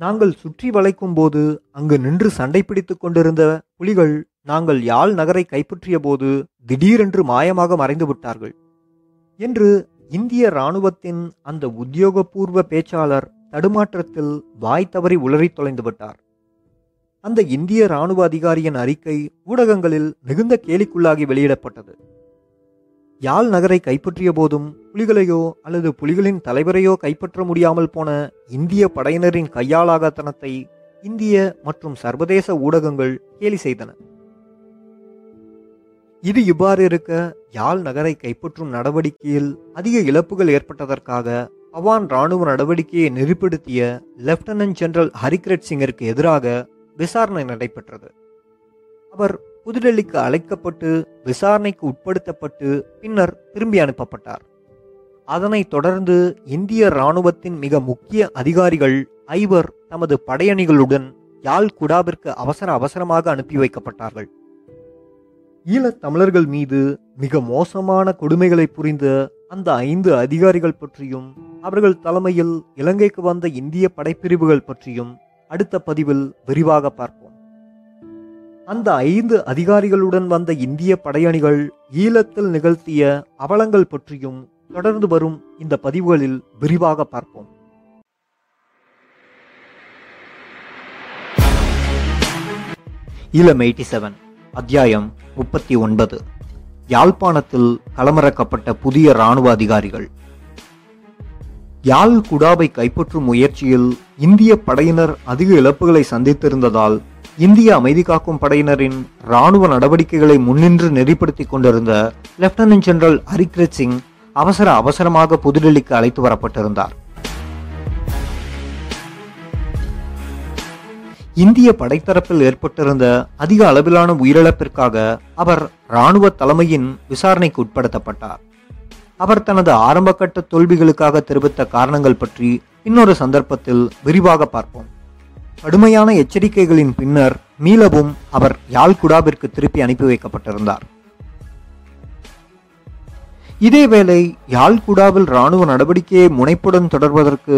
நாங்கள் சுற்றி வளைக்கும் போது அங்கு நின்று சண்டை பிடித்து கொண்டிருந்த புலிகள் நாங்கள் யாழ் நகரை கைப்பற்றிய போது திடீரென்று மாயமாக மறைந்து விட்டார்கள் என்று இந்திய இராணுவத்தின் அந்த உத்தியோகபூர்வ பேச்சாளர் தடுமாற்றத்தில் வாய் தவறி உளறி தொலைந்து விட்டார். அந்த இந்திய இராணுவ அதிகாரியின் அறிக்கை ஊடகங்களில் மிகுந்த கேலிக்குள்ளாகி வெளியிடப்பட்டது. யாழ் நகரை கைப்பற்றிய போதும் புலிகளையோ அல்லது புலிகளின் தலைவரையோ கைப்பற்ற முடியாமல் போன இந்திய படையினரின் கையாளாகத்தனத்தை இந்திய மற்றும் சர்வதேச ஊடகங்கள் கேலி செய்தன. இது இவ்வாறு இருக்க யாழ் நகரை கைப்பற்றும் நடவடிக்கையில் அதிக இழப்புகள் ஏற்பட்டதற்காக பவான் இராணுவ நடவடிக்கையை நெறிப்படுத்திய லெப்டினன்ட் ஜெனரல் ஹரிகிரத் சிங்கிற்கு எதிராக விசாரணை நடைபெற்றது. அவர் புதுடெல்லிக்கு அழைக்கப்பட்டு விசாரணைக்கு உட்படுத்தப்பட்டு பின்னர் திரும்பி அனுப்பப்பட்டார். அதனைத் தொடர்ந்து இந்திய இராணுவத்தின் மிக முக்கிய அதிகாரிகள் ஐவர் தமது படையணிகளுடன் யாழ் குடாவிற்கு அவசரமாக அனுப்பி வைக்கப்பட்டார்கள். ஈழத் தமிழர்கள் மீது மிக மோசமான கொடுமைகளை புரிந்த அந்த 5 அதிகாரிகள் பற்றியும் அவர்கள் தலைமையில் இலங்கைக்கு வந்த இந்திய படைப்பிரிவுகள் பற்றியும் அடுத்த பதிவில் விரிவாக பார்ப்போம். அந்த 5 அதிகாரிகளுடன் வந்த இந்திய படையணிகள் ஈழத்தில் நிகழ்த்திய அவலங்கள் பற்றியும் தொடர்ந்து வரும் இந்த பதிவுகளில் விரிவாக பார்ப்போம். ஈழம் 87 அத்தியாயம் 39. யாழ்ப்பாணத்தில் களமிறக்கப்பட்ட புதிய இராணுவ அதிகாரிகள். யாழ் குடாவை கைப்பற்றும் முயற்சியில் இந்திய படையினர் அதிக இழப்புகளை சந்தித்திருந்ததால் இந்திய அமைதி காக்கும் படையினரின் இராணுவ நடவடிக்கைகளை முன்னின்று நெறிப்படுத்திக் கொண்டிருந்த லெப்டினன்ட் ஜெனரல் ஹரிகிரத் சிங் அவசரமாக புதுடெல்லிக்கு அழைத்து வரப்பட்டிருந்தார். இந்திய படைத்தரப்பில் ஏற்பட்டிருந்த அதிக அளவிலான உயிரிழப்பிற்காக அவர் இராணுவ தலைமையின் விசாரணைக்கு உட்படுத்தப்பட்டார். அவர் தனது ஆரம்பகட்ட தோல்விகளுக்காக தெரிவித்த காரணங்கள் பற்றி இன்னொரு சந்தர்ப்பத்தில் விரிவாக பார்ப்போம். கடுமையான எச்சரிக்கைகளின் பின்னர் மீளவும் அவர் யாழ்குடாவிற்கு திருப்பி அனுப்பி வைக்கப்பட்டிருந்தார். இதேவேளை யாழ்குடாவில் இராணுவ நடவடிக்கையை முனைப்புடன் தொடர்வதற்கு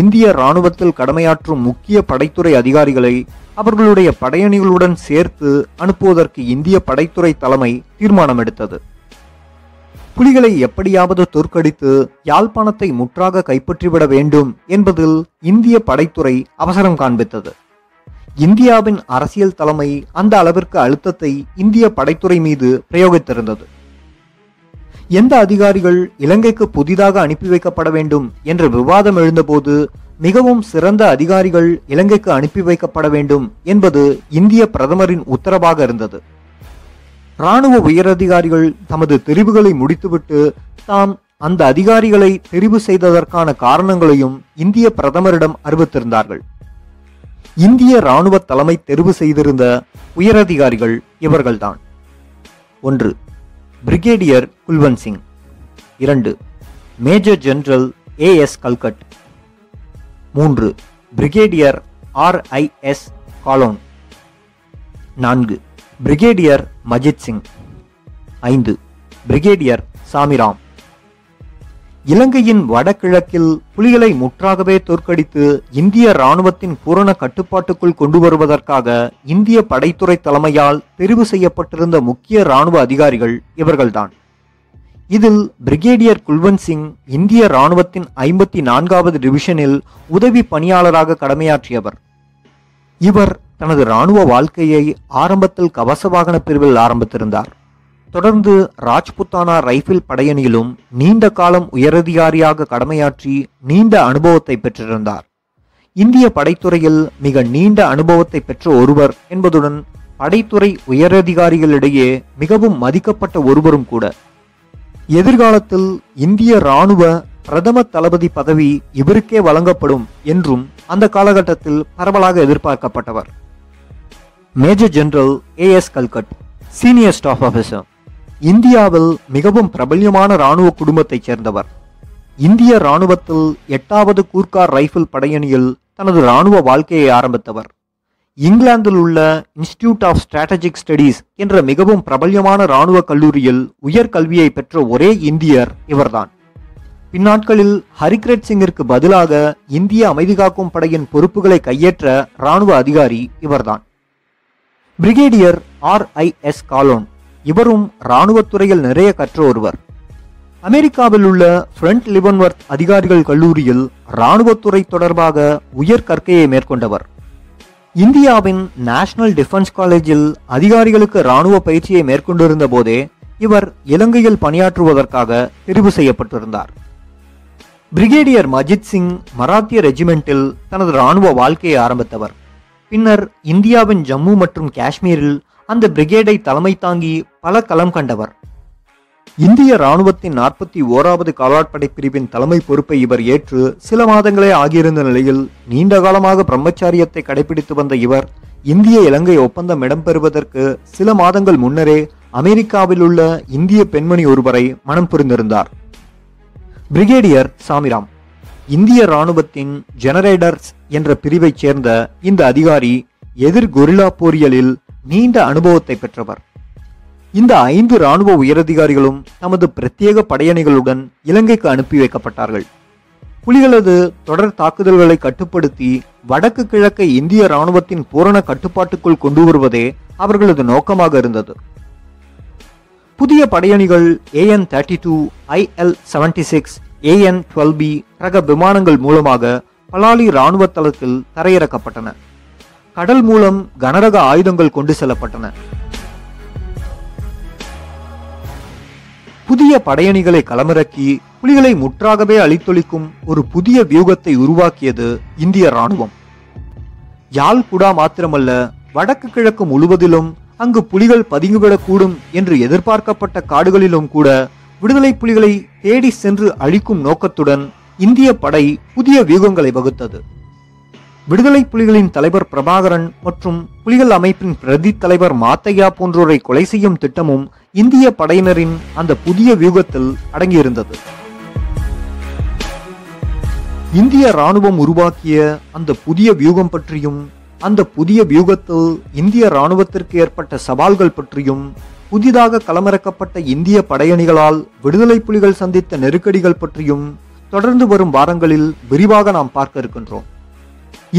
இந்திய இராணுவத்தில் கடமையாற்றும் முக்கிய படைத்துறை அதிகாரிகளை அவர்களுடைய படையணிகளுடன் சேர்த்து அனுப்புவதற்கு இந்திய படைத்துறை தலைமை தீர்மானம் எடுத்தது. புலிகளை எப்படியாவது தோற்கடித்து யாழ்ப்பாணத்தை முற்றாக கைப்பற்றிவிட வேண்டும் என்பதில் இந்திய படைத்துறை அவசரம் காண்பித்தது. இந்தியாவின் அரசியல் தலைமை அந்த அளவிற்கு அழுத்தத்தை இந்திய படைத்துறை மீது பிரயோகித்திருந்தது. எந்த அதிகாரிகள் இலங்கைக்கு புதிதாக அனுப்பி வைக்கப்பட வேண்டும் என்ற விவாதம் எழுந்தபோது மிகவும் சிறந்த அதிகாரிகள் இலங்கைக்கு அனுப்பி வைக்கப்பட வேண்டும் என்பது இந்திய பிரதமரின் உத்தரவாக இருந்தது. இராணுவ உயரதிகாரிகள் தமது தெரிவுகளை முடித்துவிட்டு தாம் அந்த அதிகாரிகளை தெரிவு செய்ததற்கான காரணங்களையும் இந்திய பிரதமரிடம் அறிவித்திருந்தார்கள். இந்திய இராணுவ தலைமை தெரிவு செய்திருந்த உயரதிகாரிகள் இவர்கள்தான்: 1. Brigadier Kulwant Singh, 2. Major general A.S. Kalkat, 3. Brigadier R.I.S. Kahlon, 4. Brigadier Majid Singh, 5. Brigadier Samiram. இலங்கையின் வடகிழக்கில் புலிகளை முற்றாகவே தோற்கடித்து இந்திய இராணுவத்தின் பூரண கட்டுப்பாட்டுக்குள் கொண்டு வருவதற்காக இந்திய படைத்துறை தலைமையால் தெரிவு செய்யப்பட்டிருந்த முக்கிய இராணுவ அதிகாரிகள் இவர்கள்தான். இதில் பிரிகேடியர் குல்வந்த் சிங் இந்திய இராணுவத்தின் 54வது டிவிஷனில் உதவி பணியாளராக கடமையாற்றியவர். இவர் தனது இராணுவ வாழ்க்கையை ஆரம்பத்தில் கவச வாகன பிரிவில் ஆரம்பித்திருந்தார். தொடர்ந்து ராஜ்புத்தானா ரைஃபிள் படையணியிலும் நீண்ட காலம் உயரதிகாரியாக கடமையாற்றி நீண்ட அனுபவத்தை பெற்றிருந்தார். இந்திய படைத்துறையில் மிக நீண்ட அனுபவத்தை பெற்ற ஒருவர் என்பதுடன் படைத்துறை உயரதிகாரிகளிடையே மிகவும் மதிக்கப்பட்ட ஒருவரும் கூட. எதிர்காலத்தில் இந்திய இராணுவ பிரதம தளபதி பதவி இவருக்கே வழங்கப்படும் என்றும் அந்த காலகட்டத்தில் பரவலாக எதிர்பார்க்கப்பட்டவர். Major general A.S. Kalkat, senior staff officer, இந்தியாவில் மிகவும் பிரபல்யமான இராணுவ குடும்பத்தைச் சேர்ந்தவர். இந்திய இராணுவத்தில் 8வது கூர்கார் ரைஃபிள் படையணியில் தனது இராணுவ வாழ்க்கையை ஆரம்பித்தவர். இங்கிலாந்தில் உள்ள இன்ஸ்டிடியூட் ஆஃப் ஸ்ட்ராட்டஜிக் ஸ்டடீஸ் என்ற மிகவும் பிரபல்யமான இராணுவ கல்லூரியில் உயர்கல்வியை பெற்ற ஒரே இந்தியர் இவர்தான். பின்னாட்களில் ஹரிகிரட் சிங்கிற்கு பதிலாக இந்திய அமைதிகாக்கும் படையின் பொறுப்புகளை கையேற்ற இராணுவ அதிகாரி இவர்தான். Brigadier R.I.S. காலோன், இவரும் இராணுவத்துறையில் நிறைய கற்ற ஒருவர். அமெரிக்காவில் உள்ள ஃப்ரெண்ட் லிவன்வர்த் அதிகாரிகள் கல்லூரியில் இராணுவத்துறை தொடர்பாக உயர் கற்கையை மேற்கொண்டவர். இந்தியாவின் நேஷனல் டிஃபென்ஸ் காலேஜில் அதிகாரிகளுக்கு இராணுவ பயிற்சியை மேற்கொண்டிருந்த போதே இவர் இலங்கையில் பணியாற்றுவதற்காக தெரிவு செய்யப்பட்டிருந்தார். பிரிகேடியர் மஜித் சிங் மராத்திய ரெஜிமெண்டில் தனது இராணுவ வாழ்க்கையை ஆரம்பித்தவர். பின்னர் இந்தியாவின் ஜம்மு மற்றும் காஷ்மீரில் அந்த பிரிகேடை தலைமை தாங்கி பல களம் கண்டவர். இந்திய இராணுவத்தின் 41வது காலாட்படை பிரிவின் தலைமை பொறுப்பை இவர் ஏற்று சில மாதங்களே ஆகியிருந்த நிலையில் நீண்ட காலமாக பிரம்மச்சாரியத்தை கடைபிடித்து வந்த இவர் இந்திய இலங்கை ஒப்பந்தம் இடம்பெறுவதற்கு சில மாதங்கள் முன்னரே அமெரிக்காவில் உள்ள இந்திய பெண்மணி ஒருவரை மனம் புரிந்திருந்தார். பிரிகேடியர் சாமிராம், இந்திய இராணுவத்தின் ஜெனரேட்டர்ஸ் என்ற பிரிவைச் சேர்ந்த இந்த அதிகாரி எதிர் கொரில்லா போரியலில் நீண்ட அனுபவத்தை பெற்றவர். இந்த 5 இராணுவ உயரதிகாரிகளும் தமது பிரத்யேக படையணிகளுடன் இலங்கைக்கு அனுப்பி வைக்கப்பட்டார்கள். புலிகளது தொடர் தாக்குதல்களை கட்டுப்படுத்தி வடக்கு கிழக்கை இந்திய இராணுவத்தின் பூரண கட்டுப்பாட்டுக்குள் கொண்டு வருவதே அவர்களது நோக்கமாக இருந்தது. புதிய படையணிகள் AN-32, IL-76, AN-12B ரக விமானங்கள் மூலமாக பலாலி இராணுவ தளத்தில் தரையிறக்கப்பட்டன. கடல் மூலம் கனரக ஆயுதங்கள் கொண்டு செல்லப்பட்டன. புதிய படையணிகளை களமிறக்கி புலிகளை முற்றாகவே அழித்தொழிக்கும் ஒரு புதிய வியூகத்தை உருவாக்கியது இந்திய இராணுவம். யாழ்குடா மாத்திரமல்ல, வடக்கு கிழக்கு முழுவதிலும் அங்கு புலிகள் பதுங்கிவிடக்கூடும் என்று எதிர்பார்க்கப்பட்ட காடுகளிலும் கூட விடுதலை புலிகளை தேடி சென்று அழிக்கும் நோக்கத்துடன் இந்திய படை புதிய வியூகங்களை வகுத்தது. விடுதலை புலிகளின் தலைவர் பிரபாகரன் மற்றும் புலிகள் அமைப்பின் பிரதி தலைவர் மாத்தையா போன்றோரை கொலை செய்யும் திட்டமும் இந்திய படையினரின் அந்த புதிய வியூகத்தில் அடங்கியிருந்தது. இந்திய இராணுவம் உருவாக்கிய அந்த புதிய வியூகம் பற்றியும் அந்த புதிய வியூகத்தில் இந்திய இராணுவத்திற்கு ஏற்பட்ட சவால்கள் பற்றியும் புதிதாக களமிறக்கப்பட்ட இந்திய படையணிகளால் விடுதலை புலிகள் சந்தித்த நெருக்கடிகள் பற்றியும் தொடர்ந்து வரும் வாரங்களில் விரிவாக நாம் பார்க்க இருக்கின்றோம்.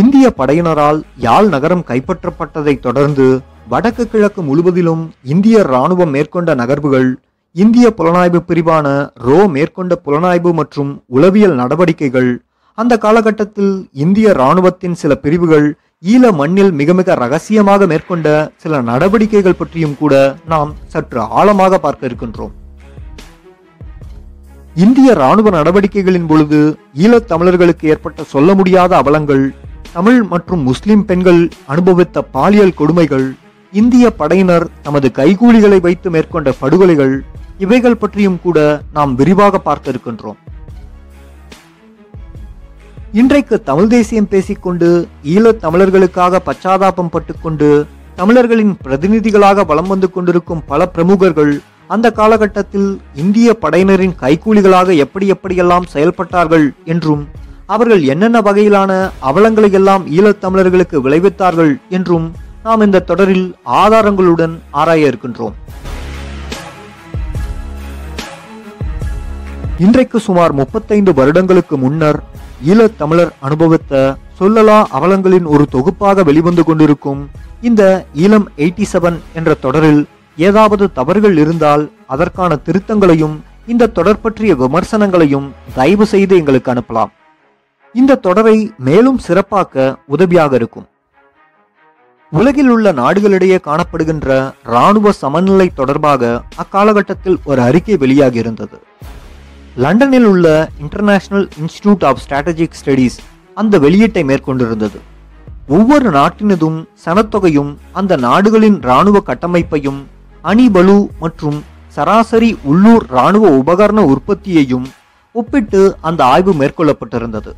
இந்திய படையினரால் யாழ் நகரம் கைப்பற்றப்பட்டதை தொடர்ந்து வடக்கு கிழக்கு முழுவதிலும் இந்திய இராணுவம் மேற்கொண்ட நகர்வுகள், இந்திய புலனாய்வு பிரிவான ரோ மேற்கொண்ட புலனாய்வு மற்றும் உளவியல் நடவடிக்கைகள், அந்த காலகட்டத்தில் இந்திய இராணுவத்தின் சில பிரிவுகள் ஈழ மண்ணில் மிக மிக ரகசியமாக மேற்கொண்ட சில நடவடிக்கைகள் பற்றியும் கூட நாம் சற்று ஆழமாக பார்க்க இருக்கின்றோம். இந்திய இராணுவ நடவடிக்கைகளின் பொழுது ஈழத் தமிழர்களுக்கு ஏற்பட்ட சொல்ல முடியாத அவலங்கள், தமிழ் மற்றும் முஸ்லிம் பெண்கள் அனுபவித்த பாலியல் கொடுமைகள், இந்திய படையினர் தமது கைகூலிகளை வைத்து மேற்கொண்ட படுகொலைகள், இவைகள் பற்றியும் கூட நாம் விரிவாக பார்க்க இருக்கின்றோம். இன்றைக்கு தமிழ் தேசியம் பேசிக்கொண்டு ஈழத் தமிழர்களுக்காக பச்சாதாபம் பட்டுக்கொண்டு தமிழர்களின் பிரதிநிதிகளாக வலம் வந்து கொண்டிருக்கும் பல பிரமுகர்கள் அந்த காலகட்டத்தில் இந்திய படையினரின் கைகூலிகளாக எப்படியெல்லாம் செயல்பட்டார்கள் என்றும், அவர்கள் என்னென்ன வகையிலான அவலங்களை எல்லாம் ஈழத் தமிழர்களுக்கு விளைவித்தார்கள் என்றும் நாம் இந்த தொடரில் ஆதாரங்களுடன் ஆராய இருக்கின்றோம். இன்றைக்கு சுமார் 35 வருடங்களுக்கு முன்னர் ஈழத் தமிழர் அனுபவித்த சொல்லலா அவலங்களின் ஒரு தொகுப்பாக வெளிவந்து கொண்டிருக்கும் இந்த ஈழம் 87 என்ற தொடரில் ஏதாவது தவறுகள் இருந்தால் அதற்கான திருத்தங்களையும் இந்த தொடர் பற்றிய விமர்சனங்களையும் தயவு செய்து எங்களுக்கு அனுப்பலாம். இந்த தொடரை மேலும் சிறப்பாக்க உதவியாக இருக்கும். உலகில் உள்ள நாடுகளிடையே காணப்படுகின்ற இராணுவ சமநிலை தொடர்பாக அக்காலகட்டத்தில் ஒரு அறிக்கை வெளியாகி இருந்தது. லண்டனில் உள்ள international institute of strategic studies அந்த வெளியீட்டை மேற்கொண்டிருந்தது. ஒவ்வொரு நாட்டினதும் சனத்தொகையும் அந்த நாடுகளின் இராணுவ கட்டமைப்பையும் அணிபலு மற்றும் சராசரி உள்ளூர் இராணுவ உபகரண உற்பத்தியையும் ஒப்பிட்டு அந்த ஆய்வு மேற்கொள்ளப்பட்டிருந்தது.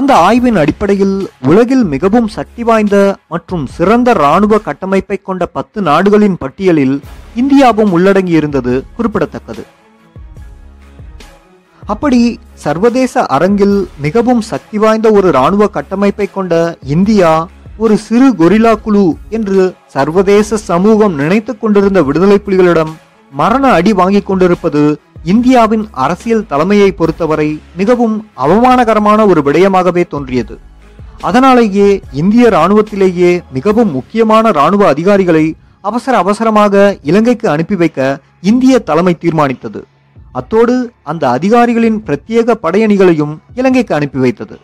அந்த ஆய்வின் அடிப்படையில் உலகில் மிகவும் சக்தி வாய்ந்த மற்றும் சிறந்த இராணுவ கட்டமைப்பை கொண்ட 10 நாடுகளின் பட்டியலில் இந்தியாவும் உள்ளடங்கியிருந்தது குறிப்பிடத்தக்கது. அப்படி சர்வதேச அரங்கில் மிகவும் சக்தி வாய்ந்த ஒரு இராணுவ கட்டமைப்பை கொண்ட இந்தியா ஒரு சிறு கொரில்லா குழு என்று சர்வதேச சமூகம் நினைத்து கொண்டிருந்த விடுதலை புலிகளிடம் மரண அடி வாங்கி கொண்டிருப்பது இந்தியாவின் அரசியல் தலைமையை பொறுத்தவரை மிகவும் அவமானகரமான ஒரு விடயமாகவே தோன்றியது. அதனாலேயே இந்திய இராணுவத்திலேயே மிகவும் முக்கியமான இராணுவ அதிகாரிகளை அவசரமாக இலங்கைக்கு அனுப்பி வைக்க இந்திய தலைமை தீர்மானித்தது. அத்தோடு அந்த அதிகாரிகளின் பிரத்யேக படையணிகளையும் இலங்கைக்கு அனுப்பி வைத்தது.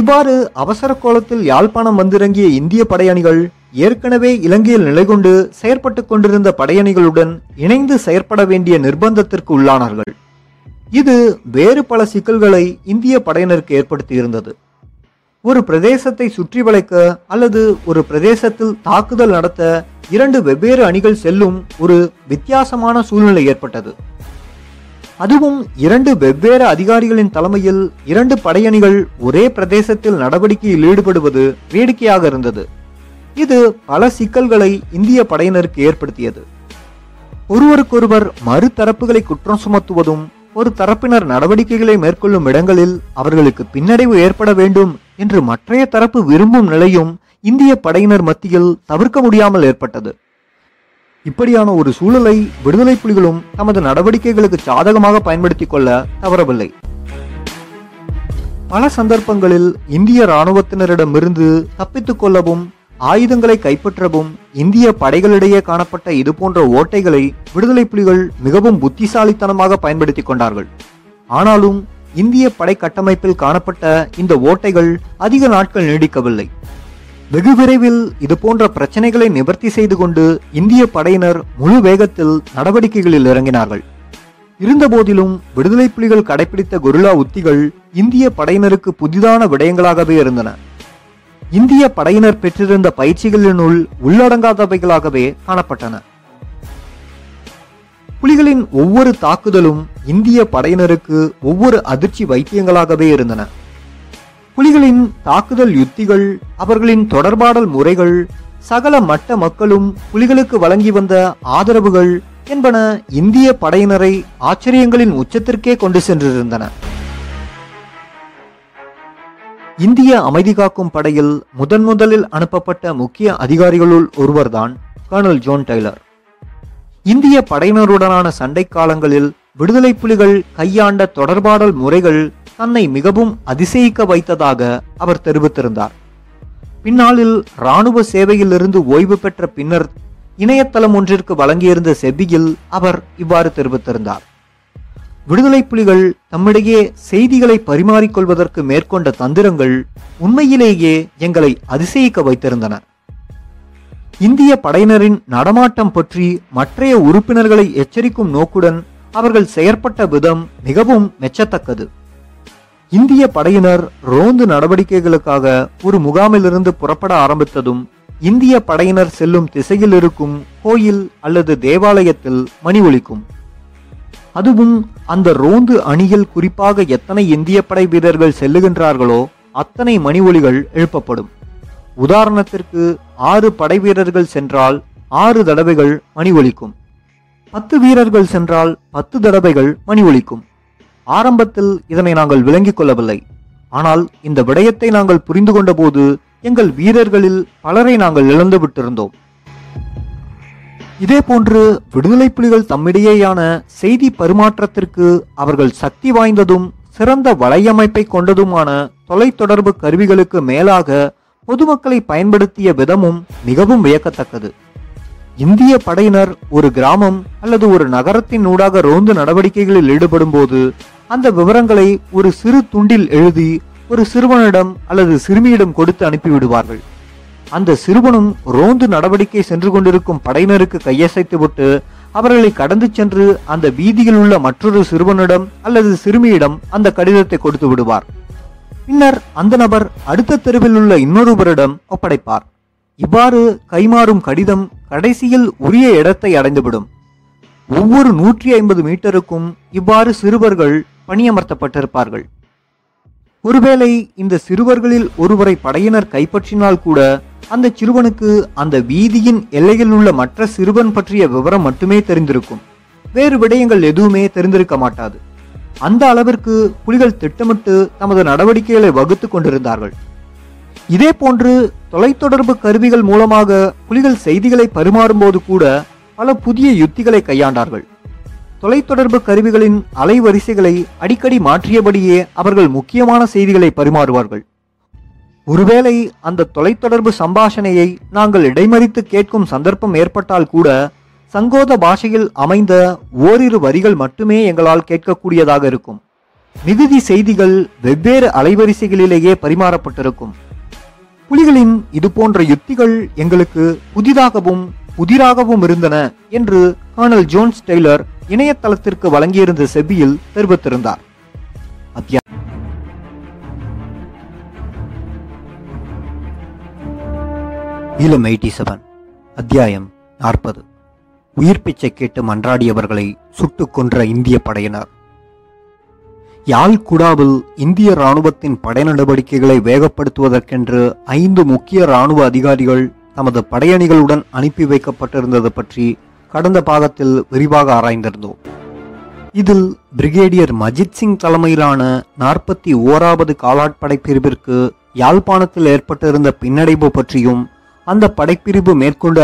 இவ்வாறு அவசர கோலத்தில் யாழ்ப்பாணம் வந்திறங்கிய இந்திய படையணிகள் ஏற்கனவே இலங்கையில் நிலை கொண்டு செயற்பட்டு கொண்டிருந்த படையணிகளுடன் இணைந்து செயற்பட வேண்டிய நிர்பந்தத்திற்கு உள்ளானார்கள். இது வேறு பல சிக்கல்களை இந்திய படையினருக்கு ஏற்படுத்தியிருந்தது. ஒரு பிரதேசத்தை சுற்றி வளைக்க அல்லது ஒரு பிரதேசத்தில் தாக்குதல் நடத்த 2 வெவ்வேறு அணிகள் செல்லும் ஒரு வித்தியாசமான சூழ்நிலை ஏற்பட்டது. அதுவும் 2 வெவ்வேறு அதிகாரிகளின் தலைமையில் 2 படையணிகள் ஒரே பிரதேசத்தில் நடவடிக்கையில் ஈடுபடுவது வேடிக்கையாக இருந்தது. இது பல சிக்கல்களை இந்திய படையினருக்கு ஏற்படுத்தியது. ஒருவருக்கொருவர் மறுதரப்புகளை குற்றம் சுமத்துவதும் ஒரு தரப்பினர் நடவடிக்கைகளை மேற்கொள்ளும் இடங்களில் அவர்களுக்கு பின்னடைவு ஏற்பட வேண்டும் என்று மற்றைய தரப்பு விரும்பும் நிலையும் இந்திய படையினர் மத்தியில் தவிர்க்க முடியாமல் ஏற்பட்டது. இப்படியான ஒரு சூழலை விடுதலை புலிகளும் தமது நடவடிக்கைகளுக்கு சாதகமாக பயன்படுத்திக் கொள்ள தவறவில்லை. பல சந்தர்ப்பங்களில் இந்திய இராணுவத்தினரிடமிருந்து தப்பித்துக் கொள்ளவும் ஆயுதங்களை கைப்பற்றவும் இந்திய படைகளிடையே காணப்பட்ட இதுபோன்ற ஓட்டைகளை விடுதலை புலிகள் மிகவும் புத்திசாலித்தனமாக பயன்படுத்தி கொண்டார்கள். ஆனாலும் இந்திய படை கட்டமைப்பில் காணப்பட்ட இந்த ஓட்டைகள் அதிக நாட்கள் நீடிக்கவில்லை. வெகு விரைவில் இதுபோன்ற பிரச்சனைகளை நிவர்த்தி செய்து கொண்டு இந்திய படையினர் முழு வேகத்தில் நடவடிக்கைகளில் இறங்கினார்கள். இருந்தபோதிலும் விடுதலை புலிகள் கடைபிடித்த கொரில்லா உத்திகள் இந்திய படையினருக்கு புதிதான விடயங்களாகவே இருந்தன. இந்திய படையினர் பெற்றிருந்த பயிற்சிகளினுள் உள்ளடங்காதவைகளாகவே காணப்பட்டன. புலிகளின் ஒவ்வொரு தாக்குதலும் இந்திய படையினருக்கு ஒவ்வொரு அதிர்ச்சி வைத்தியங்களாகவே இருந்தன. புலிகளின் தாக்குதல் யுத்திகள், அவர்களின் தொடர்பாடல் முறைகள், சகல மட்ட மக்களும் புலிகளுக்கு வழங்கி வந்த ஆதரவுகள் என்பன இந்திய படையினரை ஆச்சரியங்களின் உச்சத்திற்கே கொண்டு சென்றிருந்தன. இந்திய அமைதி காக்கும் படையில் முதன் முதலில் அனுப்பப்பட்ட முக்கிய அதிகாரிகளுள் ஒருவர்தான் கர்னல் ஜோன் டெய்லர். இந்திய படையினருடனான சண்டை காலங்களில் விடுதலை புலிகள் கையாண்ட தொடர்பாடல் முறைகள் தன்னை மிகவும் அதிசயிக்க வைத்ததாக அவர் தெரிவித்திருந்தார். பின்னாளில் இராணுவ சேவையிலிருந்து ஓய்வு பெற்ற பின்னர் இணையதளம் ஒன்றிற்கு வழங்கியிருந்த செவ்வியில் அவர் இவ்வாறு தெரிவித்திருந்தார். விடுதலை புலிகள் தம்மிடையே செய்திகளை பரிமாறிக்கொள்வதற்கு மேற்கொண்ட தந்திரங்கள் உண்மையிலேயே எங்களை அதிசயிக்க வைத்திருந்தன. இந்திய படையினரின் நடமாட்டம் பற்றி மற்றைய உறுப்பினர்களை எச்சரிக்கும் நோக்குடன் அவர்கள் செயற்பட்ட விதம் மிகவும் மெச்சத்தக்கது. இந்திய படையினர் ரோந்து நடவடிக்கைகளுக்காக ஒரு முகாமிலிருந்து புறப்பட ஆரம்பித்ததும் இந்திய படையினர் செல்லும் திசையில் இருக்கும் கோயில் அல்லது தேவாலயத்தில் மணி ஒலிக்கும். அதுவும் அந்த ரோந்து அணியில் குறிப்பாக எத்தனை இந்திய படை வீரர்கள் செல்லுகின்றார்களோ அத்தனை மணி ஒலிகள் எழுப்பப்படும். உதாரணத்திற்கு 6 படை வீரர்கள் சென்றால் 6 தடவைகள் மணி ஒலிக்கும். 10 வீரர்கள் சென்றால் 10 தடவைகள் மணி ஒலிக்கும். ஆரம்பத்தில் இதனை நாங்கள் விளங்கிக் கொள்ளவில்லை. ஆனால் இந்த விடயத்தை நாங்கள் புரிந்து கொண்ட போது எங்கள் வீரர்களில் பலரை நாங்கள் இழந்து விட்டிருந்தோம். இதேபோன்று விடுதலை புலிகள் தம்மிடையேயான செய்தி பரிமாற்றத்திற்கு அவர்கள் சக்தி வாய்ந்ததும் சிறந்த வலையமைப்பை கொண்டதுமான தொலைத்தொடர்பு கருவிகளுக்கு மேலாக பொதுமக்களை பயன்படுத்திய விதமும் மிகவும் வியக்கத்தக்கது. இந்திய படையினர் ஒரு கிராமம் அல்லது ஒரு நகரத்தின் ஊடாக ரோந்து நடவடிக்கைகளில் ஈடுபடும் போது அந்த விவரங்களை ஒரு சிறு துண்டில் எழுதி ஒரு சிறுவனிடம் அல்லது சிறுமியிடம் கொடுத்து அனுப்பிவிடுவார்கள். அந்த சிறுவனும் ரோந்து நடவடிக்கை சென்று கொண்டிருக்கும் படையினருக்கு கையசைத்துவிட்டு அவர்களை கடந்து சென்று அந்த வீதியில் உள்ள மற்றொரு சிறுவனிடம் அல்லது சிறுமியிடம் அந்த கடிதத்தை கொடுத்து விடுவார். பின்னர் அந்த நபர் அடுத்த தெருவில் உள்ள இன்னொருவரிடம் ஒப்படைப்பார். இவ்வாறு கைமாறும் கடிதம் கடைசியில் உரிய இடத்தை அடைந்துவிடும். ஒவ்வொரு 150 மீட்டருக்கும் இவ்வாறு சிறுவர்கள் பணியமர்த்தப்பட்டிருப்பார்கள். ஒருவேளை இந்த சிறுவர்களில் ஒருவரை படையினர் கைப்பற்றினால் கூட அந்த சிறுவனுக்கு அந்த வீதியின் எல்லையில் உள்ள மற்ற சிறுவன் பற்றிய விவரம் மட்டுமே தெரிந்திருக்கும். வேறு விடயங்கள் எதுவுமே தெரிந்திருக்க மாட்டாது. அந்த அளவிற்கு புலிகள் திட்டமிட்டு தமது நடவடிக்கைகளை வகுத்து கொண்டிருந்தார்கள். இதே போன்று தொலைத்தொடர்பு கருவிகள் மூலமாக புலிகள் செய்திகளை பரிமாறும்போது கூட பல புதிய யுத்திகளை கையாண்டார்கள். தொலைத்தொடர்பு கருவிகளின் அலைவரிசைகளை அடிக்கடி மாற்றியபடியே அவர்கள் முக்கியமான செய்திகளை பரிமாறுவார்கள். ஒருவேளை அந்த தொலைத்தொடர்பு சம்பாஷணையை நாங்கள் இடைமறித்து கேட்கும் சந்தர்ப்பம் ஏற்பட்டால் கூட சங்கோத பாஷையில் அமைந்த ஓரிரு வரிகள் மட்டுமே எங்களால் கேட்கக்கூடியதாக இருக்கும். மிகுதி செய்திகள் வெவ்வேறு அலைவரிசைகளிலேயே பரிமாறப்பட்டிருக்கும். புலிகளின் இதுபோன்ற யுத்திகள் எங்களுக்கு புதிராகவும் இருந்தன என்று கர்னல் ஜோன்ஸ் டெய்லர் இணையதளத்திற்கு வழங்கியிருந்த செபியில் தெரிவித்திருந்தார். அத்தியாயம் 40. உயிர் பிச்சை கேட்டு மன்றாடியவர்களை சுட்டுக் கொன்ற இந்திய படையினர். யாழ்குடாவில் இந்திய இராணுவத்தின் படை நடவடிக்கைகளை வேகப்படுத்துவதற்கென்று 5 முக்கிய இராணுவ அதிகாரிகள் தமது படையணிகளுடன் அனுப்பி வைக்கப்பட்டிருந்தது பற்றி கடந்த பாகத்தில் விரிவாக ஆராய்ந்திருந்தோம். இதில் பிரிகேடியர் மஜித் சிங் தலைமையிலான 41வது காலாட்படை பிரிவிற்கு யாழ்ப்பாணத்தில் ஏற்பட்டிருந்த பின்னடைவு பற்றியும் அந்த படைப்பிரிவு மேற்கொண்ட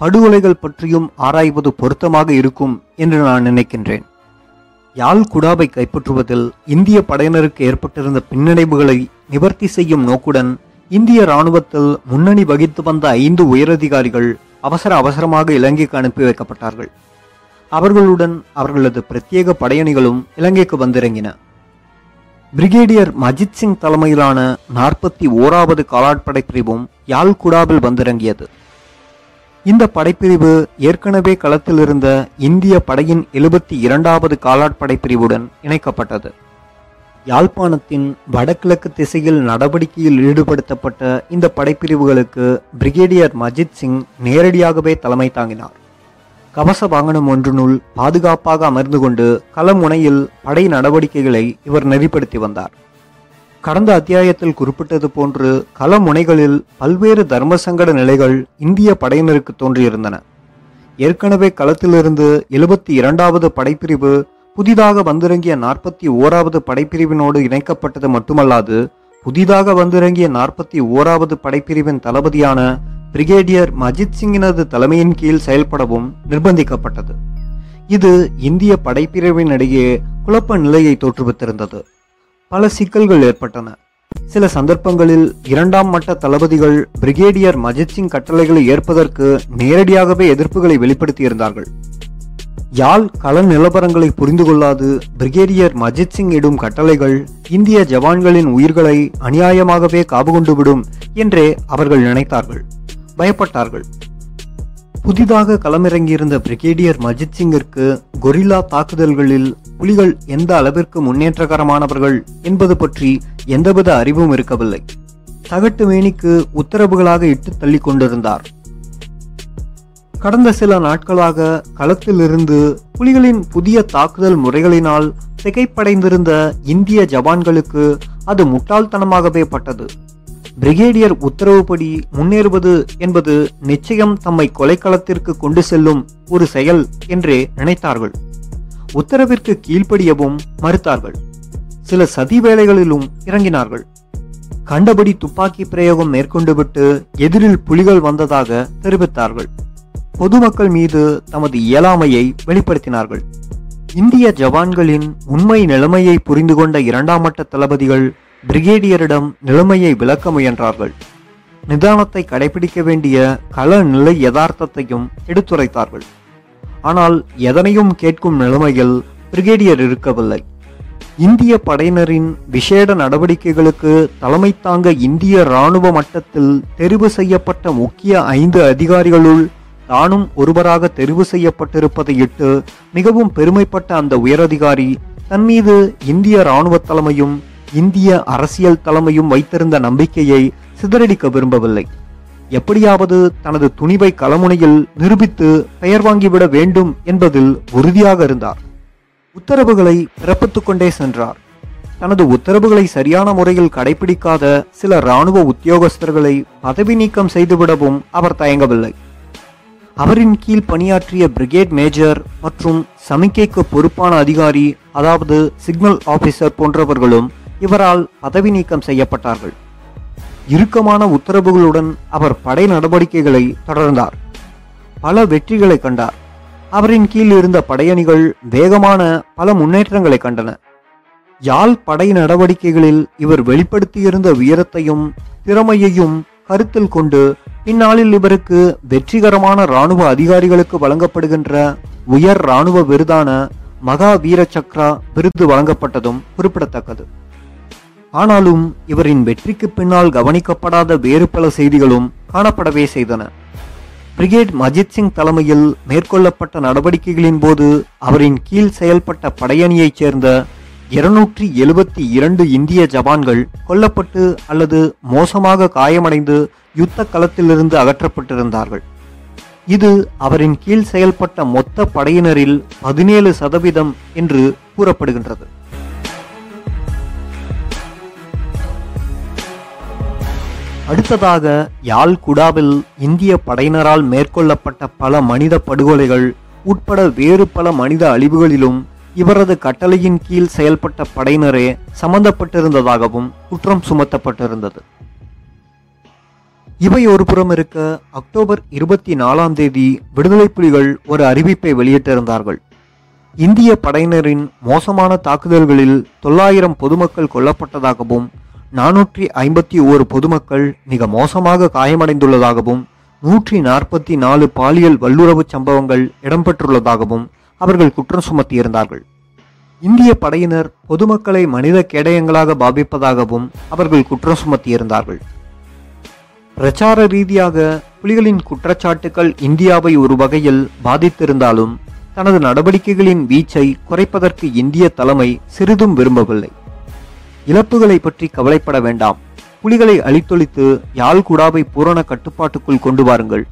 படுகொலைகள் பற்றியும் ஆராய்வது பொருத்தமாக இருக்கும் என்று நான் நினைக்கின்றேன். யாழ்குடாவை கைப்பற்றுவதில் இந்திய படையினருக்கு ஏற்பட்டிருந்த பின்னடைவுகளை நிவர்த்தி செய்யும் நோக்குடன் இந்திய இராணுவத்தில் முன்னணி வகித்து வந்த 5 உயரதிகாரிகள் அவசரமாக இலங்கைக்கு அனுப்பி வைக்கப்பட்டார்கள். அவர்களுடன் அவர்களது பிரத்யேக படையணிகளும் இலங்கைக்கு வந்திறங்கின. பிரிகேடியர் மஜித் சிங் தலைமையிலான 41வது காலாட்படை பிரிவும் யாழ்குடாவில் வந்திறங்கியது. இந்த படைப்பிரிவு ஏற்கனவே களத்தில் இருந்த இந்திய படையின் 72வது காலாட்படை பிரிவுடன் இணைக்கப்பட்டது. யாழ்ப்பாணத்தின் வடகிழக்கு திசையில் நடவடிக்கையில் ஈடுபடுத்தப்பட்ட இந்த படைப்பிரிவுகளுக்கு பிரிகேடியர் மஜித் சிங் நேரடியாகவே தலைமை தாங்கினார். கவச வாகனம் ஒன்றினுள் பாதுகாப்பாக அமர்ந்து கொண்டு களமுனையில் படை நடவடிக்கைகளை இவர் நெறிப்படுத்தி வந்தார். கடந்த அத்தியாயத்தில் குறிப்பிட்டது போன்று களமுனைகளில் பல்வேறு தர்மசங்கட நிலைகள் இந்திய படையினருக்கு தோன்றியிருந்தன. ஏற்கனவே களத்திலிருந்து 72வது படைப்பிரிவு புதிதாக வந்திறங்கிய 41வது படைப்பிரிவினோடு இணைக்கப்பட்டது மட்டுமல்லாது புதிதாக வந்திறங்கிய 41வது படைப்பிரிவின் தளபதியான பிரிகேடியர் மஜித் சிங்கினது தலைமையின் கீழ் செயல்படவும் நிர்பந்திக்கப்பட்டது. இது இந்திய படைப்பிரிவின் இடையே குழப்ப நிலையை தோற்றுவித்திருந்தது. பல சிக்கல்கள் ஏற்பட்டன. சில சந்தர்ப்பங்களில் இரண்டாம் மட்ட தளபதிகள் பிரிகேடியர் மஜித் சிங் கட்டளைகளை ஏற்பதற்கு நேரடியாகவே எதிர்ப்புகளை வெளிப்படுத்தியிருந்தார்கள். யாழ் கள நிலவரங்களை புரிந்து கொள்ளாது பிரிகேடியர் மஜித் சிங் இடும் கட்டளைகள் இந்திய ஜவான்களின் உயிர்களை அநியாயமாகவே காவுகொண்டுவிடும் என்றே அவர்கள் நினைத்தார்கள், பயப்பட்டார்கள். புதிதாக களமிறங்கியிருந்த பிரிகேடியர் மஜித் சிங்கிற்கு கொரில்லா தாக்குதல்களில் புலிகள் எந்த அளவிற்கு முன்னேற்றகரமானவர்கள் என்பது பற்றி எந்தவித அறிவும் இருக்கவில்லை. தகட்டு மேனிக்கு உத்தரவுகளாக இட்டு தள்ளி கொண்டிருந்தார். கடந்த சில நாட்களாக களத்திலிருந்து புலிகளின் புதிய தாக்குதல் முறைகளினால் திகைப்படைந்திருந்த இந்திய ஜவான்களுக்கு அது முட்டாள்தனமாகவே பட்டது. பிரிகேடியர் உத்தரவுப்படி முன்னேறுவது என்பது நிச்சயம் தம்மை கொலைக்களத்திற்கு கொண்டு செல்லும் ஒரு செயல் என்றே நினைத்தார்கள். உத்தரவிற்கு கீழ்ப்படியவும் மறுத்தார்கள். சில சதி வேலைகளிலும் இறங்கினார்கள். கண்டபடி துப்பாக்கி பிரயோகம் மேற்கொண்டுவிட்டு எதிரில் புலிகள் வந்ததாக தெரிவித்தார்கள். பொதுமக்கள் மீது தமது இயலாமையை வெளிப்படுத்தினார்கள். இந்திய ஜவான்களின் உண்மை நிலைமையை புரிந்து கொண்ட இரண்டாம் மட்ட தளபதிகள் பிரிகேடியரிடம் நிலைமையை விளக்க முயன்றார்கள். நிதானத்தை கடைபிடிக்க வேண்டிய கள நிலை யதார்த்தத்தையும் எடுத்துரைத்தார்கள். ஆனால் எதனையும் கேட்கும் நிலைமையில் பிரிகேடியர் இருக்கவில்லை. இந்திய படையினரின் விசேட நடவடிக்கைகளுக்கு தலைமை தாங்க இந்திய இராணுவ மட்டத்தில் தெரிவு செய்யப்பட்ட முக்கிய 5 அதிகாரிகளுள் தானும் ஒருவராக தெரிவு செய்யப்பட்டிருப்பதையிட்டு மிகவும் பெருமைப்பட்ட அந்த உயரதிகாரி தன் மீது இந்திய இராணுவ தலைமையும் இந்திய அரசியல் தலைமையும் வைத்திருந்த நம்பிக்கையை சிதறடிக்க விரும்பவில்லை. எப்படியாவது தனது துணிவை களமுனையில் நிரூபித்து பெயர் வாங்கிவிட வேண்டும் என்பதில் உறுதியாக இருந்தார். உத்தரவுகளை பிறப்பித்துக் கொண்டே சென்றார். தனது உத்தரவுகளை சரியான முறையில் கடைபிடிக்காத சில இராணுவ உத்தியோகஸ்தர்களை பதவி நீக்கம் செய்துவிடவும் அவர் தயங்கவில்லை. அவரின் கீழ் பணியாற்றிய பிரிகேட் மேஜர் மற்றும் சமிக்கைக்கு பொறுப்பான அதிகாரி, அதாவது சிக்னல் ஆபீசர் போன்றவர்களும் இவரால் பதவி நீக்கம் செய்யப்பட்டார்கள். இறுக்கமான உத்தரவுகளுடன் அவர் படை நடவடிக்கைகளை தொடர்ந்தார். பல வெற்றிகளை கண்டார். அவரின் கீழ் இருந்த படையணிகள் வேகமான பல முன்னேற்றங்களை கண்டன. யாழ் படை நடவடிக்கைகளில் இவர் வெளிப்படுத்தியிருந்த வீரத்தையும் திறமையையும் கருத்தில் கொண்டு இந்நாளில் இவருக்கு வெற்றிகரமான இராணுவ அதிகாரிகளுக்கு வழங்கப்படுகின்ற உயர் இராணுவ விருதான மகா வீர சக்ரா விருது வழங்கப்பட்டதும் குறிப்பிடத்தக்கது. ஆனாலும் இவரின் வெற்றிக்கு பின்னால் கவனிக்கப்படாத வேறு பல செய்திகளும் காணப்படவே செய்தன. பிரிகேட் மஜித் சிங் தலைமையில் மேற்கொள்ளப்பட்ட நடவடிக்கைகளின் போது அவரின் கீழ் செயல்பட்ட படையணியைச் சேர்ந்த 272 இந்திய ஜவான்கள் கொல்லப்பட்டு அல்லது மோசமாக காயமடைந்து யுத்த களத்திலிருந்து அகற்றப்பட்டிருந்தார்கள். இது அவரின் கீழ் செயல்பட்ட மொத்த படையினரில் 17% என்று கூறப்படுகின்றது. அடுத்ததாக யாழ் குடாவில் இந்திய படையினரால் மேற்கொள்ளப்பட்ட பல மனித படுகொலைகள் உட்பட வேறு பல மனித அழிவுகளிலும் இவரது கட்டளையின் கீழ் செயல்பட்ட படையினரே சம்பந்தப்பட்டிருந்ததாகவும் குற்றம் சுமத்தப்பட்டிருந்தது. இவை ஒரு புறம் இருக்க, அக்டோபர் 24 விடுதலை புலிகள் ஒரு அறிவிப்பை வெளியிட்டிருந்தார்கள். இந்திய படையினரின் மோசமான தாக்குதல்களில் 900 பொதுமக்கள் கொல்லப்பட்டதாகவும் 451 பொதுமக்கள் மிக மோசமாக காயமடைந்துள்ளதாகவும் 144 பாலியல் வல்லுறவு சம்பவங்கள் இடம்பெற்றுள்ளதாகவும் அவர்கள் குற்றம் சுமத்தியிருந்தார்கள். இந்திய படையினர் பொதுமக்களை மனித கேடயங்களாக பாவிப்பதாகவும் அவர்கள் குற்றம் சுமத்தியிருந்தார்கள். பிரச்சார ரீதியாக புலிகளின் குற்றச்சாட்டுக்கள் இந்தியாவை ஒரு வகையில் பாதித்திருந்தாலும் தனது நடவடிக்கைகளின் வீச்சை குறைப்பதற்கு இந்திய தலைமை சிறிதும் விரும்பவில்லை. இழப்புகளை பற்றி கவலைப்பட வேண்டாம், புலிகளை அழித்தொழித்து யாழ்குடாவை பூரண கட்டுப்பாட்டுக்குள் கொண்டு வாருங்கள்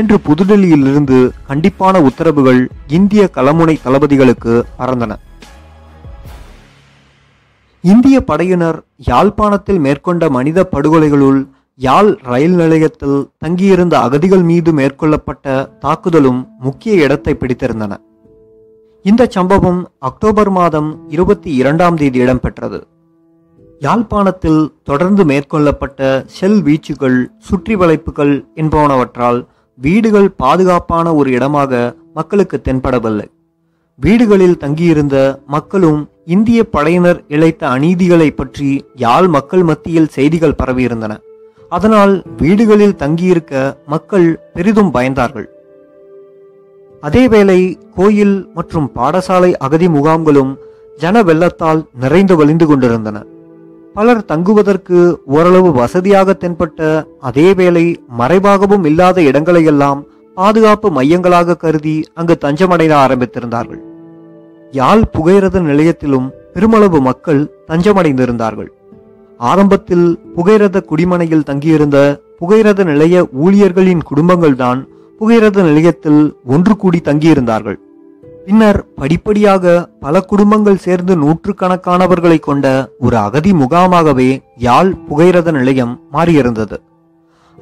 என்று புதுடெல்லியிலிருந்து கண்டிப்பான உத்தரவுகள் இந்திய களமுனை தளபதிகளுக்கு பறந்தன. இந்திய படையினர் யாழ்ப்பாணத்தில் மேற்கொண்ட மனித படுகொலைகளுள் யாழ் ரயில் நிலையத்தில் தங்கியிருந்த அகதிகள் மீது மேற்கொள்ளப்பட்ட தாக்குதலும் முக்கிய இடத்தை பிடித்திருந்தன. இந்த சம்பவம் அக்டோபர் மாதம் 22 இடம்பெற்றது. யாழ்ப்பாணத்தில் தொடர்ந்து மேற்கொள்ளப்பட்ட ஷெல் வீச்சுகள், சுற்றி வளைப்புகள் என்பனவற்றால் வீடுகள் பாதுகாப்பான ஒரு இடமாக மக்களுக்கு தென்படவில்லை. வீடுகளில் தங்கியிருந்த மக்களும் இந்திய படையினர் இழைத்த அநீதிகளை பற்றி யாழ் மக்கள் மத்தியில் செய்திகள் பரவியிருந்தன. அதனால் வீடுகளில் தங்கியிருக்க மக்கள் பெரிதும் பயந்தார்கள். அதேவேளை கோயில் மற்றும் பாடசாலை அகதி முகாம்களும் ஜன வெள்ளத்தால் நிறைந்து வழிந்து கொண்டிருந்தன. பலர் தங்குவதற்கு ஓரளவு வசதியாக தென்பட்ட அதேவேளை மறைவாகவும் இல்லாத இடங்களையெல்லாம் பாதுகாப்பு மையங்களாக கருதி அங்கு தஞ்சமடைய ஆரம்பித்திருந்தார்கள். யாழ் புகையிரத நிலையத்திலும் பெருமளவு மக்கள் தஞ்சமடைந்திருந்தார்கள். ஆரம்பத்தில் புகையிரத குடிமனையில் தங்கியிருந்த புகையிரத நிலைய ஊழியர்களின் குடும்பங்கள்தான் புகையிரத நிலையத்தில் ஒன்று கூடி தங்கியிருந்தார்கள். பின்னர் படிப்படியாக பல குடும்பங்கள் சேர்ந்து நூற்றுக்கணக்கானவர்களை கொண்ட ஒரு அகதி முகாமாகவே யாழ் புகையிரத நிலையம் மாறியிருந்தது.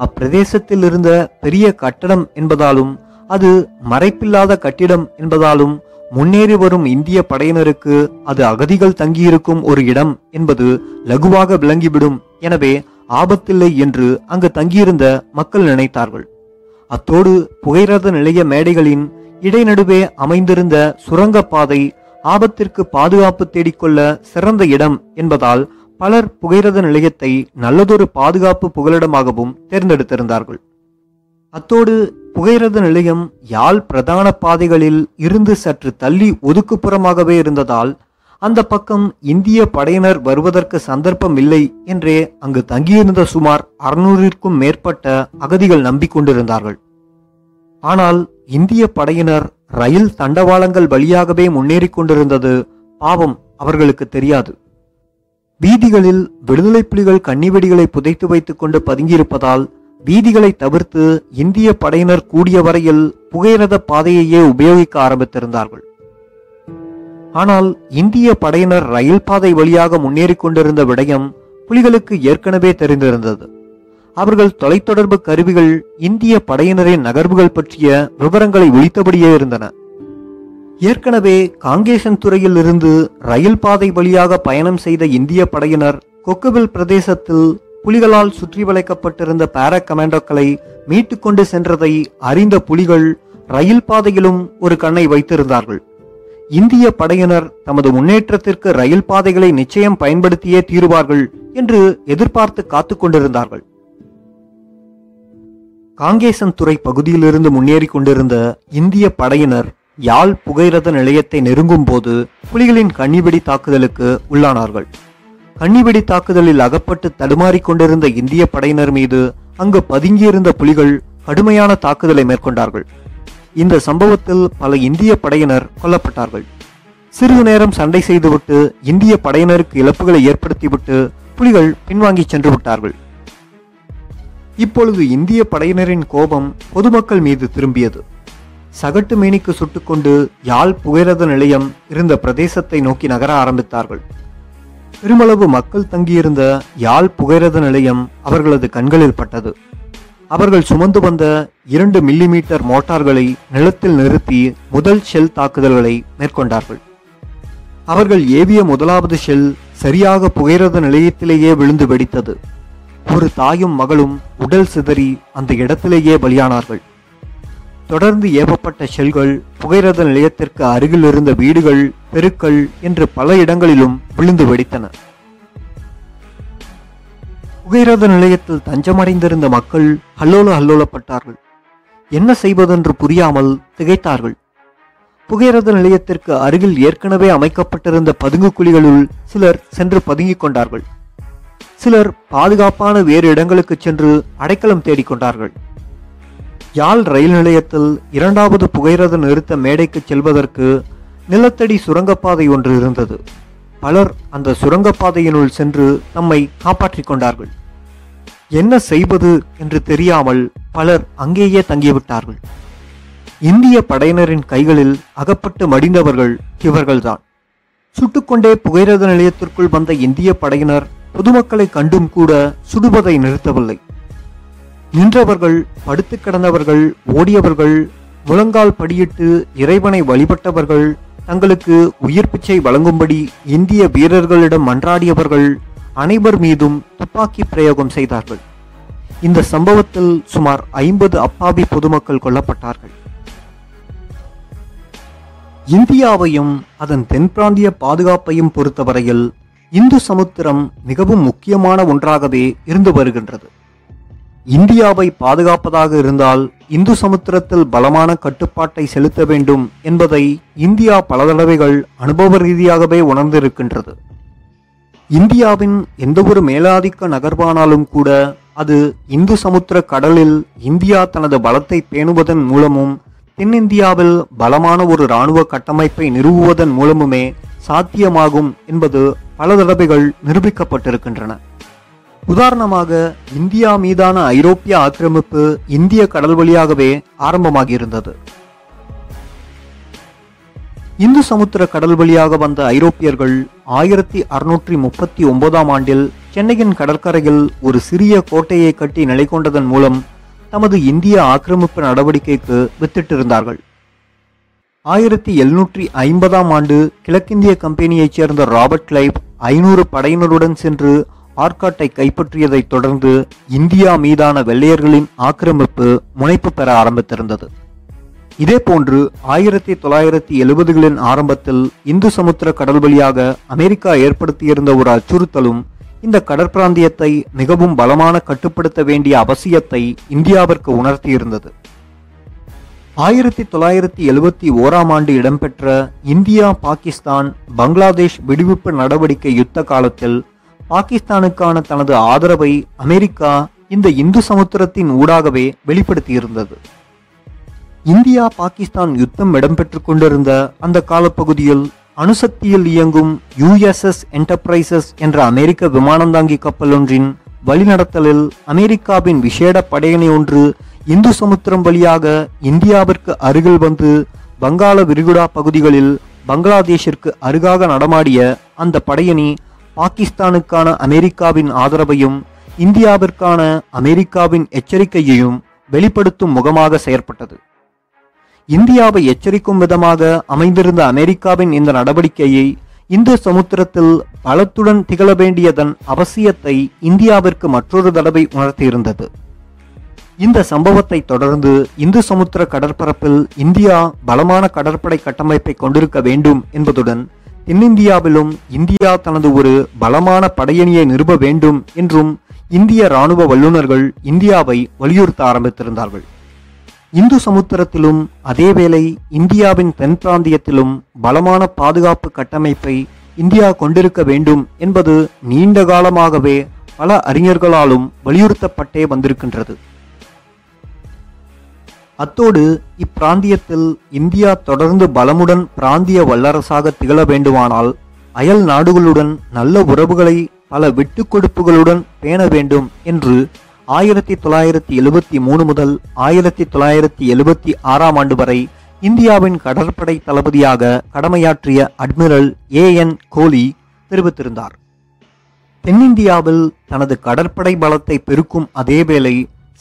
அப்பிரதேசத்தில் இருந்த பெரிய கட்டடம் என்பதாலும் அது மறைப்பில்லாத கட்டிடம் என்பதாலும் முன்னேறி வரும் இந்திய படையினருக்கு அது அகதிகள் தங்கியிருக்கும் ஒரு இடம் என்பது லகுவாக விளங்கிவிடும். எனவே ஆபத்தில்லை என்று அங்கு தங்கியிருந்த மக்கள் நினைத்தார்கள். அத்தோடு புகையிரத நிலைய மேடைகளின் இடைநடுவே அமைந்திருந்த சுரங்கப்பாதை ஆபத்திற்கு பாதுகாப்பு தேடிக்கொள்ள சிறந்த இடம் என்பதால் பலர் புகையிரத நிலையத்தை நல்லதொரு பாதுகாப்பு புகலிடமாகவும் தேர்ந்தெடுத்திருந்தார்கள். அத்தோடு புகையிரத நிலையம் யாழ் பிரதான பாதைகளில் இருந்து சற்று தள்ளி ஒதுக்குப்புறமாகவே இருந்ததால் அந்த பக்கம் இந்திய படையினர் வருவதற்கு சந்தர்ப்பம் இல்லை என்றே அங்கு தங்கியிருந்த சுமார் 600க்கும் மேற்பட்ட அகதிகள் நம்பிக்கொண்டிருந்தார்கள். ஆனால் இந்திய படையினர் ரயில் தண்டவாளங்கள் வழியாகவே முன்னேறி கொண்டிருந்தது பாவம் அவர்களுக்கு தெரியாது. வீதிகளில் விடுதலை புலிகள் கன்னிவெடிகளை புதைத்து வைத்துக் கொண்டு பதுங்கியிருப்பதால் வீதிகளை தவிர்த்து இந்திய படையினர் கூடிய வரையில் புகையிரத பாதையையே உபயோகிக்க ஆரம்பித்திருந்தார்கள். ஆனால் இந்திய படையினர் ரயில் பாதை வழியாக முன்னேறி கொண்டிருந்த விடயம் புலிகளுக்கு ஏற்கனவே தெரிந்திருந்தது. அவர்கள் தொலைத்தொடர்பு கருவிகள் இந்திய படையினரின் நகர்வுகள் பற்றிய விவரங்களை ஒளித்தபடியே இருந்தன. ஏற்கனவே காங்கேசன் துறையில் இருந்து ரயில் பாதை வழியாக பயணம் செய்த இந்திய படையினர் கொக்கவில் பிரதேசத்தில் புலிகளால் சுற்றி வளைக்கப்பட்டிருந்த பாரா கமாண்டோக்களை மீட்டு கொண்டு சென்றதை அறிந்த புலிகள் ரயில் பாதையிலும் ஒரு கண்ணை வைத்திருந்தார்கள். இந்திய படையினர் தமது முன்னேற்றத்திற்கு ரயில் பாதைகளை நிச்சயம் பயன்படுத்தியே தீருவார்கள் என்று எதிர்பார்த்து காத்து கொண்டிருந்தார்கள். காங்கேசன் துறை பகுதியிலிருந்து முன்னேறி கொண்டிருந்த இந்திய படையினர் யாழ் புகையிரத நிலையத்தை நெருங்கும் போது புலிகளின் கன்னிவெடி தாக்குதலுக்கு உள்ளானார்கள். கன்னிவெடி தாக்குதலில் அகப்பட்டு தடுமாறி கொண்டிருந்த இந்திய படையினர் மீது அங்கு பதுங்கியிருந்த புலிகள் கடுமையான தாக்குதலை மேற்கொண்டார்கள். இந்த சம்பவத்தில் பல இந்திய படையினர் கொல்லப்பட்டார்கள். சிறிது நேரம் சண்டை செய்துவிட்டு இந்திய படையினருக்கு இழப்புகளை ஏற்படுத்திவிட்டு புலிகள் பின்வாங்கி சென்று விட்டார்கள். இப்பொழுது இந்திய படையினரின் கோபம் பொதுமக்கள் மீது திரும்பியது. சகட்டு மேனிக்கு சுட்டுக்கொண்டு யாழ் புகையிரத நிலையம் இருந்த பிரதேசத்தை நோக்கி நகர ஆரம்பித்தார்கள். பெருமளவு மக்கள் தங்கியிருந்த யாழ் புகையிரத நிலையம் அவர்களது கண்களில் பட்டது. அவர்கள் சுமந்து வந்த 2 மில்லிமீட்டர் மோட்டார்களை நிலத்தில் நிறுத்தி முதல் ஷெல் தாக்குதல்களை மேற்கொண்டார்கள். அவர்கள் ஏவிய முதலாவது ஷெல் சரியாக புகையிரத நிலையத்திலேயே விழுந்து வெடித்தது. ஒரு தாயும் மகளும் உடல் சிதறி அந்த இடத்திலேயே பலியானார்கள். தொடர்ந்து ஏவப்பட்ட ஷெல்கள் புகையிரத நிலையத்திற்கு அருகில் இருந்த வீடுகள், தெருக்கள் என்று பல இடங்களிலும் விழுந்து வெடித்தன. புகையிரத நிலையத்தில் தஞ்சமடைந்திருந்த மக்கள் அல்லோலப்பட்டார்கள். என்ன செய்வதென்று புரியாமல் திகைத்தார்கள். புகையிரத நிலையத்திற்கு அருகில் ஏற்கனவே அமைக்கப்பட்டிருந்த பதுங்கு குழிகளுள் சிலர் சென்று பதுங்கிக் கொண்டார்கள். சிலர் பாதுகாப்பான வேறு இடங்களுக்கு சென்று அடைக்கலம் தேடிக்கொண்டார்கள். யாழ் ரயில் நிலையத்தில் 2வது புகையிரத நிறுத்த மேடைக்கு செல்வதற்கு நிலத்தடி சுரங்கப்பாதை ஒன்று இருந்தது. பலர் அந்த சுரங்கப்பாதையினுள் சென்று நம்மை காப்பாற்றிக் கொண்டார்கள். என்ன செய்வது என்று தெரியாமல் பலர் அங்கேயே தங்கிவிட்டார்கள். இந்திய படையினரின் கைகளில் அகப்பட்டு மடிந்தவர்கள் இவர்கள்தான். சுட்டுக்கொண்டே புகையிரத நிலையத்திற்குள் வந்த இந்திய படையினர் பொதுமக்களை கண்டும் கூட சுடுவதை நிறுத்தவில்லை. நின்றவர்கள், படுத்து கிடந்தவர்கள், ஓடியவர்கள், முழங்கால் படியிட்டு இறைவனை வழிபட்டவர்கள், தங்களுக்கு உயிர் பிச்சை வழங்கும்படி இந்திய வீரர்களிடம் மன்றாடியவர்கள், அனைவர் மீதும் துப்பாக்கி பிரயோகம் செய்தார்கள். இந்த சம்பவத்தில் சுமார் 50 அப்பாவி பொதுமக்கள் கொல்லப்பட்டார்கள். இந்தியாவையும் அதன் தென்பிராந்திய பாதுகாப்பையும் பொறுத்தவரையில் இந்து சமுத்திரம் மிகவும் முக்கியமான ஒன்றாகவே இருந்து வருகின்றது. இந்தியாவை பாதுகாப்பதாக இருந்தால் இந்து சமுத்திரத்தில் பலமான கட்டுப்பாட்டை செலுத்த வேண்டும் என்பதை இந்தியா பல தடவைகள் அனுபவ ரீதியாகவே உணர்ந்திருக்கின்றது. இந்தியாவின் எந்தவொரு மேலாதிக்க நகர்வானாலும் கூட அது இந்து சமுத்திர கடலில் இந்தியா தனது பலத்தை பேணுவதன் மூலமும் தென்னிந்தியாவில் பலமான ஒரு இராணுவ கட்டமைப்பை நிறுவுவதன் மூலமுமே சாத்தியமாகும் என்பது பல தடவைகள் நிரூபிக்கப்பட்டிருக்கின்றன. உதாரணமாக, இந்தியா மீதான ஐரோப்பிய ஆக்கிரமிப்பு இந்திய கடல் வழியாகவே ஆரம்பமாகியிருந்தது. இந்து சமுத்திர கடல் வழியாக வந்த ஐரோப்பியர்கள் 1639 ஆண்டில் சென்னையின் கடற்கரையில் ஒரு சிறிய கோட்டையை கட்டி நிலை கொண்டதன் மூலம் தமது இந்திய ஆக்கிரமிப்பு நடவடிக்கைக்கு வித்திட்டிருந்தார்கள். 1750 ஆண்டு கிழக்கிந்திய கம்பெனியைச் சேர்ந்த ராபர்ட் கிளைவ் 500 படையினருடன் சென்று ஆர்காட்டை கைப்பற்றியதைத் தொடர்ந்து இந்தியா மீதான வெள்ளையர்களின் ஆக்கிரமிப்பு முனைப்பு பெற ஆரம்பித்திருந்தது. இதேபோன்று 1970களின் ஆரம்பத்தில் இந்து சமுத்திர கடல் வழியாக அமெரிக்கா ஏற்படுத்தியிருந்த ஒரு அச்சுறுத்தலும் இந்த கடற்பிராந்தியத்தை மிகவும் பலமான கட்டுப்படுத்த வேண்டிய அவசியத்தை இந்தியாவிற்கு உணர்த்தியிருந்தது. 1971 ஆண்டு இடம்பெற்ற இந்தியா பாகிஸ்தான் பங்களாதேஷ் விடுவிப்பு நடவடிக்கை யுத்த காலத்தில் பாகிஸ்தானுக்கான தனது ஆதரவை அமெரிக்கா இந்த இந்து சமுத்திரத்தின் ஊடாகவே வெளிப்படுத்தியிருந்தது. இந்தியா பாகிஸ்தான் யுத்தம் இடம்பெற்று கொண்டிருந்த அந்த காலப்பகுதியில் அணுசக்தியில் இயங்கும் USS என்டர்பிரைசஸ் என்ற அமெரிக்க விமானந்தாங்கி கப்பல் ஒன்றின் வழிநடத்தலில் அமெரிக்காவின் விசேட படையணி ஒன்று இந்து சமுத்திரம் வழியாக இந்தியாவிற்கு அருகில் வந்து வங்காள விரிகுடா பகுதிகளில் பங்களாதேஷிற்கு அருகாக நடமாடிய அந்த படையணி பாகிஸ்தானுக்கான அமெரிக்காவின் ஆதரவையும் இந்தியாவிற்கான அமெரிக்காவின் எச்சரிக்கையையும் வெளிப்படுத்தும் முகமாக செயற்பட்டது. இந்தியாவை எச்சரிக்கும் விதமாக அமைந்திருந்த அமெரிக்காவின் இந்த நடவடிக்கையை இந்து சமுத்திரத்தில் பலத்துடன் திகழ வேண்டியதன் அவசியத்தை இந்தியாவிற்கு மற்றொரு தடவை உணர்த்தியிருந்தது. இந்த சம்பவத்தை தொடர்ந்து இந்து சமுத்திர கடற்பரப்பில் இந்தியா பலமான கடற்படை கட்டமைப்பை கொண்டிருக்க வேண்டும் என்பதுடன் தென்னிந்தியாவிலும் இந்தியா தனது ஒரு பலமான படையணியை நிறுவ வேண்டும் என்றும் இந்திய இராணுவ வல்லுநர்கள் இந்தியாவை வலியுறுத்த ஆரம்பித்திருந்தார்கள். இந்து சமுத்திரத்திலும் அதேவேளை இந்தியாவின் தென் பிராந்தியத்திலும் பலமான பாதுகாப்பு கட்டமைப்பை இந்தியா கொண்டிருக்க வேண்டும் என்பது நீண்ட காலமாகவே பல அறிஞர்களாலும் வலியுறுத்தப்பட்டே வந்திருக்கின்றது. அத்தோடு இப்பிராந்தியத்தில் இந்தியா தொடர்ந்து பலமுடன் பிராந்திய வல்லரசாக திகழ வேண்டுமானால் அயல் நாடுகளுடன் நல்ல உறவுகளை பல விட்டு கொடுப்புகளுடன் பேண வேண்டும் என்று 1973 முதல் 1976 ஆண்டு வரை இந்தியாவின் கடற்படை தளபதியாக கடமையாற்றிய அட்மிரல் A.N. கோலி தெரிவித்திருந்தார். தென்னிந்தியாவில் தனது கடற்படை பலத்தை பெருக்கும் அதேவேளை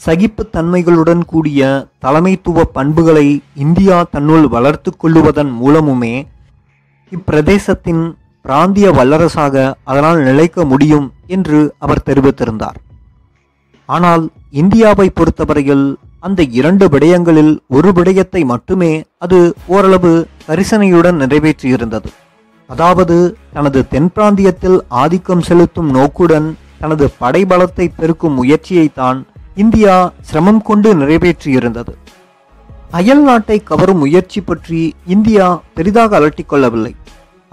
சகிப்புத்தன்மைகளுடன் கூடிய தலைமைத்துவ பண்புகளை இந்தியா தன்னுள் வளர்த்து கொள்ளுவதன் மூலமுமே இப்பிரதேசத்தின் பிராந்திய வல்லரசாக அதனால் நிலைக்க முடியும் என்று அவர் தெரிவித்திருந்தார். ஆனால் இந்தியாவை பொறுத்தவரையில் அந்த இரண்டு விடயங்களில் ஒரு விடயத்தை மட்டுமே அது ஓரளவு கரிசனையுடன் நிறைவேற்றியிருந்தது. அதாவது, தனது தென்பிராந்தியத்தில் ஆதிக்கம் செலுத்தும் நோக்குடன் தனது படைபலத்தை பெருக்கும் முயற்சியைத்தான் இந்தியா சிரமம் கொண்டு நிறைவேற்றியிருந்தது. அயல் நாட்டை கவரும் முயற்சி பற்றி இந்தியா பெரிதாக அலட்டிக்கொள்ளவில்லை.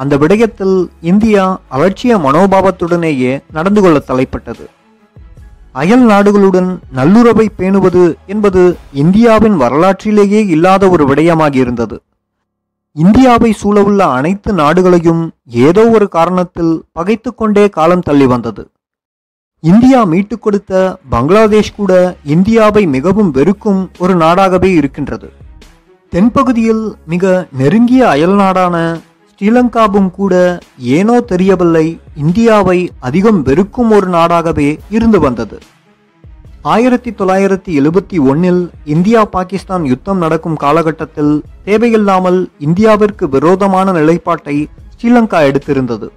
அந்த விடயத்தில் இந்தியா அலட்சிய மனோபாவத்துடனேயே நடந்து கொள்ள தலைப்பட்டது. அயல் நாடுகளுடன் நல்லுறவை பேணுவது என்பது இந்தியாவின் வரலாற்றிலேயே இல்லாத ஒரு விடயமாகி இருந்தது. இந்தியாவை சூழவுள்ள அனைத்து நாடுகளையும் ஏதோ ஒரு காரணத்தில் பகைத்து கொண்டே காலம் தள்ளி வந்தது. இந்தியா மீட்டு கொடுத்த பங்களாதேஷ் கூட இந்தியாவை மிகவும் வெறுக்கும் ஒரு நாடாகவே இருக்கின்றது. தென்பகுதியில் மிக நெருங்கிய அயல் நாடான ஸ்ரீலங்காவும் கூட ஏனோ தெரியவில்லை இந்தியாவை அதிகம் வெறுக்கும் ஒரு நாடாகவே இருந்து வந்தது. 1971 இந்தியா பாகிஸ்தான் யுத்தம் நடக்கும் காலகட்டத்தில் தேவையில்லாமல் இந்தியாவிற்கு விரோதமான நிலைப்பாட்டை ஸ்ரீலங்கா எடுத்திருந்தது.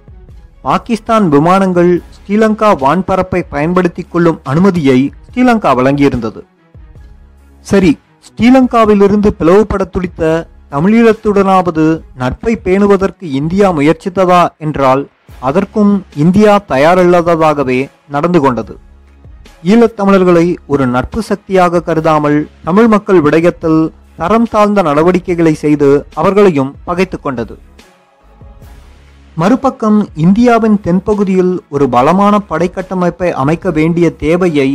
பாகிஸ்தான் விமானங்கள் ஸ்ரீலங்கா வான்பரப்பை பயன்படுத்திக் கொள்ளும் அனுமதியை ஸ்ரீலங்கா வழங்கியிருந்தது. சரி, ஸ்ரீலங்காவிலிருந்து பிளவுபட துடித்த தமிழீழத்துடனாவது நட்பை பேணுவதற்கு இந்தியா முயற்சித்ததா என்றால் அதற்கும் இந்தியா தயாரில்லாததாகவே நடந்து கொண்டது. ஈழத்தமிழர்களை ஒரு நட்பு சக்தியாக கருதாமல் தமிழ் மக்கள் விடயத்தில் தரம் தாழ்ந்த நடவடிக்கைகளை செய்து அவர்களையும் பகைத்து கொண்டது. மறுபக்கம் இந்தியாவின் தென்பகுதியில் ஒரு பலமான படைக்கட்டமைப்பை அமைக்க வேண்டிய தேவையை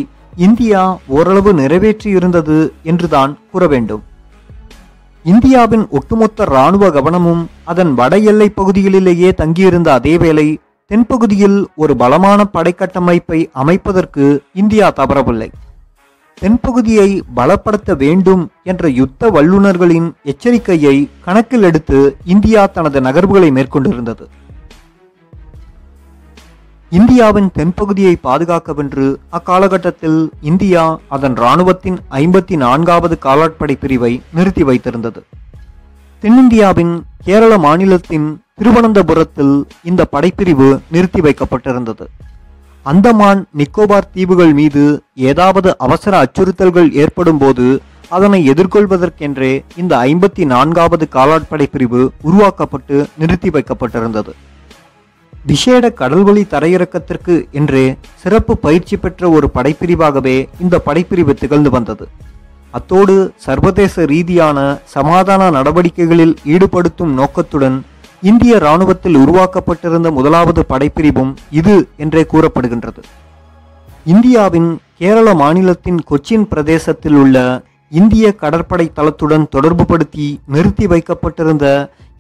இந்தியா ஓரளவு நிறைவேற்றியிருந்தது என்றுதான் கூற வேண்டும். இந்தியாவின் ஒட்டுமொத்த இராணுவ கவனமும் அதன் வட எல்லை பகுதிகளிலேயே தங்கியிருந்த அதேவேளை தென்பகுதியில் ஒரு பலமான படைக்கட்டமைப்பை அமைப்பதற்கு இந்தியா தவறவில்லை. தென்பகுதியை பலப்படுத்த வேண்டும் என்ற யுத்த வல்லுநர்களின் எச்சரிக்கையை கணக்கில் எடுத்து இந்தியா தனது நகர்வுகளை மேற்கொண்டிருந்தது. இந்தியாவின் தென்பகுதியை பாதுகாக்கவென்று அக்காலகட்டத்தில் இந்தியா அதன் இராணுவத்தின் 54வது காலாட்படை பிரிவை நிறுத்தி வைத்திருந்தது. தென்னிந்தியாவின் கேரள மாநிலத்தின் திருவனந்தபுரத்தில் இந்த படைப்பிரிவு நிறுத்தி வைக்கப்பட்டிருந்தது. அந்தமான் நிக்கோபார் தீவுகள் மீது ஏதாவது அவசர அச்சுறுத்தல்கள் ஏற்படும் போது அதனை எதிர்கொள்வதற்கென்றே இந்த 54வது காலாட்படை பிரிவு உருவாக்கப்பட்டு நிறுத்தி வைக்கப்பட்டிருந்தது. விஷேட கடல்வழி தரையிறக்கத்திற்கு என்றே சிறப்பு பயிற்சி பெற்ற ஒரு படைப்பிரிவாகவே இந்த படைப்பிரிவு திகழ்ந்து வந்தது. அத்தோடு சர்வதேச ரீதியான சமாதான நடவடிக்கைகளில் ஈடுபடுத்தும் நோக்கத்துடன் இந்திய இராணுவத்தில் உருவாக்கப்பட்டிருந்த 1வது படைப்பிரிவும் இது என்றே கூறப்படுகின்றது. இந்தியாவின் கேரள மாநிலத்தின் கொச்சின் பிரதேசத்தில் உள்ள இந்திய கடற்படை தளத்துடன் தொடர்பு படுத்தி நிறுத்தி வைக்கப்பட்டிருந்த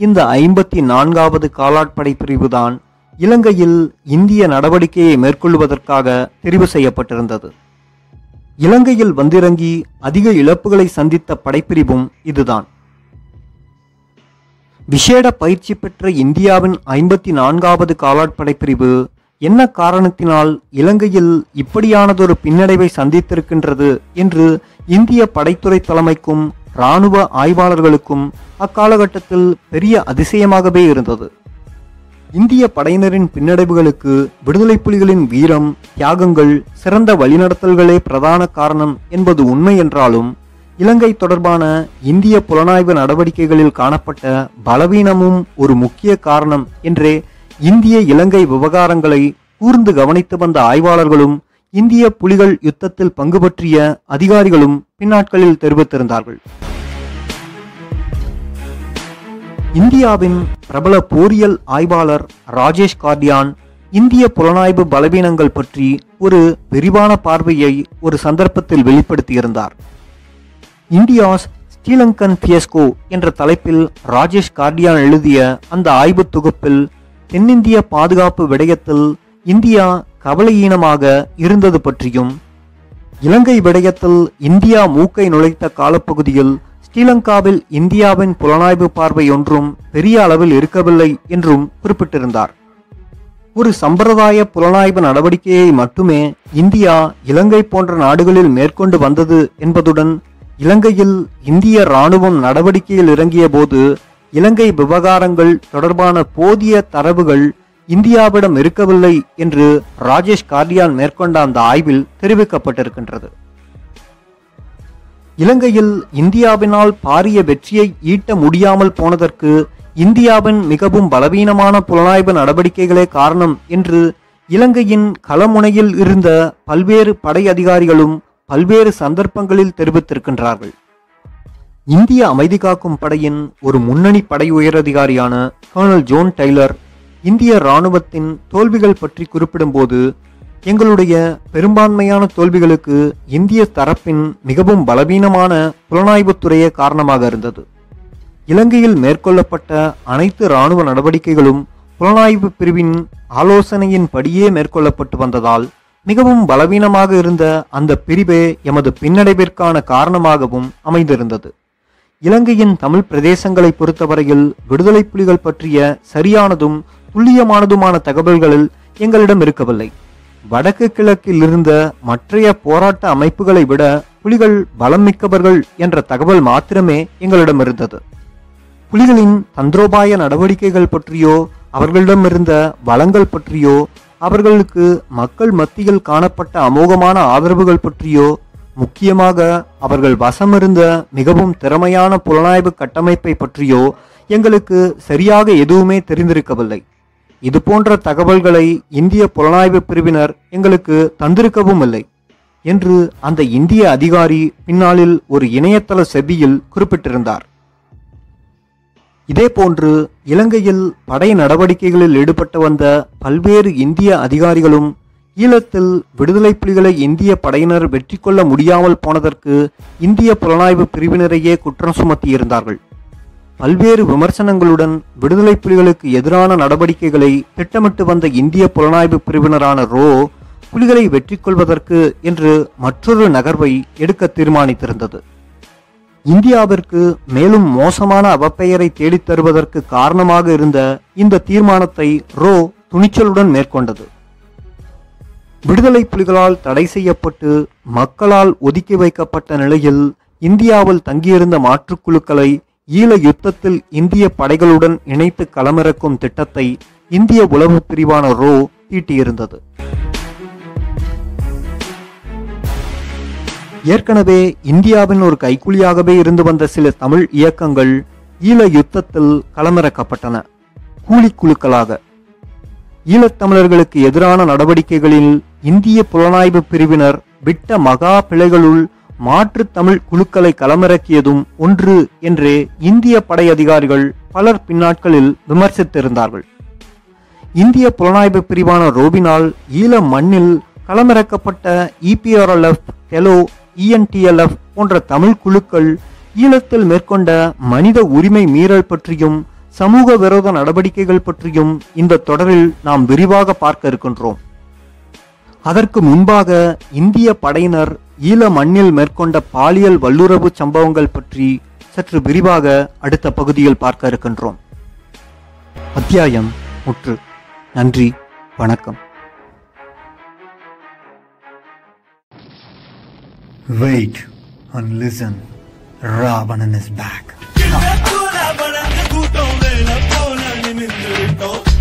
இந்த 54வது காலாட்படை பிரிவுதான் இலங்கையில் இந்திய நடவடிக்கையை மேற்கொள்வதற்காக தெரிவு செய்யப்பட்டிருந்தது. இலங்கையில் வந்திறங்கி அதிக இழப்புகளை சந்தித்த படைப்பிரிவும் இதுதான். விஷேட பயிற்சி பெற்ற இந்தியாவின் 54வது காலாட்படை பிரிவு என்ன காரணத்தினால் இலங்கையில் இப்படியானதொரு பின்னடைவை சந்தித்திருக்கின்றது என்று இந்திய படைத்துறை தலைமைக்கும் இராணுவ ஆய்வாளர்களுக்கும் அக்காலகட்டத்தில் பெரிய அதிசயமாகவே இருந்தது. இந்திய படையினரின் பின்னடைவுகளுக்கு விடுதலை புலிகளின் வீரம், தியாகங்கள், சிறந்த வழிநடத்தல்களே பிரதான காரணம் என்பது உண்மை என்றாலும் இலங்கை தொடர்பான இந்திய புலனாய்வு நடவடிக்கைகளில் காணப்பட்ட பலவீனமும் ஒரு முக்கிய காரணம் என்றே இந்திய இலங்கை விவகாரங்களை கூர்ந்து கவனித்து வந்த ஆய்வாளர்களும் இந்திய புலிகள் யுத்தத்தில் பங்கு பற்றிய அதிகாரிகளும் பின்னாட்களில் தெரிவித்திருந்தார்கள். இந்தியாவின் பிரபல போரியல் ஆய்வாளர் ராஜேஷ் கார்டியான் இந்திய புலனாய்வு பலவீனங்கள் பற்றி ஒரு விரிவான பார்வையை ஒரு சந்தர்ப்பத்தில் வெளிப்படுத்தியிருந்தார். இந்தியாஸ் ஸ்ரீலங்கன் பியஸ்கோ என்ற தலைப்பில் ராஜேஷ் கார்டியான் எழுதிய அந்த ஆய்வு தொகுப்பில் தென்னிந்திய பாதுகாப்பு விடயத்தில் இந்தியா கவலையீனமாக இருந்தது பற்றியும், இலங்கை விடயத்தில் இந்தியா மூக்கை நுழைத்த காலப்பகுதியில் ஸ்ரீலங்காவில் இந்தியாவின் புலனாய்வு பார்வை ஒன்றும் பெரிய அளவில் இருக்கவில்லை என்றும் குறிப்பிட்டிருந்தார். ஒரு சம்பிரதாய புலனாய்வு நடவடிக்கையை மட்டுமே இந்தியா இலங்கை போன்ற நாடுகளில் மேற்கொண்டு வந்தது என்பதுடன் இலங்கையில் இந்திய இராணுவம் நடவடிக்கையில் இறங்கிய போது இலங்கை விவகாரங்கள் தொடர்பான போதிய தரவுகள் இந்தியாவிடம் இருக்கவில்லை என்று ராஜேஷ் கார்டியான் மேற்கொண்ட அந்த ஆய்வில் தெரிவிக்கப்பட்டிருக்கின்றது. இலங்கையில் இந்தியாவினால் பாரிய வெற்றியை ஈட்ட முடியாமல் போனதற்கு இந்தியாவின் மிகவும் பலவீனமான புலனாய்வு நடவடிக்கைகளே காரணம் என்று இலங்கையின் களமுனையில் இருந்த பல்வேறு படை அதிகாரிகளும் பல்வேறு சந்தர்ப்பங்களில் தெரிவித்திருக்கின்றார்கள். இந்திய அமைதி காக்கும் படையின் ஒரு முன்னணி படை உயரதிகாரியான கர்னல் ஜோன் டெய்லர் இந்திய இராணுவத்தின் தோல்விகள் பற்றி குறிப்பிடும்போது, எங்களுடைய பெரும்பான்மையான தோல்விகளுக்கு இந்திய தரப்பின் மிகவும் பலவீனமான புலனாய்வுத்துறையே காரணமாக இருந்தது. இலங்கையில் மேற்கொள்ளப்பட்ட அனைத்து இராணுவ நடவடிக்கைகளும் புலனாய்வு பிரிவின் ஆலோசனையின்படியே மேற்கொள்ளப்பட்டு வந்ததால் மிகவும் பலவீனமாக இருந்த அந்த பிரிவே எமது பின்னடைவிற்கான காரணமாகவும் அமைந்திருந்தது. இலங்கையின் தமிழ் பிரதேசங்களை பொறுத்தவரையில் விடுதலை புலிகள் பற்றிய சரியானதும் துல்லியமானதுமான தகவல்களில் எங்களிடம் இருக்கவில்லை. வடக்கு கிழக்கில் இருந்த மற்றைய போராட்ட அமைப்புகளை விட புலிகள் பலம் மிக்கவர்கள் என்ற தகவல் மாத்திரமே எங்களிடம் இருந்தது. புலிகளின் தந்திரோபாய நடவடிக்கைகள் பற்றியோ அவர்களிடமிருந்த வளங்கள் பற்றியோ அவர்களுக்கு மக்கள் மத்தியில் காணப்பட்ட அமோகமான ஆதரவுகள் பற்றியோ, முக்கியமாக அவர்கள் வசமிருந்த மிகவும் திறமையான புலனாய்வு கட்டமைப்பை பற்றியோ எங்களுக்கு சரியாக எதுவுமே தெரிந்திருக்கவில்லை. இதுபோன்ற தகவல்களை இந்திய புலனாய்வு பிரிவினர் எங்களுக்கு தந்திருக்கவும் இல்லை என்று அந்த இந்திய அதிகாரி பின்னாளில் ஒரு இணையதள செபியில் குறிப்பிட்டிருந்தார். இதேபோன்று இலங்கையில் படை நடவடிக்கைகளில் ஈடுபட்டு வந்த பல்வேறு இந்திய அதிகாரிகளும் ஈழத்தில் விடுதலை புலிகளை இந்திய படையினர் வெற்றி கொள்ள முடியாமல் போனதற்கு இந்திய புலனாய்வு பிரிவினரையே குற்றம் சுமத்தியிருந்தார்கள். பல்வேறு விமர்சனங்களுடன் விடுதலை புலிகளுக்கு எதிரான நடவடிக்கைகளை திட்டமிட்டு வந்த இந்திய புலனாய்வு பிரிவினரான ரோ புலிகளை வெற்றி கொள்வதற்கு என்று மற்றொரு நகர்வை எடுக்க தீர்மானித்திருந்தது. இந்தியாவிற்கு மேலும் மோசமான அவப்பெயரை தேடித் தருவதற்கு காரணமாக இருந்த இந்த தீர்மானத்தை ரோ துணிச்சலுடன் மேற்கொண்டது. விடுதலை புலிகளால் தடை செய்யப்பட்டு மக்களால் ஒதுக்கி வைக்கப்பட்ட நிலையில் இந்தியாவில் தங்கியிருந்த மாற்றுக்குழுக்களை ஈழ யுத்தத்தில் இந்திய படைகளுடன் இணைத்து களமிறக்கும் திட்டத்தை இந்திய உளவு பிரிவான ரோ தீட்டியிருந்தது. ஏற்கனவே இந்தியாவின் ஒரு கைக்குலியாகவே இருந்து வந்த சில தமிழ் இயக்கங்கள் ஈழ யுத்தத்தில் களமிறக்கப்பட்டன. கூலிக்குழுக்களாக ஈழத்தமிழர்களுக்கு எதிரான நடவடிக்கைகளில் இந்திய புலனாய்வு பிரிவினர் விட்ட மகா பிழைகளுள் மாற்று தமிழ் குழுக்களை களமிறக்கியதும் ஒன்று என்றே இந்திய படை அதிகாரிகள் பலர் பின்னாட்களில் விமர்சித்திருந்தார்கள். இந்திய புலனாய்வு பிரிவான ரோபினால் ஈழ மண்ணில் களமிறக்கப்பட்ட EPRLF, டெலோ, ENTLF போன்ற தமிழ் குழுக்கள் ஈழத்தில் மேற்கொண்ட மனித உரிமை மீறல் பற்றியும் சமூக விரோத நடவடிக்கைகள் பற்றியும் இந்த தொடரில் நாம் விரிவாக பார்க்க இருக்கின்றோம். அதற்கு முன்பாக இந்திய படையினர் ஈழ மண்ணில் மேற்கொண்ட பாலியல் வல்லுறவு சம்பவங்கள் பற்றி சற்று விரிவாக அடுத்த பகுதியில் பார்க்க இருக்கின்றோம். அத்தியாயம் முற்று. நன்றி, வணக்கம். Wait and listen. Rabanan is back. Don't let up on and in the top.